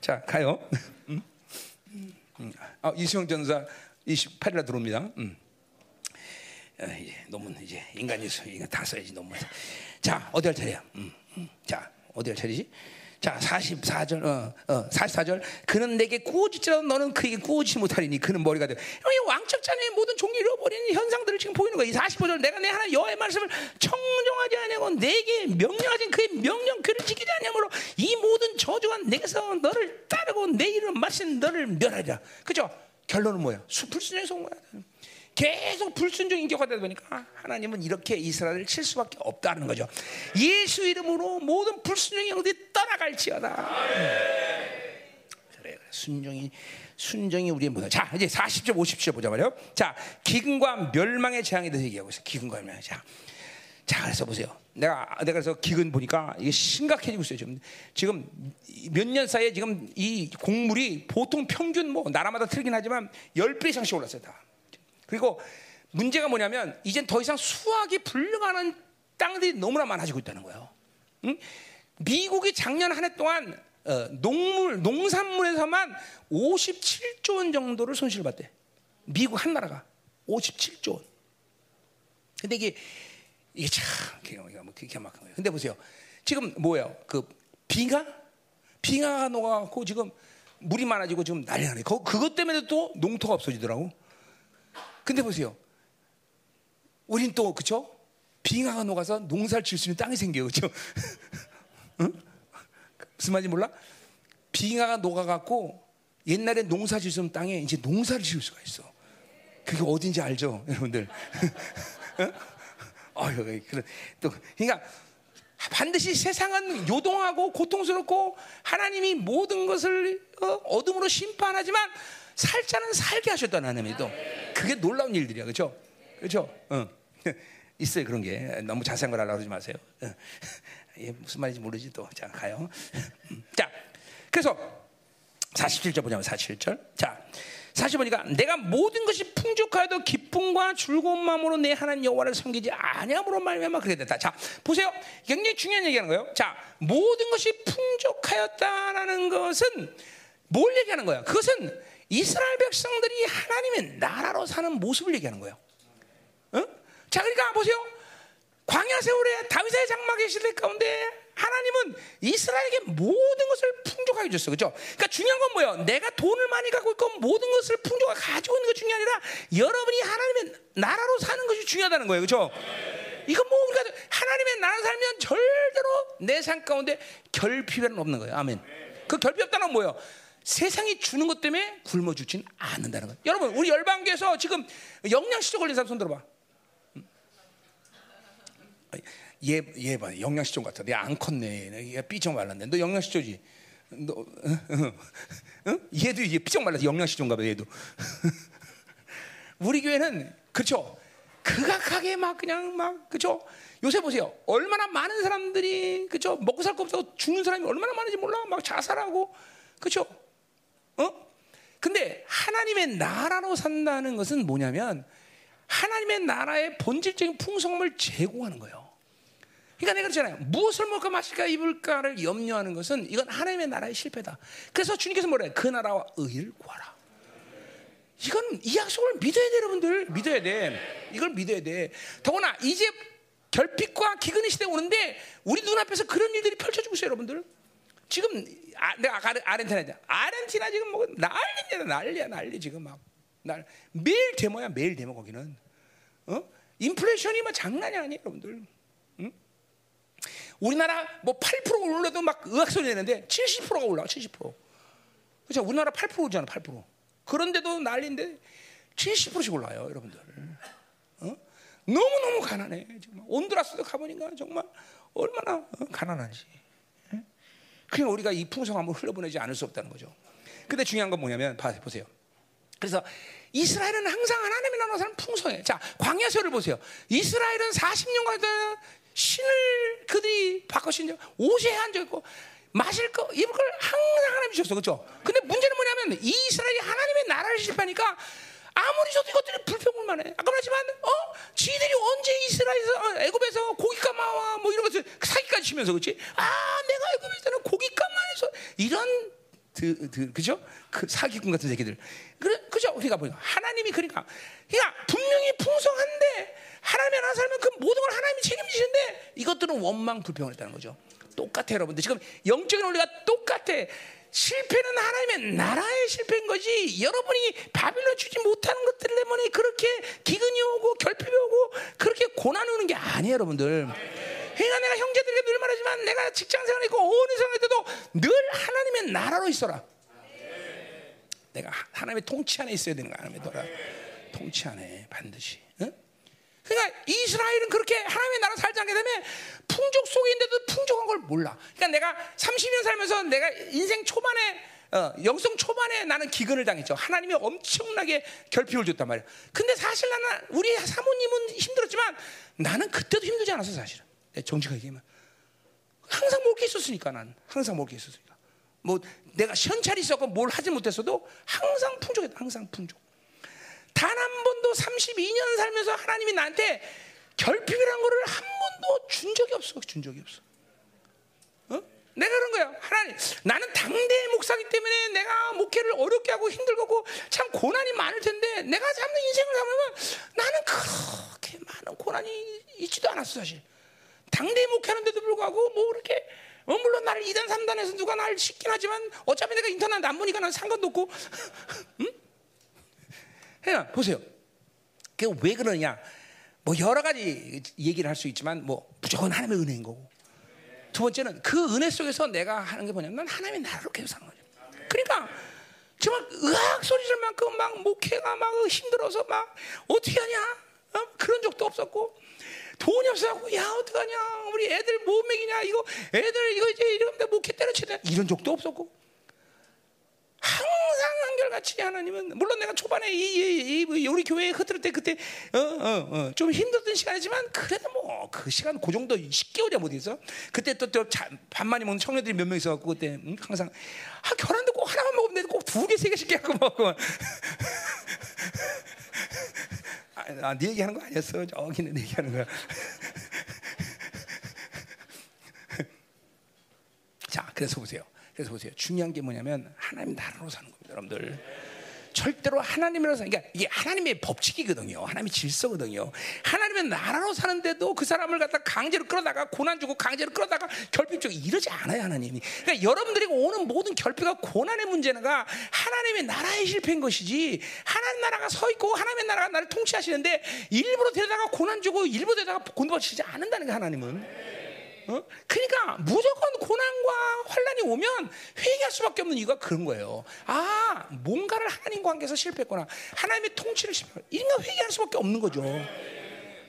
자, 가요. 응? 응. 아, 이수영 전사 이십팔 일에 들어옵니다. 응. 아, 이제 논문, 이제 인간에서 인간 다 써야지, 논문. 자, 어디 할 차례야? 응. 응. 자, 어디 할 차례지? 자, 사십사 절, 어, 어, 사십사 절. 그는 내게 구워질지라도 너는 그에게 구워지지 못하리니 그는 머리가 되어. 이 왕적 자녀의 모든 종이 잃어버리는 현상들을 지금 보이는 거야. 이 사십오 절, 내가 내 하나님 여호와의 말씀을 청정하지 아니하고 내게 명령하신 그의 명령 그를 지키지 아니하므로 이 모든 저주한 내게서 너를 따르고 내 이름 말씀 너를 멸하리라. 그죠? 결론은 뭐야? 불순종에서 온 거야. 계속 불순종 인격화 되다 보니까 하나님은 이렇게 이스라엘을 칠 수밖에 없다는 거죠. 예수 이름으로 모든 불순종이 어디 떠나갈지어다. 그래, 순종이 순종이 우리의 모든. 자, 이제 사십 절 오십 절 보자 말이요. 자, 기근과 멸망의 재앙에 대해서 얘기하고 있어요. 기근과 멸망의 재앙. 자, 그래서 보세요. 내가 내가 그래서 기근 보니까 이게 심각해지고 있어요. 지금 지금 몇 년 사이에 지금 이 곡물이 보통 평균 뭐 나라마다 틀리긴 하지만 십 배 이상씩 올랐어요, 다. 그리고 문제가 뭐냐면 이젠 더 이상 수확이 불가능한 땅들이 너무나 많아지고 있다는 거예요. 응? 미국이 작년 한 해 동안 어, 농물, 농산물에서만 오십칠조 원 정도를 손실을 봤대. 미국 한 나라가 오십칠조 원. 근데 이게 이게 참 기가 막힌 거예요. 근데 보세요. 지금 뭐예요? 그 빙하? 빙하가 녹아갖고 지금 물이 많아지고 지금 난리가 나네. 그것 때문에 또 농토가 없어지더라고. 근데 보세요. 우린 또 그쵸? 빙하가 녹아서 농사를 지을 수 있는 땅이 생겨요. 그쵸? 응? 무슨 말인지 몰라? 빙하가 녹아갖고 옛날에 농사 지을 수 있는 땅에 이제 농사를 지을 수가 있어. 그게 어딘지 알죠? 여러분들. 응? 어, 그런, 또, 그러니까 반드시 세상은 요동하고 고통스럽고 하나님이 모든 것을 어, 어둠으로 심판하지만 살자는 살게 하셨다는 하나님이 또 그게 놀라운 일들이야. 그렇죠? 그렇죠? 어. 있어요. 그런 게. 너무 자세한 걸 알아보지 마세요. 어. 이게 무슨 말인지 모르지 또. 자, 가요. 자, 그래서 사십칠 절 보자면 사십칠 절. 자, 사십오 절이니까 내가 모든 것이 풍족하여도 기쁨과 즐거운 마음으로 내 하나님 여호와를 섬기지 아니함으로 말미암아 그렇게 됐다. 자, 보세요. 굉장히 중요한 얘기하는 거예요. 자, 모든 것이 풍족하였다라는 것은 뭘 얘기하는 거야? 그것은 이스라엘 백성들이 하나님의 나라로 사는 모습을 얘기하는 거예요. 응? 자, 그러니까 보세요. 광야 세월에 다윗의 장막의 시대 가운데 하나님은 이스라엘에게 모든 것을 풍족하게 줬어. 그렇죠? 그러니까 중요한 건 뭐예요? 내가 돈을 많이 갖고 있고 모든 것을 풍족하게 가지고 있는 것이 중요한 게 아니라 여러분이 하나님의 나라로 사는 것이 중요하다는 거예요. 그렇죠? 이건 뭐 우리가 하나님의 나라로 살면 절대로 내 삶 가운데 결핍은 없는 거예요. 아멘. 그 결핍 없다는 건 뭐예요? 세상이 주는 것 때문에 굶어 죽진 않는다는 거예요. 여러분, 우리 열방교에서 지금 영양실조 걸린 사람 손 들어봐. 얘, 얘 봐. 영양실조 같아. 내가 안 컸네. 얘가 삐쩍 말랐네. 너 영양실조지? 너, 응? 응? 응? 얘도 이제 삐쩍 말랐어. 영양실조인가 봐, 얘도. 우리 교회는, 그렇죠? 극악하게 막 그냥 막, 그렇죠? 요새 보세요. 얼마나 많은 사람들이, 그렇죠? 먹고 살 거 없다고 죽는 사람이 얼마나 많은지 몰라. 막 자살하고, 그렇죠? 어? 근데 하나님의 나라로 산다는 것은 뭐냐면 하나님의 나라의 본질적인 풍성함을 제공하는 거예요. 그러니까 내가 그러잖아요. 무엇을 먹을까 마실까 입을까를 염려하는 것은 이건 하나님의 나라의 실패다. 그래서 주님께서 뭐래요? 그 나라와 의의를 구하라. 이건 이 약속을 믿어야 돼. 여러분들 믿어야 돼. 이걸 믿어야 돼. 더구나 이제 결핍과 기근의 시대가 오는데 우리 눈앞에서 그런 일들이 펼쳐지고 있어요. 여러분들 지금 아, 내가 아까 아르헨티나야. 아르헨티나 지금 뭐 난리야, 난리야, 난리 지금 막 날 매일 데모야, 매일 데모 거기는. 어? 인플레이션이 막 장난이 아니에요, 여러분들. 응? 우리나라 뭐 팔 퍼센트 올라도 막 의학소리 내는데 칠십 퍼센트가 올라, 칠십 퍼센트. 그렇죠? 우리나라 팔 퍼센트 오잖아, 팔 퍼센트. 그런데도 난리인데 칠십 퍼센트씩 올라요, 여러분들. 어? 너무 너무 가난해. 지금 온두라스도 가보니까 정말 얼마나 가난한지. 그냥 우리가 이 풍성함을 흘려보내지 않을 수 없다는 거죠. 근데 중요한 건 뭐냐면 보세요. 그래서 이스라엘은 항상 하나님이 나누는 사람 풍성해. 자, 광야 세월을 보세요. 이스라엘은 사십 년간 동안 신을 그들이 바꿔신 적, 옷에 한적 있고 마실 거, 입을 걸 항상 하나님이 주셨어, 그렇죠? 근데 문제는 뭐냐면 이 이스라엘이 하나님의 나라를 실패하니까 아무리 저도 이것들이 불평불만해. 아까 말했지만, 어, 지들이 언제 이스라엘에서 애굽에서 고깃가마와 뭐 이런 것들 사기까지 치면서, 그렇지? 아, 내가 애굽에서는 고깃가마에서 이런. 그, 그, 그죠? 그 사기꾼 같은 새끼들. 그래, 그죠? 우리가 보니까 하나님이 그러니까, 그러니까 분명히 풍성한데 하나님의 나라 살면 그 모든 걸 하나님이 책임지시는데 이것들은 원망 불평을 했다는 거죠. 똑같아 여러분들. 지금 영적인 원리가 똑같아. 실패는 하나님의 나라의 실패인 거지. 여러분이 바빌론 주지 못하는 것들 때문에 그렇게 기근이 오고 결핍이 오고 그렇게 고난이 오는 게 아니에요, 여러분들. 그러니까 내가 형제들에게 늘 말하지만 내가 직장생활 있고 어느 상황 때도 늘 하나님의 나라로 있어라. 내가 하나님의 통치 안에 있어야 되는 거야. 하나님의 나라 통치 안에 반드시. 응? 그러니까 이스라엘은 그렇게 하나님의 나라 살지 않게 되면 풍족 속에 있는데도 풍족한 걸 몰라. 그러니까 내가 삼십 년 살면서 내가 인생 초반에 어, 영성 초반에 나는 기근을 당했죠. 하나님이 엄청나게 결핍을 줬단 말이야. 근데 사실 나는 우리 사모님은 힘들었지만 나는 그때도 힘들지 않았어, 사실은. 정직하게 얘기하면 항상 먹을 게 있었으니까. 난 항상 먹을 게 있었으니까 뭐 내가 현찰이 있었고 뭘 하지 못했어도 항상 풍족했다. 항상 풍족. 단 한 번도 삼십이 년 살면서 하나님이 나한테 결핍이란 거를 한 번도 준 적이 없어. 준 적이 없어. 어? 내가 그런 거야. 하나님, 나는 당대 목사기 때문에 내가 목회를 어렵게 하고 힘들고 참 고난이 많을 텐데 내가 잡는 인생을 가보면 나는 그렇게 많은 고난이 있지도 않았어, 사실. 당대에 목회하는데도 불구하고 뭐 그렇게 어 물론 나를 이 단 삼 단에서 누가 나를 씻긴 하지만 어차피 내가 인터넷 안 보니까 난 상관도 없고. 응? 해나 보세요. 그게 왜 그러냐? 뭐 여러 가지 얘기를 할 수 있지만 뭐 무조건 하나님의 은혜인 거고. 두 번째는 그 은혜 속에서 내가 하는 게 뭐냐면 난 하나님의 나라로 계속 사는 거죠. 그러니까 정말 의학 소리질 만큼 막 목회가 막 힘들어서 막 어떻게 하냐? 어? 그런 적도 없었고. 돈이 없어갖고 야 어떡하냐 우리 애들 못 먹이냐 이거 애들 이거 이제 이러면 목회 때려치냐 이런 적도 없었고 항상 한결같이 하나님은 물론 내가 초반에 이, 이, 이 우리 교회에 흐트를 때 그때 어, 어, 어, 좀 힘들던 시간이지만 그래도 뭐 그 시간 그 정도 십 개월이야 못했어. 그때 또 밥 많이 먹는 청년들이 몇 명 있어갖고 그때 음, 항상 아, 결혼도 꼭 하나만 먹으면 꼭 두 개 세 개씩 갖고 먹고 아, 네 얘기하는 거 아니었어. 저기는 네 얘기하는 거야. 자, 그래서 보세요. 그래서 보세요. 중요한 게 뭐냐면 하나님 나라로 사는 겁니다, 여러분들. 절대로 하나님으로 사는 그러니까 이게 하나님의 법칙이거든요. 하나님의 질서거든요. 하나님의 나라로 사는데도 그 사람을 갖다 강제로 끌어다가 고난 주고 강제로 끌어다가 결핍 주고 이러지 않아요, 하나님이. 그러니까 여러분들이 오는 모든 결핍과 고난의 문제가 하나님의 나라의 실패인 것이지 하나님 나라가 서 있고 하나님의 나라가 나를 통치하시는데 일부러 데려다가 고난 주고 일부러 데려다가 곤두박치지 않는다는 게 하나님은. 어? 그러니까 무조건 고난과 환란이 오면 회개할 수밖에 없는 이유가 그런 거예요. 아, 뭔가를 하나님 관계에서 실패했구나. 하나님의 통치를 실패했구나. 이런 회개할 수밖에 없는 거죠.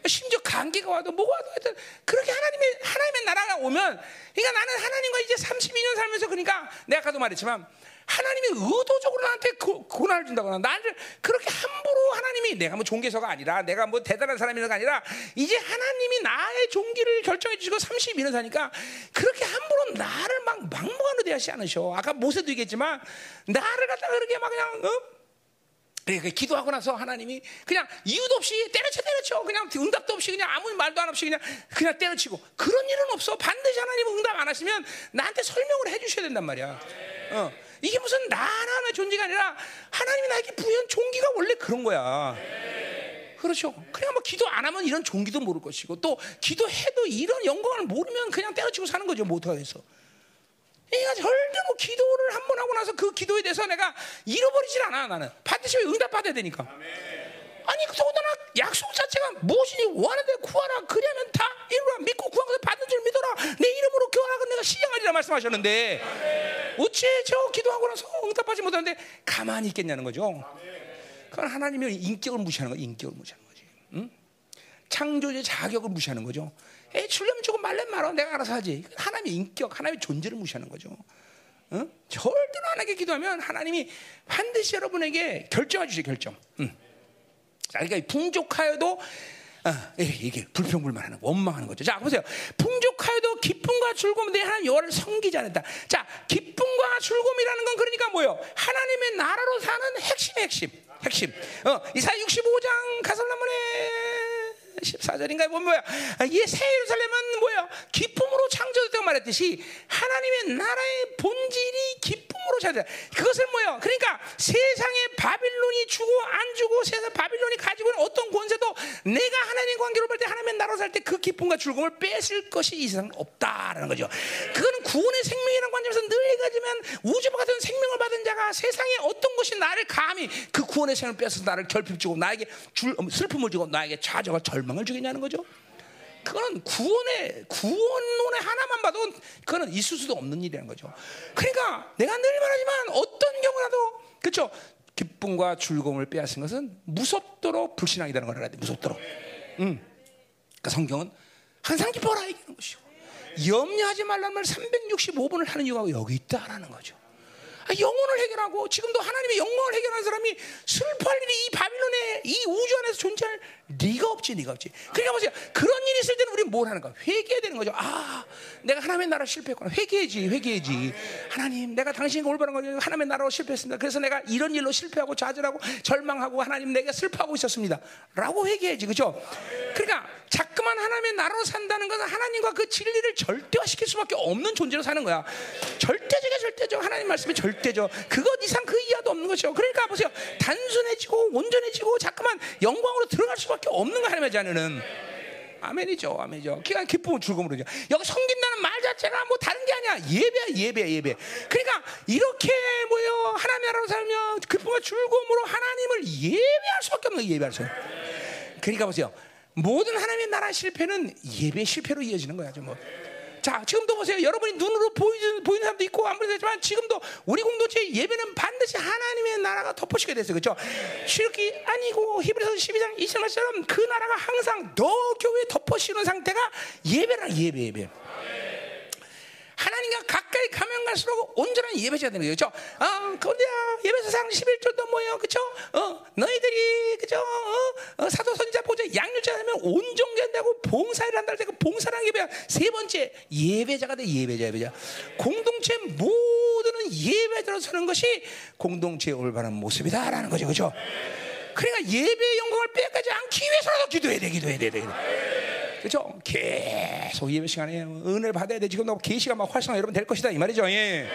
심지어 감기가 와도 뭐가 와도 하여튼 그렇게 하나님의 하나님의 나라가 오면 그러니까 나는 하나님과 이제 삼십이 년 살면서 그러니까 내가 아까도 말했지만 하나님이 의도적으로 나한테 고, 고난을 준다거나 나를 그렇게 함부로 하나님이 내가 뭐 종교서가 아니라 내가 뭐 대단한 사람이라가 아니라 이제 하나님이 나의 종기를 결정해 주시고 삼십이 년 사니까 그렇게 함부로 나를 막 막무가내로 대하시지 않으셔. 아까 모세도 얘기했지만 나를 갖다 그렇게 막 그냥 어? 그러니까 기도하고 나서 하나님이 그냥 이유도 없이 때려쳐 때려쳐 그냥 응답도 없이 그냥 아무 말도 안 없이 그냥 그냥 때려치고 그런 일은 없어. 반드시 하나님은 응답 안 하시면 나한테 설명을 해주셔야 된단 말이야. 어. 이게 무슨 나 하나의 존재가 아니라 하나님이 나에게 부여한 종기가 원래 그런 거야. 그렇죠. 그냥 뭐 기도 안 하면 이런 종기도 모를 것이고 또 기도해도 이런 영광을 모르면 그냥 때려치고 사는 거죠. 못하겠어. 내가 절대 뭐 기도를 한 번 하고 나서 그 기도에 대해서 내가 잃어버리질 않아. 나는 반드시 응답받아야 되니까. 아니 더구나 약속 자체가 무엇이니 원하되 구하라 그리하면 다 이루라 믿고 구한 것을 받은 줄 믿어라 내 이름으로 교하라 내가 시행하리라 말씀하셨는데 어째 저 기도하고 나서 응답받지 못하는데 가만히 있겠냐는 거죠. 그건 하나님의 인격을 무시하는 거야. 인격을 무시하는 거지. 응? 창조주의 자격을 무시하는 거죠. 에, 줄려면 조금 말래 말어. 내가 알아서 하지. 하나님의 인격, 하나님의 존재를 무시하는 거죠. 어? 절대로 안 하게 기도하면 하나님이 반드시 여러분에게 결정해 주세요. 결정. 응. 자, 그러니까 풍족하여도 아, 이게 불평불만하는 원망하는 거죠. 자, 보세요. 풍족하여도 기쁨과 즐거움 내 하나님 여호와를 섬기지 않는다. 자, 기쁨과 즐거움이라는 건 그러니까 뭐예요? 하나님의 나라로 사는 핵심의 핵심. 핵심. 어, 이사야 육십오 장 가설라문에 십사 절인가에 보면 뭐야? 이 새 예루살렘은 뭐야? 기쁨으로 창조됐다고 말했듯이 하나님의 나라의 본질이 기쁨으로 창조됐다. 그것을 뭐야? 그러니까 세상에 바빌론이 주고 안 주고 세상 바빌론이 가지고 있는 어떤 권세도 내가 하나님 관계로 볼 때 하나님의 나라로 살 때 그 기쁨과 즐거움을 뺏을 것이 이 세상은 없다라는 거죠. 그거는 구원의 생명이라는 관점에서 늘 얘기하지만 우주와 같은 생명을 받은 자가 세상에 어떤 것이 나를 감히 그 구원의 생명을 뺏어서 나를 결핍주고 나에게 줄, 슬픔을 주고 나에게 좌절과 절망 망을 주겠냐는 거죠. 그거는 구원의 구원론의 하나만 봐도 그거는 있을 수도 없는 일이라는 거죠. 그러니까 내가 늘 말하지만 어떤 경우라도 그렇죠. 기쁨과 즐거움을 빼앗은 것은 무섭도록 불신앙이라는 걸 알아야 돼. 무섭도록. 음. 그러니까 성경은 항상 기뻐라 얘기하는 것이고 염려하지 말란 말 삼백육십오 번을 하는 이유가 여기 있다라는 거죠. 영혼을 해결하고 지금도 하나님의 영혼을 해결하는 사람이 슬퍼할 일이 이 바빌론에 이 우주 안에서 존재할 리가 없지 리가 없지. 그러니까 보세요. 그런 일이 있을 때는 우리는 뭘 하는가? 회개해야 되는 거죠. 아 내가 하나님의 나라를 실패했구나. 회개해야지 회개해야지. 하나님 내가 당신과 올바른 거죠. 하나님의 나라로 실패했습니다. 그래서 내가 이런 일로 실패하고 좌절하고 절망하고 하나님 내가 슬퍼하고 있었습니다 라고 회개해야지. 그렇죠? 그러니까 자꾸만 하나님의 나라로 산다는 것은 하나님과 그 진리를 절대화시킬 수밖에 없는 존재로 사는 거야. 절대적이야 절대적. 하나님 말씀이 절대 되죠. 그것 이상 그 이하도 없는 것이죠. 그러니까 보세요. 단순해지고 온전해지고 자꾸만 영광으로 들어갈 수밖에 없는 거 하나님의 자녀는. 아멘이죠. 아멘이죠. 기간 기쁨을 즐거움으로죠. 여기 섬긴다는 말 자체가 뭐 다른 게 아니야. 예배야 예배야 예배. 그러니까 이렇게 뭐예요. 하나님의 나라로 살면 기쁨과 즐거움으로 하나님을 예배할 수밖에 없는 거예요. 예배할 수. 그러니까 보세요. 모든 하나님의 나라 실패는 예배 실패로 이어지는 거야. 뭐. 자, 지금도 보세요. 여러분이 눈으로 보이는, 보이는 사람도 있고 아무래도 있지만 지금도 우리 공동체의 예배는 반드시 하나님의 나라가 덮어지게 됐어요. 그렇죠? 실기 아니고 히브리서 십이 장 이십칠 절 말씀처럼 그 나라가 항상 더 교회에 덮어씌우는 상태가 예배라 예배 예배. 하나님과 가까이 가면 갈수록 온전한 예배자가 되는 거죠. 그렇죠? 어, 그런데야 예배서상 십일 절도 뭐예요? 그렇죠? 어, 너희들이 그렇죠? 어, 어, 사도 선지자 보좌 양육자 하면 온전히 한다고 봉사를 한다고 그 봉사랑 예배 세 번째 예배자가 돼 예배자 예배자. 공동체 모두는 예배자로 서는 것이 공동체의 올바른 모습이다라는 거죠. 그렇죠? 그러니까 예배의 영광을 빼앗지 않기 위해서라도 기도해야 돼. 기도해야 돼. 기도해야 돼. 그렇죠? 계속 예배 시간에 은혜를 받아야 돼. 지금 너무 계시가 막 활성화 여러분 될 것이다 이 말이죠. 예.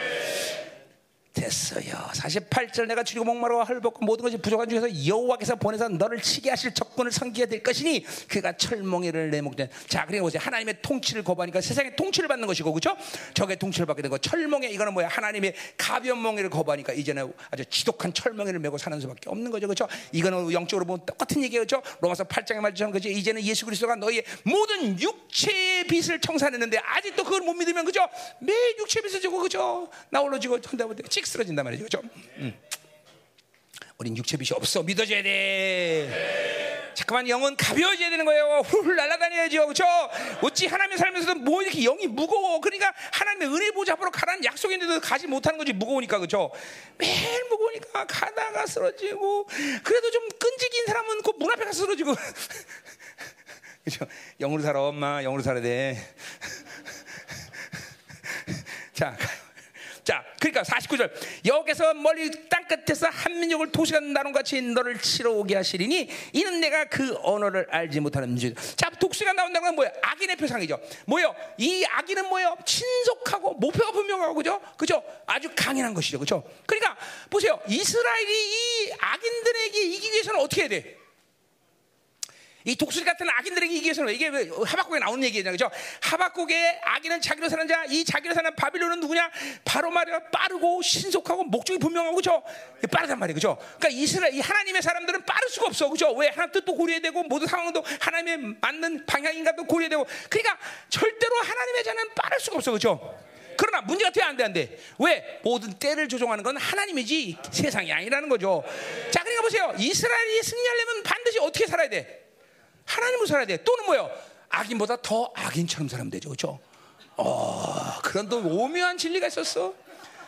됐어요. 사십팔 절 내가 주리고 목마르고 헐벗고 모든 것이 부족한 중에서 여호와께서 보내사 너를 치게 하실 적군을 섬기게 될 것이니 그가 철멍이를 내 목전에. 자, 그리고 이제 하나님의 통치를 거부하니까 세상의 통치를 받는 것이고 그렇죠? 적의 통치를 받게 된 거. 철멍에 이거는 뭐야? 하나님의 가벼운 멍에를 거부하니까 이제는 아주 지독한 철멍이를 메고 사는 수밖에 없는 거죠. 그렇죠? 이거는 영적으로 보면 똑같은 얘기예요. 그렇죠? 로마서 팔 장에 말처럼 그죠? 이제는 예수 그리스도가 너희의 모든 육체의 빚을 청산했는데 아직도 그걸 못 믿으면 그죠? 매 육체의 빚을 지고 그죠? 나 홀로 지고 한다고 쓰러진단 말이죠. 그렇죠? 음. 우린 육체빛이 없어. 믿어줘야 돼. 네. 잠깐만 영은 가벼워져야 되는 거예요. 훌훌 날아다녀야죠. 그렇죠? 어찌 하나님의 살면서도 뭐 이렇게 영이 무거워. 그러니까 하나님의 은혜 보좌 앞으로 가라는 약속인데도 가지 못하는 거지. 무거우니까. 그렇죠? 매일 무거우니까 가다가 쓰러지고 그래도 좀 끈질긴 사람은 곧 문 앞에 가서 쓰러지고 그렇죠? 영으로 살아 엄마. 영으로 살아야 돼. 자 자, 그러니까 사십구 절 여호와께서 멀리 땅끝에서 한민족을 도시간 나눔같이 너를 치러 오게 하시리니 이는 내가 그 언어를 알지 못하는 민족이다. 자, 독수리가 나온다는 건 뭐예요? 악인의 표상이죠. 뭐예요? 이 악인은 뭐예요? 신속하고 목표가 분명하고 그죠? 그죠? 아주 강인한 것이죠. 그죠? 그러니까 보세요. 이스라엘이 이 악인들에게 이기기 위해서는 어떻게 해야 돼? 이 독수리 같은 악인들에게 얘기해서는 이게 왜 하박국에 나오는 얘기잖아요. 그렇죠? 하박국의 악인은 자기로 사는 자, 이 자기로 사는 바빌론은 누구냐? 바로 말이야 빠르고 신속하고 목적이 분명하고 그렇죠? 빠르단 말이에요. 그렇죠? 그러니까 이스라엘 이 하나님의 사람들은 빠를 수가 없어. 그렇죠? 왜 하나님 뜻도 고려해야 되고 모든 상황도 하나님의 맞는 방향인가도 고려해야 되고. 그러니까 절대로 하나님의 자는 빠를 수가 없어. 그렇죠? 그러나 문제가 돼야 안 돼, 안 돼. 왜? 모든 때를 조종하는 건 하나님이지 세상이 아니라는 거죠. 자, 그러니까 보세요. 이스라엘이 승리하려면 반드시 어떻게 살아야 돼? 하나님으로 살아야 돼. 또는 뭐예요? 악인보다 더 악인처럼 살면 되죠. 그렇죠? 어, 그런 또 오묘한 진리가 있었어.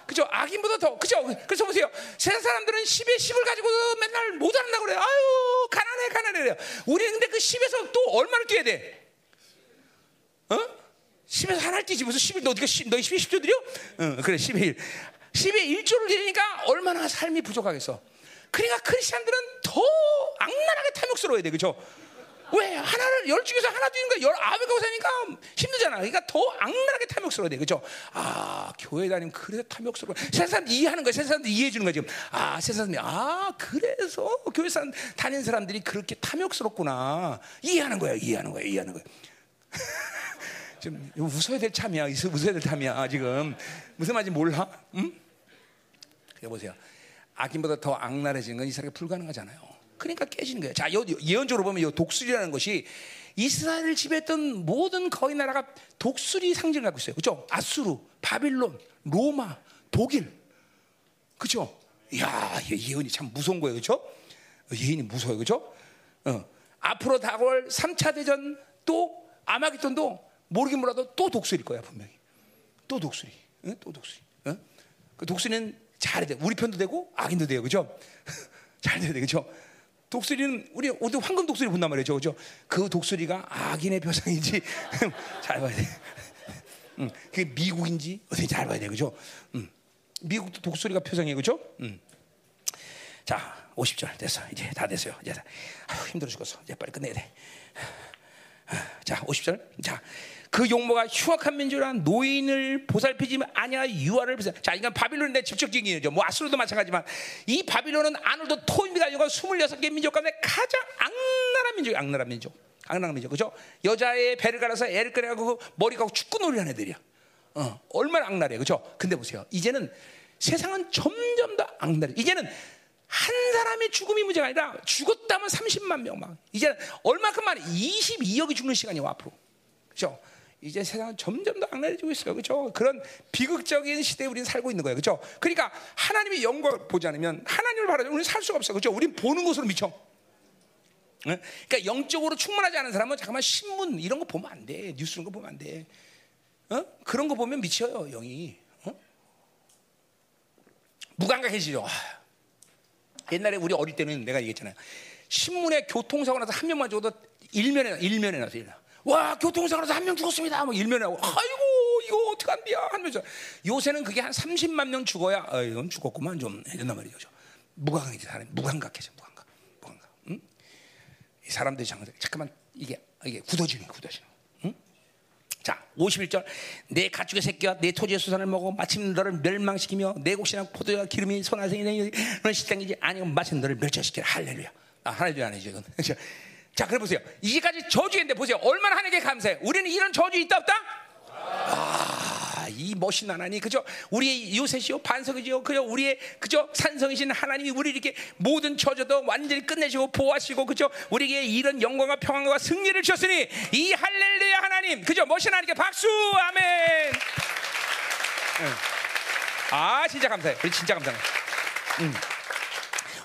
그죠? 악인보다 더, 그죠? 그래서 보세요. 세상 사람들은 십의 십을 가지고도 맨날 못 한다고 그래요. 아유, 가난해, 가난해래요. 우리는 근데 그 십에서 또 얼마를 뛰어야 돼? 어? 십에서 하나를 뛰지. 무슨 십일, 너 어디가 십, 너희 십의 십조 드려? 응, 그래, 십의 일. 십의 일 조를 드리니까 얼마나 삶이 부족하겠어. 그러니까 크리스찬들은 더 악랄하게 탐욕스러워야 돼, 그죠? 왜? 하나를, 열 중에서 하나 뛰는 거야. 열 아홉 가고 사니까 힘들잖아. 그러니까 더 악랄하게 탐욕스러워야 돼. 그죠? 아, 교회 다니면 그래서 탐욕스러워. 세상 사람들 이해하는 거야. 세상 사람들 이해해주는 거야, 지금. 아, 세상 사람들, 아, 그래서 교회 사람, 다니는 사람들이 그렇게 탐욕스럽구나. 이해하는 거야, 이해하는 거야, 이해하는 거야. 지금 웃어야 될 참이야. 웃어야 될 참이야, 지금. 무슨 말인지 몰라? 응? 그래 보세요. 악인보다 더 악랄해지는 건 이스라엘이 불가능하잖아요. 그러니까 깨지는 거예요. 자, 요, 예언적으로 보면 요 독수리라는 것이 이스라엘을 지배했던 모든 거의 나라가 독수리 상징을 갖고 있어요. 그렇죠? 아수르, 바빌론, 로마, 독일. 그렇죠? 이야, 예언이 참 무서운 거예요. 그렇죠? 예언이 무서워요. 그렇죠? 어. 앞으로 다가올 삼 차 대전 또 아마겟돈도 모르긴 몰라도 또 독수리일 거야, 분명히. 또 독수리. 응? 또 독수리. 응? 그 독수리는 잘해야 돼. 우리 편도 되고 악인도 돼요. 그렇죠? 잘해야 돼. 그렇죠? 독수리는 우리 오늘 황금 독수리 본단 말이죠, 그죠? 그 독수리가 악인의 표상인지 잘 봐야 돼. 음, 그게 미국인지 어떻게 잘 봐야 돼, 그죠? 음, 미국도 독수리가 표상이에요, 그죠? 음. 자, 오십 절 됐어, 이제 다 됐어요. 이제 다. 아휴, 힘들어 죽었어. 이제 빨리 끝내야 돼. 자, 오십 절. 자, 그 용모가 흉악한 민족이라 노인을 보살피지 아니하 유아를 보살피지. 자, 이건 바빌론인데 직접적인 얘기죠. 뭐 아수르도 마찬가지지만 이 바빌론은 아놀도 토입니다. 이건 스물여섯 개 민족 가운데 가장 악랄한 민족이에요. 악랄한 민족. 악랄한 민족. 그죠? 여자의 배를 갈아서 애를 끌어가고 머리 가고 축구놀이 하는 애들이야. 어, 얼마나 악랄해요. 그죠? 근데 보세요. 이제는 세상은 점점 더 악랄해. 이제는 한 사람의 죽음이 문제가 아니라 죽었다면 삼십만 명 막. 이제 얼마큼만 이십이억이 죽는 시간이 와, 앞으로. 그죠? 이제 세상은 점점 더 악랄해지고 있어요. 그죠? 그런 비극적인 시대에 우리는 살고 있는 거예요. 그죠? 그러니까 하나님의 영광을 보지 않으면, 하나님을 바라지 않으면 우리는 살 수가 없어요. 그죠? 우린 보는 것으로 미쳐. 네? 그러니까 영적으로 충만하지 않은 사람은 잠깐만 신문 이런 거 보면 안 돼. 뉴스 이런 거 보면 안 돼. 어? 그런 거 보면 미쳐요, 영이. 어? 무감각해지죠. 옛날에 우리 어릴 때는 내가 얘기했잖아요. 신문에 교통사고 나서 한 명만 죽어도 일면에, 일면에 나서 일어나. 와, 교통사고 나서 한 명 죽었습니다. 막 일면에 하고, 아이고, 이거 어떡한디야. 한 명 죽어. 요새는 그게 한 삼십만 명 죽어야, 아, 이건 죽었구만. 좀, 이런단 말이죠. 무감각해져, 사람이. 무감각해져, 무감각. 무감각. 응? 이 사람들이 장난, 잠깐만, 이게, 이게 굳어지는, 굳어지는. 자, 오십일 절. 내 가축의 새끼와 내 토지의 수산을 먹어 마침 너를 멸망시키며 내 곡식이나 포도와 기름이 손아생이니 너는 식당이지 아니면 마침 너를 멸절시키라. 할렐루야. 아, 할렐루야 아니죠, 이건. 자, 그래 보세요. 이제까지 저주인데 보세요. 얼마나 하나님께 감사해. 우리는 이런 저주 있다 없다? 아, 이 멋있는 하나님, 그죠? 우리의 요새시요 반석이지요, 그죠? 우리의, 그죠? 산성이신 하나님이 우리 이렇게 모든 저주도 완전히 끝내시고 보호하시고, 그죠? 우리에게 이런 영광과 평안과 승리를 주셨으니 이 할렐루야 하나님, 그죠? 멋있는 하나님께 박수, 아멘. 응. 아, 진짜 감사해. 우리 진짜 감사해. 응.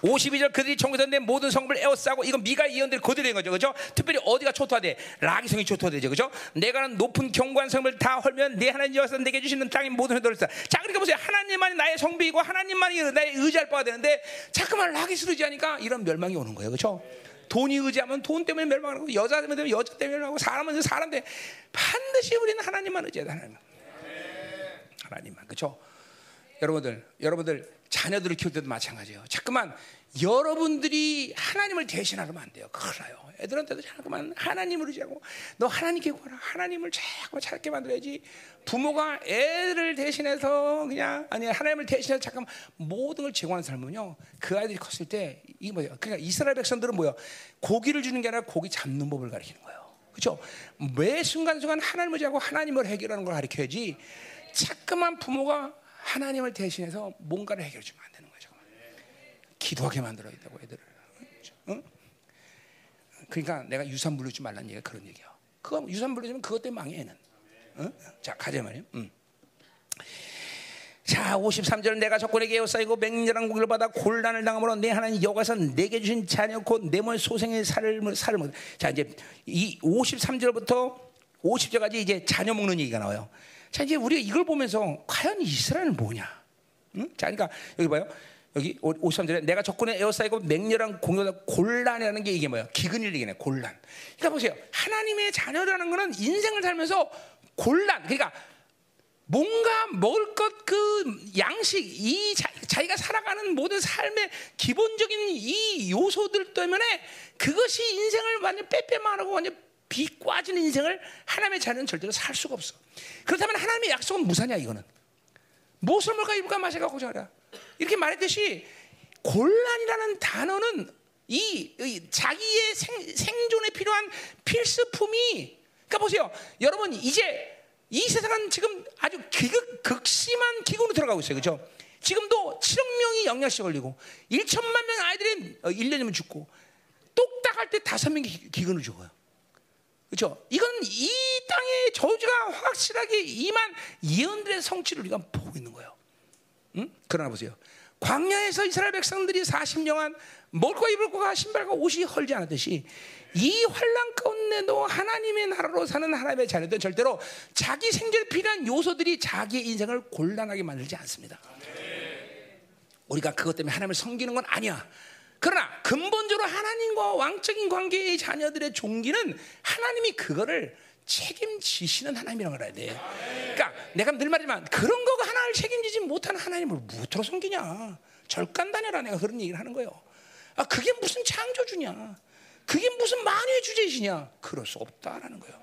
오십이 절 그들이 정에서 내 모든 성읍을 에워싸고, 이건 미가 예언들이 거들인 거죠, 그죠? 특별히 어디가 초토화돼? 라기성이 초토화되죠, 그죠? 내가는 높은 경관 성읍을 다 헐면 내 하나님 여호와께서 내게 주시는 땅의 모든 흙을 다. 자, 그러니까 보세요. 하나님만이 나의 성비이고 하나님만이 나의 의지할 바가 되는데 자꾸만 라기스 의지하니까 이런 멸망이 오는 거예요, 그죠? 돈이 의지하면 돈 때문에 멸망하고, 여자 때문에 여자 때문에 멸망하고, 사람은 사람 때문에. 반드시 우리는 하나님만 의지해야 돼, 하나님만. 하나님만, 그죠? 여러분들, 여러분들. 자녀들을 키울 때도 마찬가지예요. 자꾸만 여러분들이 하나님을 대신하면 안 돼요. 큰일 나요. 애들한테도 자꾸만 하나님을 의지하고, 너 하나님께 구하라. 하나님을 자꾸 찾게 만들어야지. 부모가 애를 대신해서 그냥, 아니 하나님을 대신해서 잠깐 모든 걸 제공하는 사람은요, 그 아이들이 컸을 때 이게 뭐예요? 그러니까 이스라엘 백성들은 뭐예요? 고기를 주는 게 아니라 고기 잡는 법을 가르치는 거예요. 그렇죠? 매 순간순간 하나님을 의지하고 하나님을 해결하는 걸 가르쳐야지. 자꾸만 부모가 하나님을 대신해서 뭔가를 해결해 주면 안 되는 거예요. 잠깐만. 기도하게 만들어야 된다고 애들을. 응? 그러니까 내가 유산 물려주지 말라는 얘기가 그런 얘기야. 그거 유산 물려주면 그것 때문에 망해, 애는. 응? 자, 가자 말이에요. 응. 자, 오십삼 절은 내가 적군에게 에워싸이고 맹렬한 공격을 받아 곤란을 당함으로 내 하나님 여호와께서 내게 주신 자녀 곧 내 몸의 소생의 살을 살을 먹. 자, 이제 이 오십삼 절부터 오십 절까지 이제 자녀 먹는 얘기가 나와요. 자, 이제 우리가 이걸 보면서 과연 이스라엘은 뭐냐? 응? 자, 그러니까 여기 봐요. 여기 오십삼 절에 내가 적군에 에워싸이고 맹렬한 공격을 곤란이라는 게 이게 뭐예요? 기근일 얘기네. 곤란. 그러니까 보세요. 하나님의 자녀라는 거는 인생을 살면서 곤란. 그러니까 뭔가 먹을 것, 그 양식, 이 자, 자기가 살아가는 모든 삶의 기본적인 이 요소들 때문에 그것이 인생을 완전 빼빼만하고 완전 비꼬아지는 인생을 하나님의 자녀는 절대로 살 수가 없어. 그렇다면 하나님의 약속은 무사냐 이거는? 무엇을 먹을까 입을까 마실까 고자라. 이렇게 말했듯이 곤란이라는 단어는 이, 이 자기의 생, 생존에 필요한 필수품이. 그러니까 보세요, 여러분 이제. 이 세상은 지금 아주 기극, 극심한 기근으로 들어가고 있어요. 그렇죠? 지금도 칠억 명이 영양실 걸리고 천만 명 아이들이 일 년이면 죽고 똑딱할 때 다섯 명이 기근으로 죽어요. 그렇죠? 이건 이 땅의 저주가 확실하게 임한 예언들의 성취를 우리가 보고 있는 거예요. 응? 그러나 보세요. 광야에서 이스라엘 백성들이 사십 년간 먹을과 입을 거가 신발과 옷이 헐지 않았듯이 이 환란 가운데도 하나님의 나라로 사는 하나님의 자녀들은 절대로 자기 생존에 필요한 요소들이 자기의 인생을 곤란하게 만들지 않습니다. 우리가 그것 때문에 하나님을 섬기는 건 아니야. 그러나 근본적으로 하나님과 왕적인 관계의 자녀들의 종기는 하나님이 그거를 책임지시는 하나님이라는 걸 알아야 돼. 그러니까 내가 늘 말하지만 그런 거 하나를 책임지지 못하는 하나님을 무엇으로 섬기냐. 절간다녀라. 내가 그런 얘기를 하는 거예요. 아, 그게 무슨 창조주냐. 그게 무슨 만유의 주제이시냐. 그럴 수 없다라는 거예요.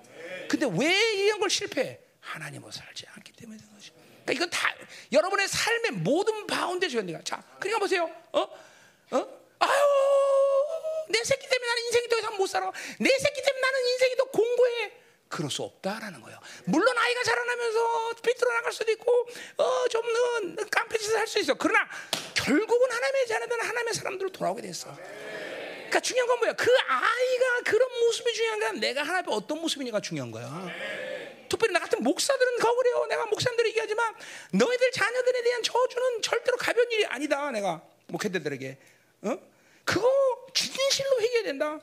근데 왜 이런 걸 실패해? 하나님으로 살지 않기 때문에 그런 거죠. 그러니까 이건 다 여러분의 삶의 모든 바운드에 주어야. 자, 그러니까 보세요. 어? 어? 아유, 내 새끼 때문에 나는 인생이 더 이상 못 살아. 내 새끼 때문에 나는 인생이 더 공고해. 그럴 수 없다라는 거예요. 물론 아이가 자라나면서 삐뚤어 나갈 수도 있고 어, 좀 어, 깡패짓을 할 수 있어. 그러나 결국은 하나님의 자녀들은 하나님의 사람들로 돌아오게 됐어. 그러니까 중요한 건 뭐야? 그 아이가 그런 모습이 중요한 게 아니라 내가 하나님의 어떤 모습이냐가 중요한 거야. 특별히 나 같은 목사들은 거 그래요. 내가 목사님들 얘기하지만 너희들 자녀들에 대한 저주는 절대로 가벼운 일이 아니다. 내가 목회자들에게 어? 그거 진실로 회개해야 된다.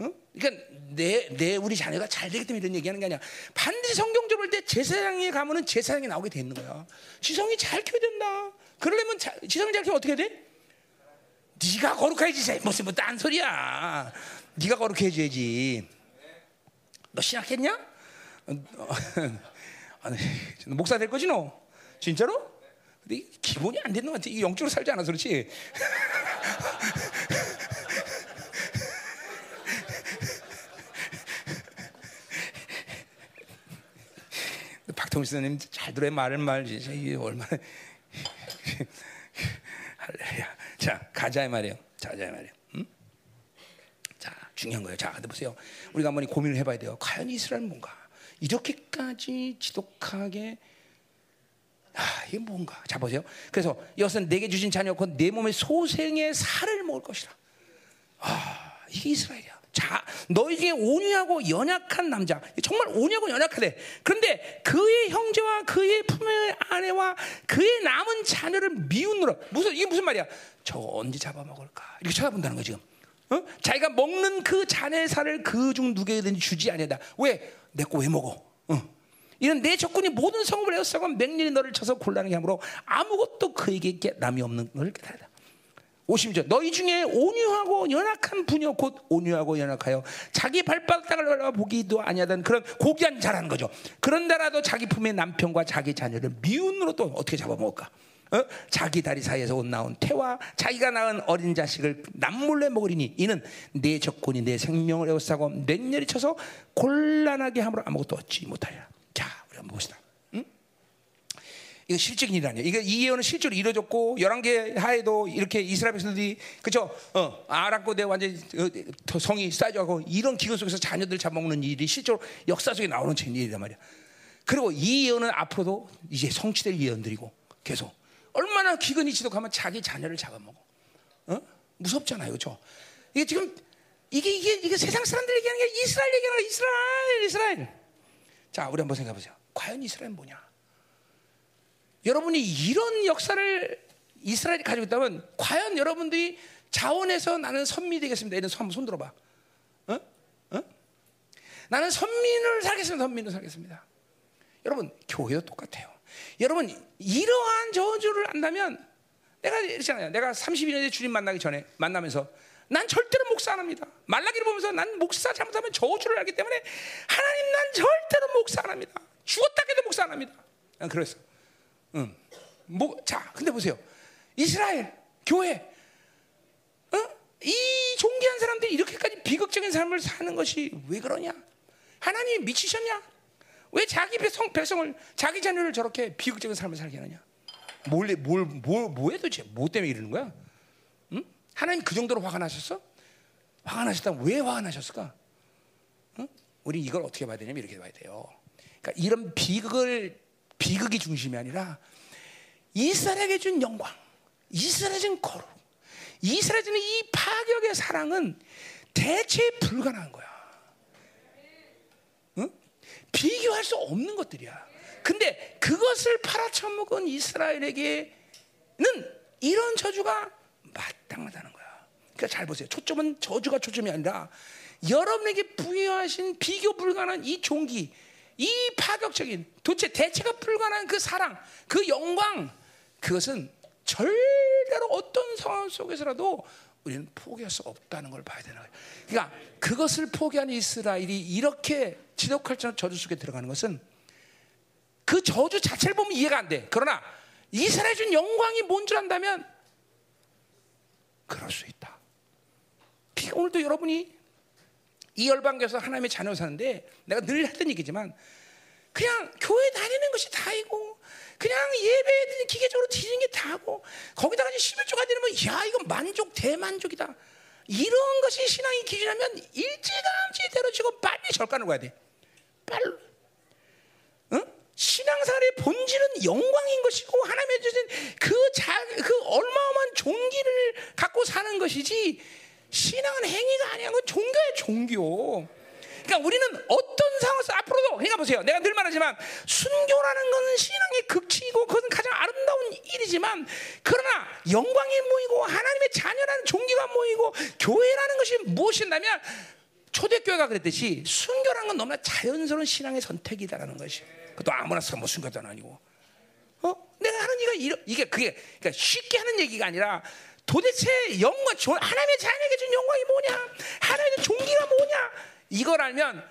응? 그러니까 내, 내 우리 자녀가 잘 되기 때문에 이런 얘기하는 게 아니야. 반드시 성경적으로 볼 때 제사장에 가면은 제사장이 나오게 돼 있는 거야. 지성이 잘 키워야 된다. 그러려면 자, 지성이 잘 키우면 어떻게 해야 돼? 네가 거룩하게 지세. 무슨 뭐 딴 소리야. 네가 거룩해 줘야지. 너 신학했냐? 아니, 목사 될 거지 너? 진짜로? 근데 기본이 안 되는 것 같아. 영적으로 살지 않아서 그렇지. 박통일 선생님 잘 들어요. 말을 말지. 이게 얼마나 할렐루야. 자, 가자 이 말이에요. 자자 이 말이에요. 음? 자, 중요한 거예요. 자, 근데 보세요. 우리가 한번 고민을 해봐야 돼요. 과연 이스라엘은 뭔가 이렇게까지 지독하게 아, 이게 뭔가. 자, 보세요. 그래서 이것은 내게 주신 자녀 곧 내 몸의 소생의 살을 먹을 것이라. 아, 이게 이스라엘이야. 자, 너희 중에 온유하고 연약한 남자. 정말 온유하고 연약하대. 그런데 그의 형제와 그의 품의 아내와 그의 남은 자녀를 미우느라. 무슨 이게 무슨 말이야? 저거 언제 잡아먹을까? 이렇게 쳐다본다는 거지 지금. 어? 자기가 먹는 그 자네 살을 그중 누구에게든지 주지 아니하다. 왜? 내 거 왜 먹어? 어. 이는 내 적군이 모든 성읍을 에워싸고 맹렬히 너를 쳐서 곤란하게 함으로 아무것도 그에게 남이 없는 것을 깨달다. 오십 절 너희 중에 온유하고 연약한 부녀 곧 온유하고 연약하여 자기 발바닥 땅을 올라와 보기도 아니하던 그런 고귀한 자라는 거죠. 그런데라도 자기 품의 남편과 자기 자녀를 미운으로 또 어떻게 잡아먹을까? 어? 자기 다리 사이에서 온 나온 태와 자기가 낳은 어린 자식을 남몰래 먹으리니 이는 내 적군이 내 생명을 에워싸고 맹렬히 쳐서 곤란하게 함으로 아무것도 얻지 못하리라. 자, 우리 한번 봅시다. 이거 실적인 일 아니에요. 이거 이 예언은 실제로 이루어졌고 열한 개 하에도 이렇게 이스라엘 백성들이 그죠? 어, 아랍고대 완전히 성이 쌓여가고 이런 기근 속에서 자녀들 잡아먹는 일이 실제로 역사 속에 나오는 일이란 말이야. 그리고 이 예언은 앞으로도 이제 성취될 예언들이고 계속 얼마나 기근이 지독하면 자기 자녀를 잡아먹어. 어? 무섭잖아요, 그렇죠? 이게 지금 이게 이게 이게 세상 사람들 얘기하는 게 이스라엘 얘기하는 거. 이스라엘, 이스라엘. 자, 우리 한번 생각해 보세요. 과연 이스라엘은 뭐냐? 여러분이 이런 역사를 이스라엘이 가지고 있다면 과연 여러분들이 자원해서 나는 선미 되겠습니다. 이런 한번 손 들어봐. 어? 어? 나는 선민을 살겠습니다. 선민을 살겠습니다. 여러분 교회도 똑같아요. 여러분 이러한 저주를 안다면 내가 그랬잖아요. 내가 삼십이 년째 주님 만나기 전에 만나면서 난 절대로 목사 안 합니다. 말라기를 보면서 난 목사 잘못하면 저주를 알기 때문에 하나님 난 절대로 목사 안 합니다. 죽었다 해도 목사 안 합니다. 난 그랬어. 응. 뭐, 자, 근데 보세요. 이스라엘 교회, 어? 이 종교한 사람들이 이렇게까지 비극적인 삶을 사는 것이 왜 그러냐? 하나님이 미치셨냐? 왜 자기 백성, 백성을 자기 자녀를 저렇게 비극적인 삶을 살게 하느냐? 뭘, 뭘, 뭘, 뭐에 도대체 뭐 때문에 이러는 거야? 응? 하나님 그 정도로 화가 나셨어? 화가 나셨다면 왜 화가 나셨을까? 응? 우리 이걸 어떻게 봐야 되냐면 이렇게 봐야 돼요. 그러니까 이런 비극을 비극이 중심이 아니라 이스라엘에게 준 영광, 이스라엘에게 준 거룩, 이스라엘에게 준 이 파격의 사랑은 대체 불가능한 거야. 응? 비교할 수 없는 것들이야. 근데 그것을 팔아쳐먹은 이스라엘에게는 이런 저주가 마땅하다는 거야. 그러니까 잘 보세요. 초점은 저주가 초점이 아니라 여러분에게 부여하신 비교 불가능한 이 종기, 이 파격적인 도대체 대체가 불가능한 그 사랑, 그 영광, 그것은 절대로 어떤 상황 속에서라도 우리는 포기할 수 없다는 걸 봐야 되는 거예요. 그러니까 그것을 포기한 이스라엘이 이렇게 지독할 저주 속에 들어가는 것은 그 저주 자체를 보면 이해가 안 돼. 그러나 이스라엘이 준 영광이 뭔 줄 안다면 그럴 수 있다. 그러니까 오늘도 여러분이 이 열방교에서 하나님의 자녀 사는데 내가 늘 했던 얘기지만 그냥 교회 다니는 것이 다이고 그냥 예배에 기계적으로 드리는 게 다고 거기다가 이제 십일조가 되면 야 이거 만족 대만족이다. 이런 것이 신앙의 기준이라면 일찌감치 대로치고 빨리 절간을 가야 돼. 빨리. 응? 신앙사의 본질은 영광인 것이고 하나님의 주신 그, 자, 그 어마어마한 종기를 갖고 사는 것이지 신앙은 행위가 아니야. 그건 종교야, 종교. 그러니까 우리는 어떤 상황에서 앞으로도, 그러니까 보세요. 내가 늘 말하지만, 순교라는 것은 신앙의 극치이고, 그것은 가장 아름다운 일이지만, 그러나 영광이 모이고, 하나님의 자녀라는 종기가 모이고, 교회라는 것이 무엇인다면, 초대교회가 그랬듯이, 순교라는 건 너무나 자연스러운 신앙의 선택이다라는 것이. 그것도 아무나 뭐 순교도 아니고. 어? 내가 하는 얘기가, 이러, 이게 그게, 그러니까 쉽게 하는 얘기가 아니라, 도대체 영광, 하나님의 자녀에게 준 영광이 뭐냐? 하나님의 종기가 뭐냐? 이걸 알면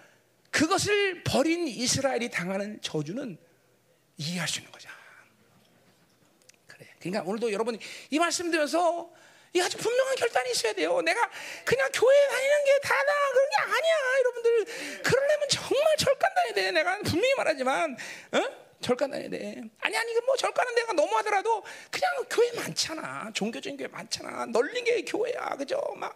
그것을 버린 이스라엘이 당하는 저주는 이해할 수 있는 거죠. 그래. 그러니까 오늘도 여러분이 이 말씀 들으면서 이 아주 분명한 결단이 있어야 돼요. 내가 그냥 교회 다니는 게 다다 그런 게 아니야. 여러분들 그러려면 정말 절간 다녀야 돼. 내가 분명히 말하지만 어? 절간 다녀야 돼. 아니 아니 뭐 절간은 내가 너무하더라도 그냥 교회 많잖아. 종교적인 교회 많잖아. 널린 게 교회야, 그죠? 막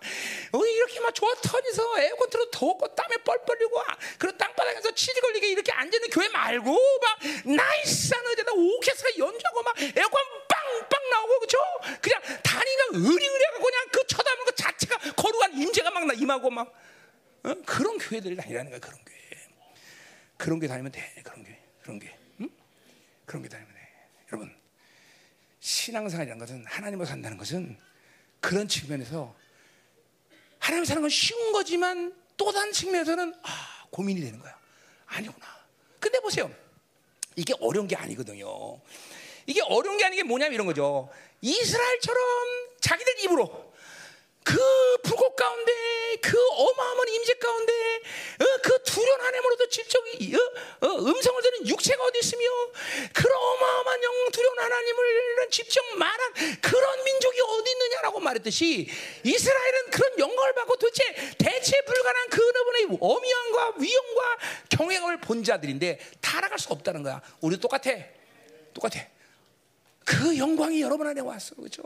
이렇게 막 좋아 터지서 에어컨 틀어 더웠고 땀에 뻘뻘리고 그런 땅바닥에서 치질 걸리게 이렇게 앉아있는 교회 말고 막 나이스한 의자다 오케스트라 연주하고 막 에어컨 빵빵 나오고 그죠? 그냥 다리가 으리으리하고 그냥 그 쳐다보는 것 자체가 거룩한 인재가 막 나 임하고 막 어? 그런 교회들이 다니라는 거야. 그런 교회. 그런 교회 다니면 돼. 그런 교회. 그런 교회. 그런 게 다니면 돼. 여러분 신앙생활이라는 것은 하나님으로 산다는 것은 그런 측면에서 하나님으로 사는 건 쉬운 거지만 또 다른 측면에서는 아 고민이 되는 거야. 아니구나. 근데 보세요. 이게 어려운 게 아니거든요. 이게 어려운 게 아닌 게 뭐냐면 이런 거죠. 이스라엘처럼 자기들 입으로 그 불꽃 가운데 그 어마어마한 임재 가운데 그 두려운 하나님으로도 질적이 음성을 듣는 육체가 어디 있으며 그런 어마어마한 영 두려운 하나님을 직접 말한 그런 민족이 어디 있느냐라고 말했듯이 이스라엘은 그런 영광을 받고 도대체 대체 불가능한 그분의 어미함과 위엄과 경외감을 본 자들인데 타락할 수 없다는 거야. 우리도 똑같아. 똑같아. 그 영광이 여러분 안에 왔어. 그렇죠?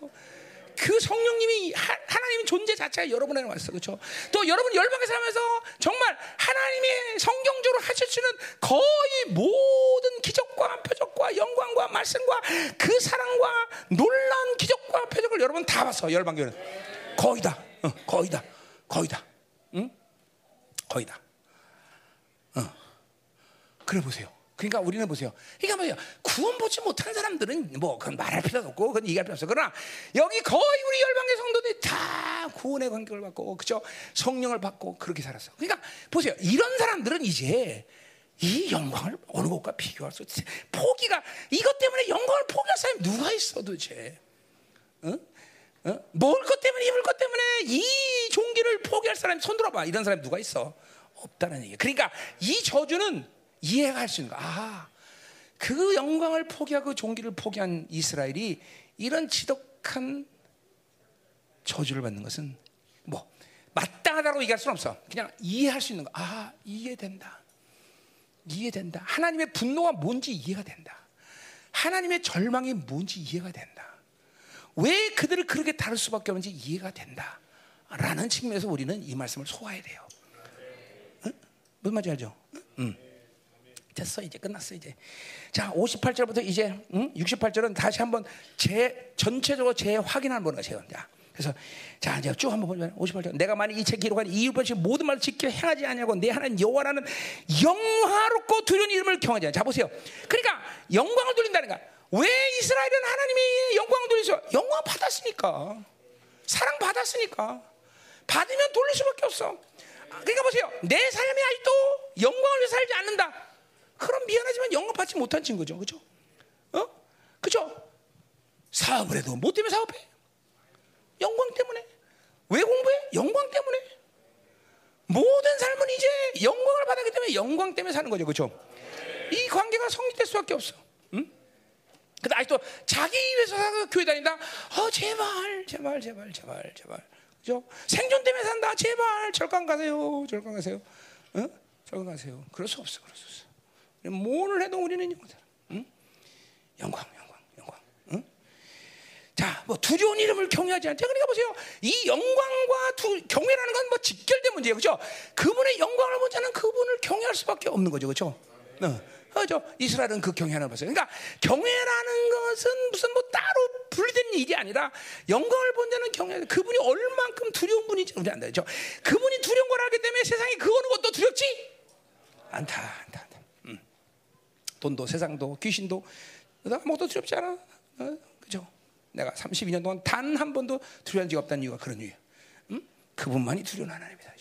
그 성령님이 하, 하나님의 존재 자체가 여러분에게 왔어. 그렇죠? 또 여러분 열방에 살면서 정말 하나님의 성경적으로 하실 수 있는 거의 모든 기적과 표적과 영광과 말씀과 그 사랑과 놀라운 기적과 표적을 여러분 다 봤어. 열방교회는 거의 다. 어, 거의 다. 거의 다. 응? 거의 다. 어. 그래 보세요. 그러니까 우리는 보세요. 그러니까 뭐예요? 구원 보지 못한 사람들은 뭐 그건 말할 필요도 없고 그건 얘기할 필요 없어. 그러나 여기 거의 우리 열방계 성도들이 다 구원의 관계를 받고 그죠? 성령을 받고 그렇게 살았어. 그러니까 보세요. 이런 사람들은 이제 이 영광을 어느 것과 비교할 수 없지. 포기가, 이것 때문에 영광을 포기할 사람이 누가 있어 도대체? 응? 응? 먹을 것 때문에, 입을 것 때문에 이 종기를 포기할 사람이 손들어 봐. 이런 사람이 누가 있어? 없다는 얘기예요. 그러니까 이 저주는 이해가 할 수 있는 거야. 아, 그 영광을 포기하고 종기를 포기한 이스라엘이 이런 지독한 저주를 받는 것은 뭐 마땅하다고 얘기할 수는 없어. 그냥 이해할 수 있는 거. 아, 이해된다. 이해된다. 하나님의 분노가 뭔지 이해가 된다. 하나님의 절망이 뭔지 이해가 된다. 왜 그들을 그렇게 다룰 수밖에 없는지 이해가 된다. 라는 측면에서 우리는 이 말씀을 소화해야 돼요. 응? 무슨 말인지 알죠? 응? 응. 됐어. 이제 끝났어. 이제. 자, 오십팔 절부터 이제 응? 육십팔 절은 다시 한번 재, 전체적으로 재확인하는 번호가 재원이다. 그래서 자, 이제 쭉 한번 보면 오십팔 절. 내가 만일 이 책 기록한 이유 없이 모든 말을 지켜 행하지 아니하고 내 하나님 여호와라는 영화롭고 두려운 이름을 경하지 않아. 자, 보세요. 그러니까 영광을 돌린다는 거야. 왜 이스라엘은 하나님이 영광을 돌리죠? 영광 받았으니까. 사랑 받았으니까. 받으면 돌릴 수밖에 없어. 그러니까 보세요. 내 삶이 아직도 영광을 위해 살지 않는다. 그럼 미안하지만 영광 받지 못한 친구죠. 그죠? 어? 그죠? 사업을 해도 뭐 때문에 사업해? 영광 때문에. 왜 공부해? 영광 때문에. 모든 삶은 이제 영광을 받았기 때문에 영광 때문에 사는 거죠. 그렇죠? 이 관계가 성립될 수밖에 없어. 응? 근데 아직도 자기 입에서 교회 다닌다. 어, 제발 제발 제발 제발 제발. 그죠? 생존 때문에 산다. 제발 절간 가세요. 절간 가세요. 응? 절간 가세요. 그럴 수 없어. 그럴 수 없어. 뭘 해도 우리는 영광. 응? 영광. 자, 뭐 두려운 이름을 경외하지 않자. 그러니까 보세요. 이 영광과 두, 경외라는 건 뭐 직결된 문제예요. 그죠? 그분의 영광을 보자는 그분을 경외할 수밖에 없는 거죠. 그죠? 어, 그죠? 이스라엘은 그 경외하는 걸 봤어요. 그러니까 경외라는 것은 무슨 뭐 따로 분리된 일이 아니라 영광을 본자는 경외, 그분이 얼만큼 두려운 분인지 우리 안다. 그죠? 그분이 두려운 걸 알기 때문에 세상에 그 어느 것도 두렵지 않다. 않다, 않다. 음. 돈도 세상도 귀신도 아무것도 두렵지 않아. 어, 그죠? 내가 삼십이 년 동안 단 한 번도 두려운 적이 없다는 이유가 그런 이유예요. 음? 그분만이 두려운 하나님이다.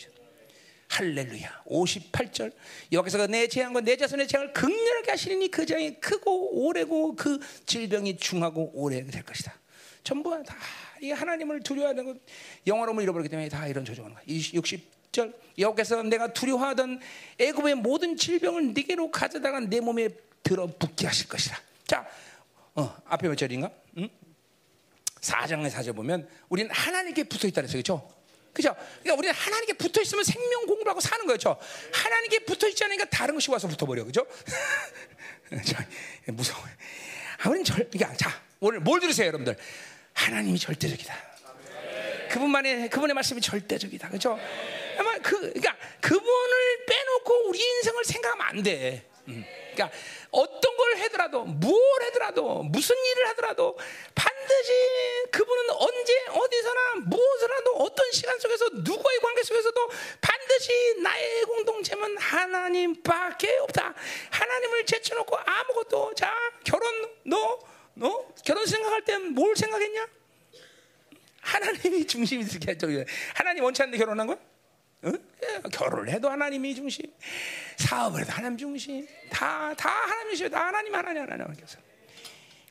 할렐루야. 오십팔 절. 여기서 내 재앙과 내 자손의 재앙을 극렬하게 하시리니 그 재앙이 크고 오래고 그 질병이 중하고 오래 될 것이다. 전부 다 이 하나님을 두려워하는 영화로움을 잃어버리기 때문에 다 이런 조정하는 거야. 육십 절. 여기서 내가 두려워하던 애굽의 모든 질병을 네게로 가져다가 내 몸에 들어붙게 하실 것이다. 자, 어, 앞에 몇 절인가? 음? 사 장의 사 절 보면 우리는 하나님께 붙어 있다 그랬어요. 그렇죠? 그렇죠? 그러니까 우리는 하나님께 붙어 있으면 생명 공부하고 사는 거죠. 하나님께 붙어 있지 않으니까 다른 것이 와서 붙어 버려. 그렇죠? 무서워요. 아, 우리는 절 그러니까 자, 오늘 뭘 들으세요, 여러분들? 하나님이 절대적이다. 그분만의 그분의 말씀이 절대적이다. 그렇죠? 아마 그 그러니까 그분을 빼놓고 우리 인생을 생각하면 안 돼. 음. 그러니까 어떤 걸 해더라도, 뭘 해더라도, 무슨 일을 하더라도 반드시 그분은 언제 어디서나 무엇을 하도 어떤 시간 속에서 누구와의 관계 속에서도 반드시 나의 공동체는 하나님밖에 없다. 하나님을 제쳐놓고 아무것도. 자, 결혼 너, 너 결혼 생각할 땐 뭘 생각했냐? 하나님이 중심이 되겠죠. 하나님 원치 않는데 결혼한 거야? 응? 결혼을 해도 하나님이 중심, 사업을 해도 하나님 중심, 다, 다 하나님 중심, 다 하나님, 하나님, 하나님. 그래서.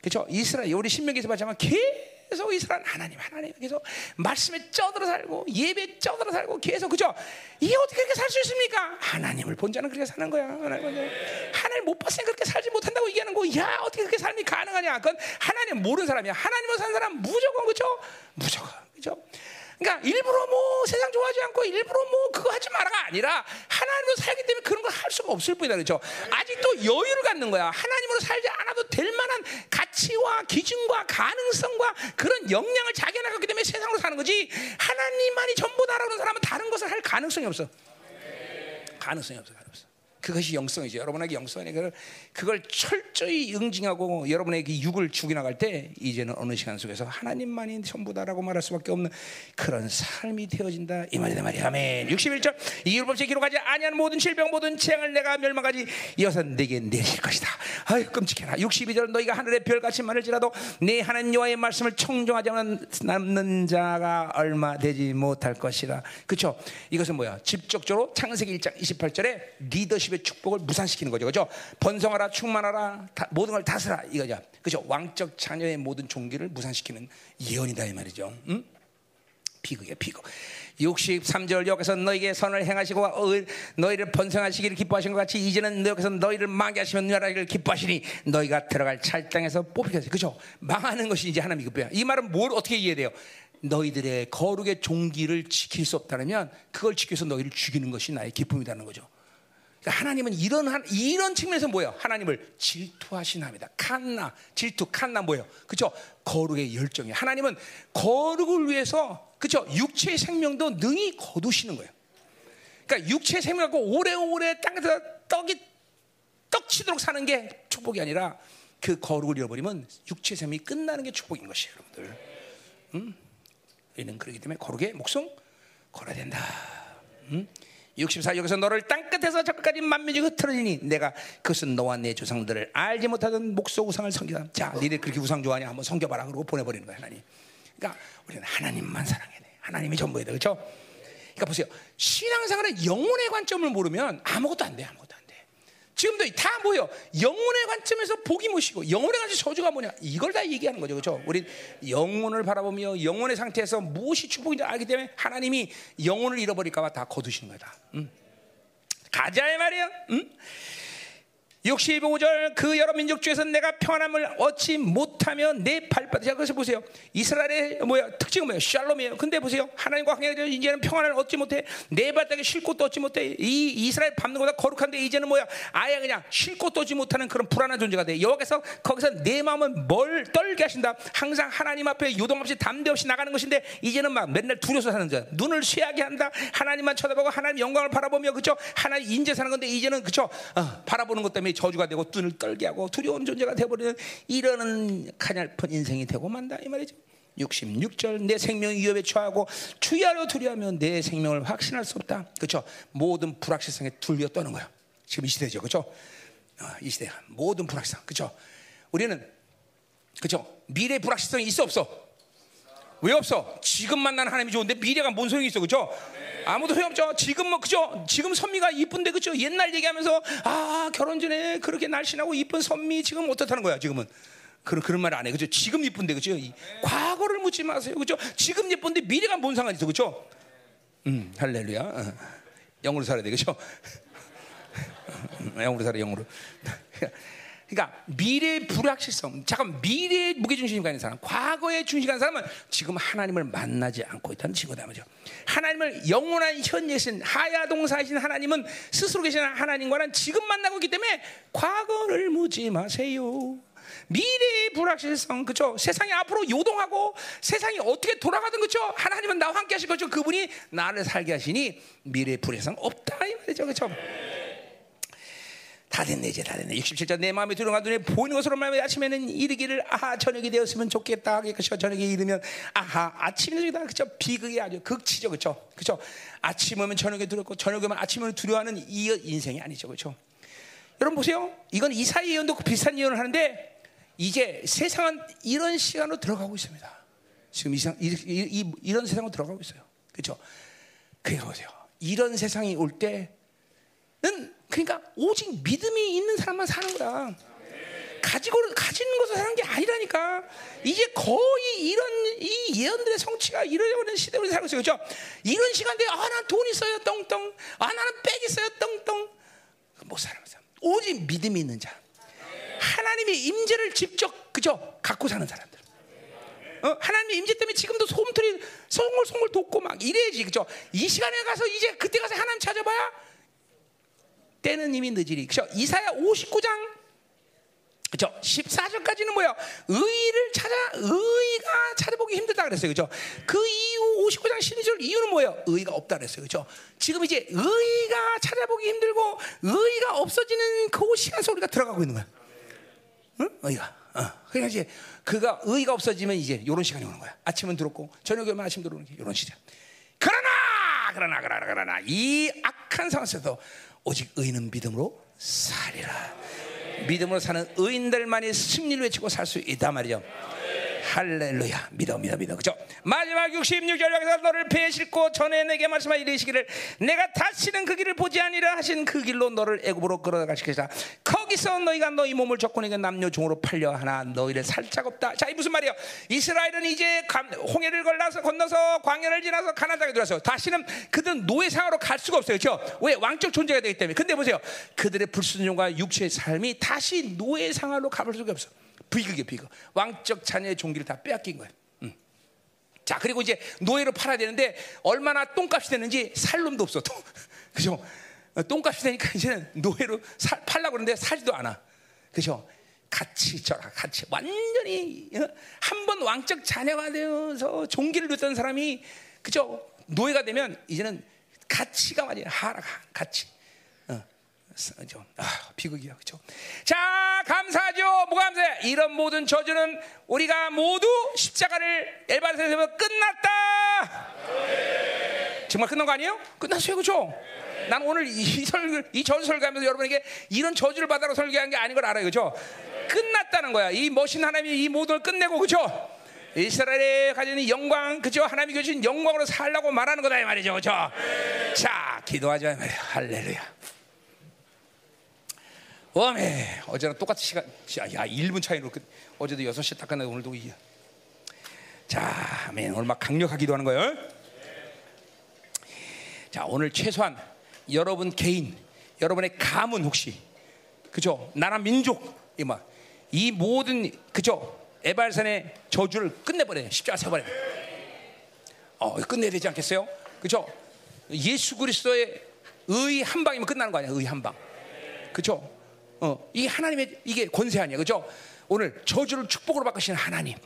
그렇죠? 이스라엘, 우리 신명기에서 봤지만 계속 이스라엘 하나님, 하나님. 계속 말씀에 쩌들어 살고, 예배에 쩌들어 살고, 계속, 그죠? 이게 어떻게 그렇게 살 수 있습니까? 하나님을 본 자는 그렇게 사는 거야. 하나님 못 봤으니까 그렇게 살지 못한다고 얘기하는 거, 야, 어떻게 그렇게 삶이 가능하냐? 그건 하나님 모르는 사람이야. 하나님을 산 사람 무조건, 그죠? 무조건, 그죠? 그러니까 일부러 뭐 세상 좋아하지 않고 일부러 뭐 그거 하지 마라가 아니라 하나님으로 살기 때문에 그런 걸 할 수가 없을 뿐이다. 그렇죠? 아직도 여유를 갖는 거야. 하나님으로 살지 않아도 될 만한 가치와 기준과 가능성과 그런 역량을 자기가 나갔기 때문에 세상으로 사는 거지. 하나님만이 전부다라고 하는 사람은 다른 것을 할 가능성이 없어. 가능성이 없어. 가능성이 없어. 그것이 영성이죠. 여러분에게 영성이 그걸, 그걸 철저히 응징하고 여러분에게 육을 죽이나갈 때 이제는 어느 시간 속에서 하나님만이 전부다라고 말할 수밖에 없는 그런 삶이 되어진다. 이 말이다 말이야. 아멘. 육십일 절. 이율 법칙 기록하지 아니한 모든 질병 모든 재앙을 내가 멸망까지 이어서 내게 내릴 것이다. 아유, 끔찍해라. 육십이 절. 너희가 하늘의 별같이 많을지라도 내 하나님 여호와의 말씀을 청종하지 않는 남는 자가 얼마 되지 못할 것이라. 그렇죠? 이것은 뭐야? 직접적으로 창세기 일 장 이십팔 절에 리더십 집의 축복을 무산시키는 거죠. 그죠? 번성하라, 충만하라, 다, 모든 걸 다스라 이거죠. 그죠? 왕적 자녀의 모든 종기를 무산시키는 예언이다 이 말이죠. 응? 비극이에요, 비극. 육십삼 절 여기서 너에게 선을 행하시고 너희를 번성하시기를 기뻐하신 것 같이 이제는 너희께서 너희를 망하게 하시면 멸하기를 기뻐하시니 너희가 들어갈 찰땅에서 뽑히겠어요. 그죠? 망하는 것이 이제 하나님의 기쁨이야. 이 말은 뭘 어떻게 이해돼요? 너희들의 거룩의 종기를 지킬 수 없다면 그걸 지켜서 키 너희를 죽이는 것이 나의 기쁨이라는 거죠. 그러니까 하나님은 이런 이런 측면에서 뭐예요? 하나님을 질투하시나이다. 칸나, 질투, 칸나 뭐예요? 그렇죠? 거룩의 열정이. 하나님은 거룩을 위해서 그렇죠? 육체의 생명도 능히 거두시는 거예요. 그러니까 육체의 생명 갖고 오래오래 땅에서 떡이 떡치도록 사는 게 축복이 아니라 그 거룩을 잃어버리면 육체의 생명이 끝나는 게 축복인 것이에요, 여러분들. 음? 이는 그러기 때문에 거룩의 목숨 걸어야 된다. 음? 육십사 여기서 너를 땅끝에서 저끝까지 만민이 흩어지니 내가 그것은 너와 내 조상들을 알지 못하던 목소 우상을 섬기다. 자, 니들 그렇게 우상 좋아하냐? 한번 섬겨봐라. 그러고 보내버리는 거야, 하나님. 그러니까 우리는 하나님만 사랑해야 돼. 하나님이 전부이다, 그렇죠? 그러니까 보세요. 신앙생활의 영혼의 관점을 모르면 아무것도 안 돼, 아무것도 안 돼. 지금도 다 뭐예요? 영혼의 관점에서 복이 무엇이고 영혼의 관점 저주가 뭐냐? 이걸 다 얘기하는 거죠, 그렇죠? 우리 영혼을 바라보며 영혼의 상태에서 무엇이 축복인지 알기 때문에 하나님이 영혼을 잃어버릴까봐 다 거두시는 거다. 음. 가자 이 말이에요. 음? 육십오 절 그 여러 민족 중에서 내가 평안함을 얻지 못하며 내 발바닥. 자, 그래서 보세요. 이스라엘의 뭐야 특징은 뭐예요? 샬롬이에요. 근데 보세요. 하나님과 관계를 이제는 평안을 얻지 못해. 내 발바닥에 쉴 곳도 얻지 못해. 이 이스라엘 밟는 것보다 거룩한데 이제는 뭐야? 아예 그냥 쉴 곳도 얻지 못하는 그런 불안한 존재가 돼. 여호와께서 거기서 내 마음은 멀 떨게 하신다. 항상 하나님 앞에 요동없이 담대 없이 나가는 것인데 이제는 막 맨날 두려워서 사는 거야. 눈을 쇠하게 한다. 하나님만 쳐다보고 하나님 영광을 바라보며 그죠? 하나님 인재 사는 건데 이제는 그죠? 어, 바라보는 것 때문에 저주가 되고 눈을 떨게 하고 두려운 존재가 되어버리는 이러는 가냘픈 인생이 되고 만다 이 말이죠. 육십육 절 내 생명이 위협에 처하고 주야로 두려워하면 내 생명을 확신할 수 없다. 그렇죠? 모든 불확실성에 둘려 떠는 거야. 지금 이 시대죠, 그렇죠? 어, 이 시대 모든 불확실성, 그렇죠? 우리는 그렇죠? 미래 불확실성이 있어 없어? 왜 없어? 지금만 난 하나님이 좋은데 미래가 뭔 소용이 있어, 그렇죠? 아무도 소용없죠. 지금 뭐 그죠? 지금 선미가 이쁜데 그죠? 옛날 얘기하면서 아 결혼 전에 그렇게 날씬하고 이쁜 선미 지금 어떻다는 거야? 지금은 그런 그런 말 안 해, 그죠? 지금 이쁜데 그죠? 이, 과거를 묻지 마세요, 그죠? 지금 예쁜데 미래가 뭔 상관이 있어, 그죠? 음 할렐루야. 어. 영으로 살아야 돼, 그죠? 영으로 살아, 영으로. 그러니까 미래의 불확실성, 잠깐 미래의 무게중심이 가는 사람, 과거에 중심한 사람은 지금 하나님을 만나지 않고 있다는 증거다 말이죠. 하나님을 영원한 현재신 하야동사이신 하나님은 스스로 계시는 하나님과는 지금 만나고 있기 때문에 과거를 묻지 마세요. 미래의 불확실성, 그렇죠? 세상이 앞으로 요동하고 세상이 어떻게 돌아가든 그렇죠? 하나님은 나와 함께 하실 거죠. 그분이 나를 살게 하시니 미래의 불확실성 없다 이 말이죠, 그렇죠? 다 됐네, 이제 다 됐네. 육십칠 절 내 마음이 두려운 눈에 보이는 것으로 말하면 아침에는 이르기를 아하 저녁이 되었으면 좋겠다. 그렇죠? 저녁이 이르면 아하 아침이 되었다. 그렇죠? 비극이 아주 극치죠, 그렇죠? 그렇죠? 아침 오면 저녁에 두렵고 저녁 오면 아침을 두려워하는 이 인생이 아니죠, 그렇죠? 여러분 보세요. 이건 이사야 예언도 비슷한 예언을 하는데 이제 세상은 이런 시간으로 들어가고 있습니다. 지금 이, 이, 이, 이런 세상으로 들어가고 있어요, 그렇죠? 그러니까 보세요. 이런 세상이 올 때는 그러니까 오직 믿음이 있는 사람만 사는 거야. 가지고 가지는 것을 사는 게 아니라니까. 이제 거의 이런 이 예언들의 성취가 이러려는 시대로 살고 있어요, 그렇죠? 이런 시간대에 아 난 돈 있어요, 떵떵. 아 나는 백 있어요, 떵떵. 못 사는 거야. 오직 믿음이 있는 자, 하나님의 임재를 직접 그죠 갖고 사는 사람들. 어? 하나님의 임재 때문에 지금도 솜털이 송골송골 돋고 막 이래야지, 그렇죠? 이 시간에 가서 이제 그때 가서 하나님 찾아봐야. 때는 이미 늦으리. 그렇죠? 이사야 오십구 장 그렇죠? 십사 절까지는 뭐야? 의를 찾아 의가 찾아보기 힘들다 그랬어요, 그렇죠? 그 이후 오십구 장 십이 절 이유는 뭐예요? 의가 없다 그랬어요, 그렇죠? 지금 이제 의가 찾아보기 힘들고 의가 없어지는 그 시간 속에 우리가 들어가고 있는 거야. 응? 의가. 어. 그러니까 이제 그가 의가 없어지면 이제 이런 시간이 오는 거야. 아침은 들었고 저녁에 오면 아침 들어오는 게 이런 시절. 그러나 그러나 그러나 그러나 이 악한 상황에서도 오직 의인은 믿음으로 살리라. 믿음으로 사는 의인들만이 승리를 외치고 살 수 있다 말이죠. 할렐루야. 믿어 믿어 믿어. 그죠? 마지막 육십육 절 여기서 너를 배에 싣고 전에 내게 말씀하여 이르시기를 내가 다시는 그 길을 보지 아니라 하신 그 길로 너를 애굽으로 끌어가시겠다. 거기서 너희가 너희 몸을 적군에게 남녀 종으로 팔려 하나 너희를 살짝 없다. 자, 이 무슨 말이에요? 이스라엘은 이제 홍해를 걸라서 건너서 광야를 지나서 가나안 땅에 들어왔어요. 다시는 그들은 노예 상으로 갈 수가 없어요. 그렇죠? 왜? 왕적 존재가 되기 때문에. 근데 보세요. 그들의 불순종과 육체의 삶이 다시 노예 상으로 가볼 수가 없어. 비극이에요, 비극. 왕적 자녀의 종기를 다 빼앗긴 거예요. 음. 자, 그리고 이제 노예로 팔아야 되는데 얼마나 똥값이 되는지 살 놈도 없어. 똥. 그죠? 똥값이 되니까 이제는 노예로 살, 팔려고 그러는데 살지도 않아. 그죠? 같이 저라 같이 완전히 한번 왕적 자녀가 되어서 종기를 누렸던 사람이 그죠? 노예가 되면 이제는 가치가 완전히 하락 가치. 아, 비극이야, 그렇죠? 자, 감사하죠. 뭐 감사해? 이런 모든 저주는 우리가 모두 십자가를 엘바스에서 끝났다. 네. 정말 끝난 거 아니에요? 끝났어요, 그렇죠? 네. 난 오늘 이 설교, 이 저주 설교하면서 여러분에게 이런 저주를 받아서 설교한 게 아닌 걸 알아요, 그렇죠? 네. 끝났다는 거야. 이 멋진 하나님이 이 모든 걸 끝내고, 그렇죠? 이스라엘에 가진 영광, 그죠? 하나님이 주신 영광으로 살라고 말하는 거다 이 말이죠, 그렇죠? 네. 자, 기도하자 이 말이야. 할렐루야. 어메, 어제랑 똑같은 시간, 야, 일 분 차이로 끝. 어제도 여섯 시에 딱 끝나고 오늘도 이야. 자, 아멘. 오늘 막 강력하게 기도하는 거예요. 자, 오늘 최소한 여러분 개인, 여러분의 가문 혹시, 그죠? 나라 민족, 이 막, 이 모든, 그죠? 에발산의 저주를 끝내버려요. 십자가 세워버려요. 어, 끝내야 되지 않겠어요? 그죠? 예수 그리스도의 의 한 방이면 끝나는 거 아니야? 의 한 방. 그죠? 어, 이 하나님의 이게 권세 아니에요, 그렇죠? 오늘 저주를 축복으로 바꾸시는 하나님,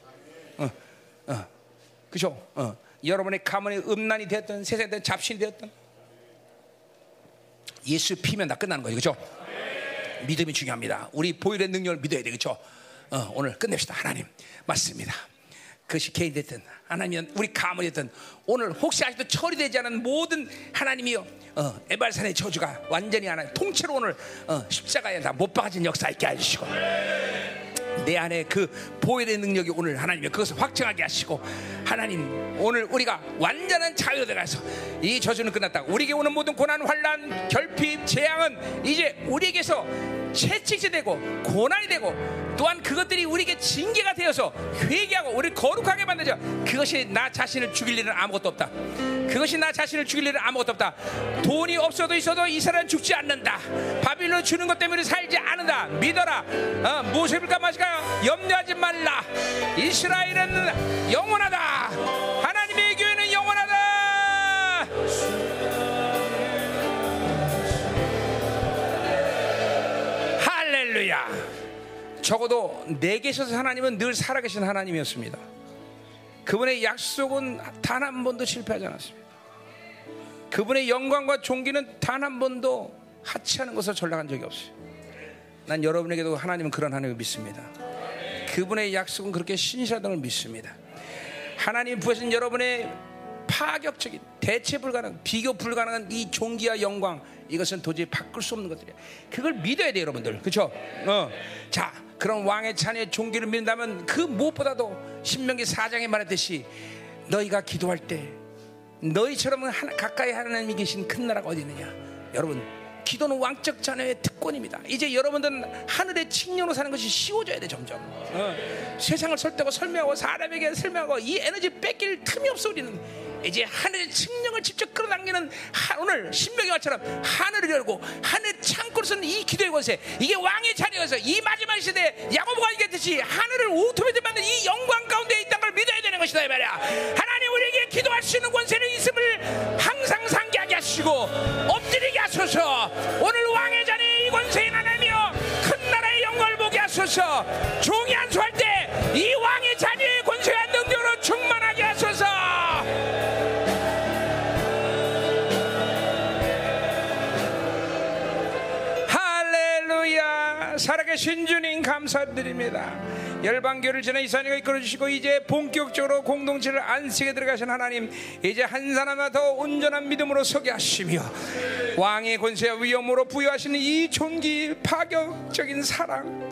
어, 어, 그렇죠? 어, 여러분의 가문이 음란이 되었던, 세상에 대한 잡신이 되었던, 예수 피면 다 끝나는 거예요, 그렇죠? 네. 믿음이 중요합니다. 우리 보혈의 능력을 믿어야 돼, 그렇죠? 어, 오늘 끝냅시다, 하나님. 맞습니다. 그것이 개인 됐든, 하나님은 우리 가문이든, 오늘 혹시 아직도 처리되지 않은 모든 하나님이요, 어, 에발산의 저주가 완전히 하나님 통째로 오늘 어, 십자가에 다 못 박아진 역사 있게 해주시고, 내 안에 그 보혈의 능력이 오늘 하나님이 그것을 확증하게 하시고, 하나님 오늘 우리가 완전한 자유로 들어가서 이 저주는 끝났다. 우리에게 오는 모든 고난, 환란, 결핍, 재앙은 이제 우리에게서 채찍질 되고 고난이 되고 또한 그것들이 우리에게 징계가 되어서 회개하고 우리를 거룩하게 만들죠. 그것이 나 자신을 죽일 일은 아무것도 없다. 그것이 나 자신을 죽일 일은 아무것도 없다. 돈이 없어도 있어도 이 사람은 죽지 않는다. 바빌론 주는 것 때문에 살지 않는다. 믿어라. 어, 무엇일까 마실까 염려하지 말라. 이스라엘은 영원하다. 하나님의 교회는 영원하다. 야, 적어도 내게 있어서 하나님은 늘 살아계신 하나님이었습니다. 그분의 약속은 단 한 번도 실패하지 않았습니다. 그분의 영광과 존귀는 단 한 번도 하찮은 것을 전락한 적이 없어요. 난 여러분에게도 하나님은 그런 하나님을 믿습니다. 그분의 약속은 그렇게 신실하다는 걸 믿습니다. 하나님 부여하신 여러분의 파격적인 대체 불가능, 비교 불가능한 이 존귀와 영광, 이것은 도저히 바꿀 수 없는 것들이야. 그걸 믿어야 돼요, 여러분들. 그렇죠? 어. 자, 그런 왕의 찬의 존귀를 믿는다면 그 무엇보다도 신명기 사 장에 말했듯이 너희가 기도할 때 너희처럼 하나, 가까이 하나님이 계신 큰 나라가 어디 있느냐. 여러분, 기도는 왕적 자녀의 특권입니다. 이제 여러분들은 하늘의 칭령으로 사는 것이 쉬워져야 돼, 점점. 어. 세상을 설득하고 설명하고 사람에게 설명하고 이 에너지 뺏길 틈이 없어. 우리는 이제 하늘의 칭령을 직접 끌어당기는 하, 오늘 신명기 말처럼 하늘을 열고 하늘의 창고를 쓰는 이 기도의 권세, 이게 왕의 자리여서 이 마지막 시대에 야고보가 얘기했듯이 하늘을 오토매틱 만든 이 영광 가운데 있다는 걸 믿어야 되는 것이다 이 말이야. 하나님 우리에게 기도할 수 있는 권세를 있음을 항상 상기하게 하시고 엎드리게 하소서. 오늘 왕의 자리에 이 권세인 하나님이여 큰 나라의 영광을 보게 하소서. 종이 안수할 때 이 왕의 자리에 권세와 능력으로 충만하게 하소서. 살아계신 주님 감사드립니다. 열방교를 지나 이사님이 이끌어주시고 이제 본격적으로 공동체를 안식에 들어가신 하나님, 이제 한 사람마다 더 온전한 믿음으로 서게 하시며 왕의 권세와 위엄으로 부여하시는 이 존귀 파격적인 사랑,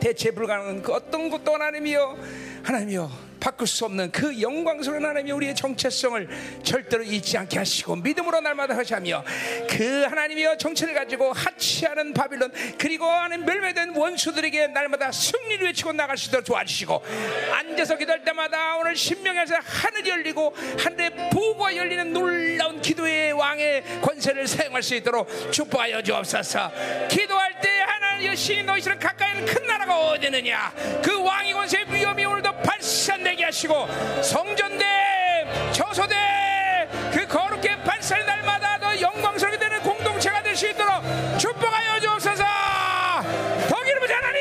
대체 불가능한 그 어떤 것도 하나님이여 하나님이여, 바꿀 수 없는 그 영광스러운 하나님이 우리의 정체성을 절대로 잊지 않게 하시고 믿음으로 날마다 하시며, 그 하나님이여 정체를 가지고 하치하는 바빌론 그리고 하는 멸매된 원수들에게 날마다 승리를 외치고 나갈 수 있도록 도와주시고, 앉아서 기도할 때마다 오늘 신명에서 하늘이 열리고 하늘의 보고가 열리는 놀라운 기도의 왕의 권세를 사용할 수 있도록 축복하여 주옵소서. 기도할 때 하나님의 신 너희처럼 가까이는 큰 나라가 어디 있느냐, 그 왕의 권세의 위엄이 오늘도 발산된 하시고 성전대 저소대 그 거룩해 발산의 날마다 더 영광스럽게 되는 공동체가 될 수 있도록 축복하여 주옵소서. 더 기름을 자라니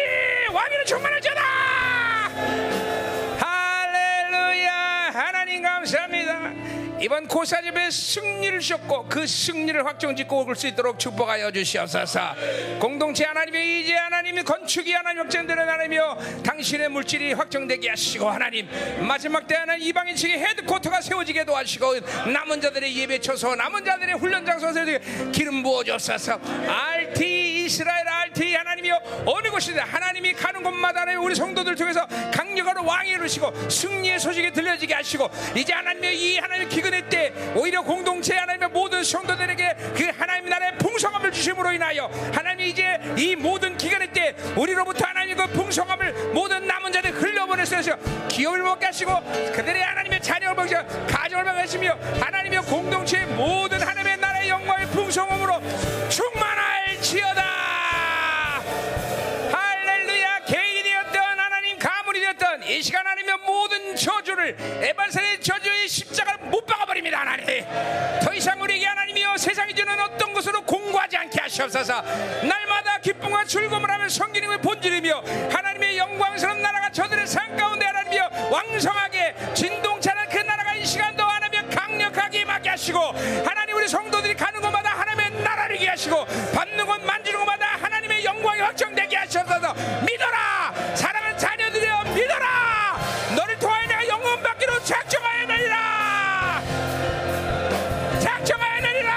왕위는 충만하잖아. 할렐루야. 하나님 감사합니다. 이번 고사집에 승리를 주셨고 그 승리를 확정짓고 올 수 있도록 축복하여 주시옵소서. 공동체 하나님의 의지 하나님의 건축이 하나님 확정되는 하나님이여, 당신의 물질이 확정되게 하시고 하나님 마지막 때 하나님 이방인 측의 헤드코트가 세워지게 도와주시고 남은 자들의 예배 처소 남은 자들의 훈련장소에서 기름 부어주옵소서. 알티 이스라엘 알티 하나님이여, 어느 곳이든 하나님이 가는 곳마다 우리 성도들 통해서 강력으로 왕이 이루시고 승리의 소식이 들려지게 하시고, 이제 하나님의 이 하나님의 기근 때 오히려 공동체 하나님의 모든 성도들에게 그 하나님 나라의 풍성함을 주심으로 인하여 하나님 이제 이 모든 기간의 때 우리로부터 하나님 그 풍성함을 모든 남은 자들 흘려보내셔서 기업을 먹게 하시고 그들의 하나님의 자녀를 먹게 하시고 가정을 먹게 하시며 하나님의 공동체의 모든 하나님의 나라의 영광의 풍성함으로 충만할지어다. 할렐루야. 개인이었던 하나님 가문이 되었던 이 시간 하나님의 모든 저주를 에반세의 저주의 십자가를 못 박아버립니다. 하나님 더 이상 우리에게 하나님이여 세상이 주는 어떤 것으로 공고하지 않게 하시옵소서. 날마다 기쁨과 즐거움을 하며 성기님의 본질이며 하나님의 영광스러운 나라가 저들의 삶 가운데 하나님이여 왕성하게 진동차는 그 나라가 이 시간도 하나님이여 강력하게 임하게 하시고, 하나님 우리 성도들이 가는 곳마다 하나님의 나라를 이기게 하시고 받는 곳 만지는 곳마다 하나님의 영광이 확정되게 하시옵소서. 믿어라 사랑하는 자녀들이여, 믿어라 너를 통하여 내가 영원 받기로 작정하여 내리라. 작정하여 내리라.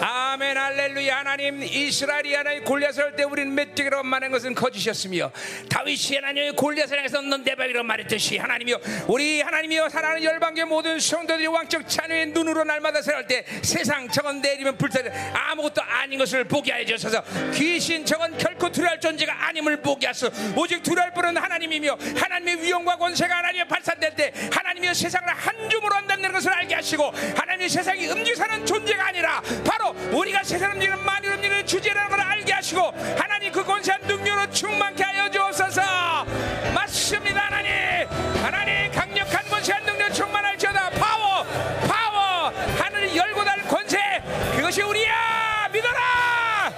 아멘. 할렐루야. 하나님 이스라엘이 하나님 골리앗을 할 때 우리는 메뚜기로 말한 것은 거짓이었으며 다윗이 하나님의 골리앗을 향해서 넌대박이라고 말했듯이 하나님이여 우리 하나님이여 사랑하는 열방계 모든 성도들이 왕적 자녀의 눈으로 날마다 살아갈 때 세상 저건 내리면 불타는 아무것도 아닌 것을 보게 하여 주셔서, 귀신 저건 결코 두려워할 존재가 아님을 보게 하소. 오직 두려워할 분은 하나님이며 하나님의 위엄과 권세가 하나님의 발산될 때 하나님이여 세상을 한 줌으로 한다는 것을 알게 하시고, 하나님의 세상이 음지사는 존재가 아니라 바로 우리가 세상 움직이는 만일 움직이는 주제라는 걸 알게 하시고 하나님 그 권세한 능력으로 충만케 하여 주옵소서. 맞습니다. 하나님 하나님 강력한 권세한 능력 충만할지어다. 파워 파워 하늘을 열고 달 권세 그것이 우리야. 믿어라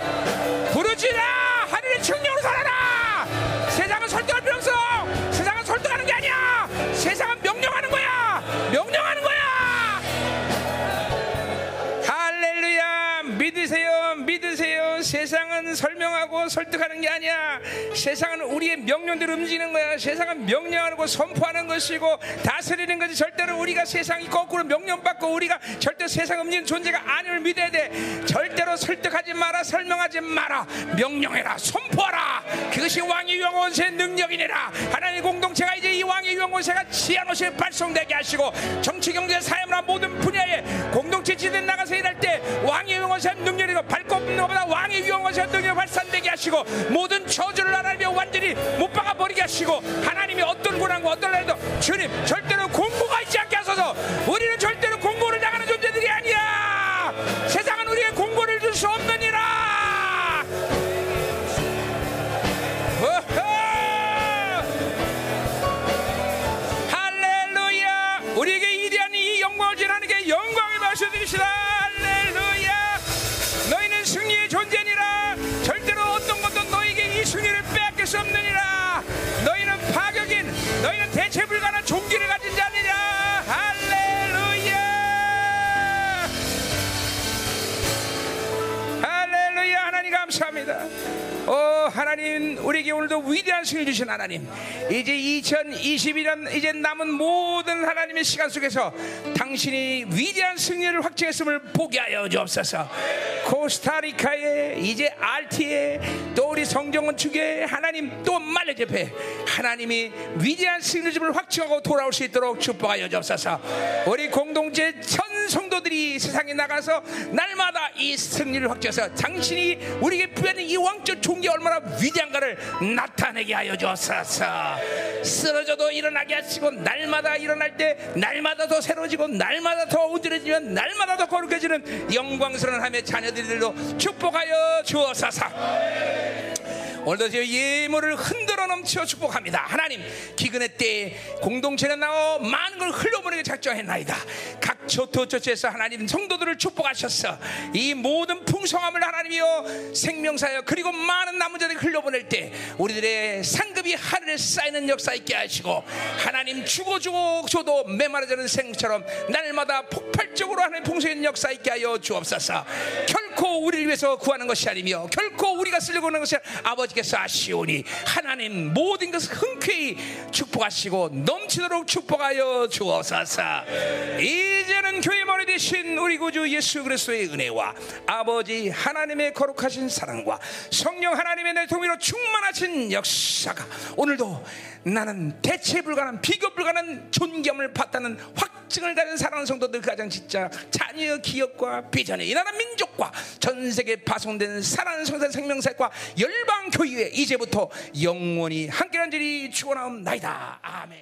부르지라 하늘의 충령으로 살아라. 세상은 설득할 필요 없어. 세상은 설득하는 게 아니야. 세상은 명령하는 거야. 명령하는 거야. 믿으세요. 믿으세요. 세상은 설명하고 설득하는 게 아니야. 세상은 우리의 명령대로 움직이는 거야. 세상은 명령하고 선포하는 것이고 다스리는 것이 절대로 우리가 세상이 거꾸로 명령받고 우리가 절대 세상 움직이는 존재가 아님을 믿어야 돼. 절대로 설득하지 마라. 설명하지 마라. 명령해라. 선포하라. 그것이 왕의 영원세의 능력이니라. 하나님의 공동체가 이제 이 왕의 영원세가 지한없이 발송되게 하시고 정치 경제 사회나 모든 분야에 공동체 지대 나가서 일할 때 왕의 영원세 능력이 밝고 없는 것보다 왕의 위엄과 능력이 발산되게 하시고 모든 저주를 하나님이 완전히 못 박아버리게 하시고 하나님이 어떤 고난과 어떤 날에도 주님 절대로 공고가 있지 않게 하소서. 우리는 절대로 공고를 당하는 존재들이 아니야. 세상은 우리의 공고를 줄 수 없는 이라. 어허! 할렐루야. 우리에게 이대하는 이 영광을 전하는 게 영광의 말씀 드리시라. 존재니라. 절대로 어떤 것도 너에게 이 승리를 빼앗길 수 없느니라. 너희는 파격인 너희는 대체 불가능한 종기를 가진 자니라. 할렐루야. 할렐루야. 하나님 감사합니다. 오 하나님, 우리에게 오늘도 위대한 승리를 주신 하나님, 이제 이천이십일 년 이제 남은 모든 하나님의 시간 속에서 당신이 위대한 승리를 확증했음을 보게 하여 주옵소서. 코스타리카에, 이제 알티에, 또 우리 성정원축에 하나님, 또 말레제페 하나님이 위대한 승리를 확증하고 돌아올 수 있도록 축복하여 주옵소서. 우리 공동체 천 성도들이 세상에 나가서 날마다 이 승리를 확증해서 당신이 우리에게 부여하는 이 왕적 종이 얼마나 위대한가를 나타내게 하여 주옵소서. 쓰러져도 일어나게 하시고, 날마다 일어날 때 날마다 더 새로워지고, 날마다 더 온전해지면 날마다 더 거룩해지는 영광스러운 하나님의 자녀들도 축복하여 주옵소서. 오늘도 예물을 흔들어 넘치어 축복합니다. 하나님, 기근의 때에 공동체는 나와 많은 걸 흘려보내게 작정했나이다. 각 조토조치에서 하나님 성도들을 축복하셨어. 이 모든 풍성함을 하나님이여 생명사여, 그리고 많은 남은 자들이 흘려보낼 때 우리들의 상급이 하늘에 쌓이는 역사 있게 하시고, 하나님 주고 주고 줘도 메마르지 않은 생처럼 날마다 폭발적으로 하나님 풍성한 역사 있게 하여 주옵소서. 결코 우리를 위해서 구하는 것이 아니며 결코 우리가 쓰려고 하는 것이 아버지 아시오니 하나님 모든 것을 흔쾌히 축복하시고 넘치도록 축복하여 주옵소서. 이제는 교회 머리 되신 우리 구주 예수 그리스도의 은혜와 아버지 하나님의 거룩하신 사랑과 성령 하나님의 내 통일로 충만하신 역사가 오늘도 나는 대체 불가능한 비교 불가능한 존경을 받다는 확증을 가진 사랑하는 성도들, 가장 진짜 자녀 기업과 비전의 이 나라 민족과 전 세계에 파송된 사랑하는 성도의 생명사역과 열방 교회 이제부터 영원히 함께 간절히 축원하옵나이다. 아멘.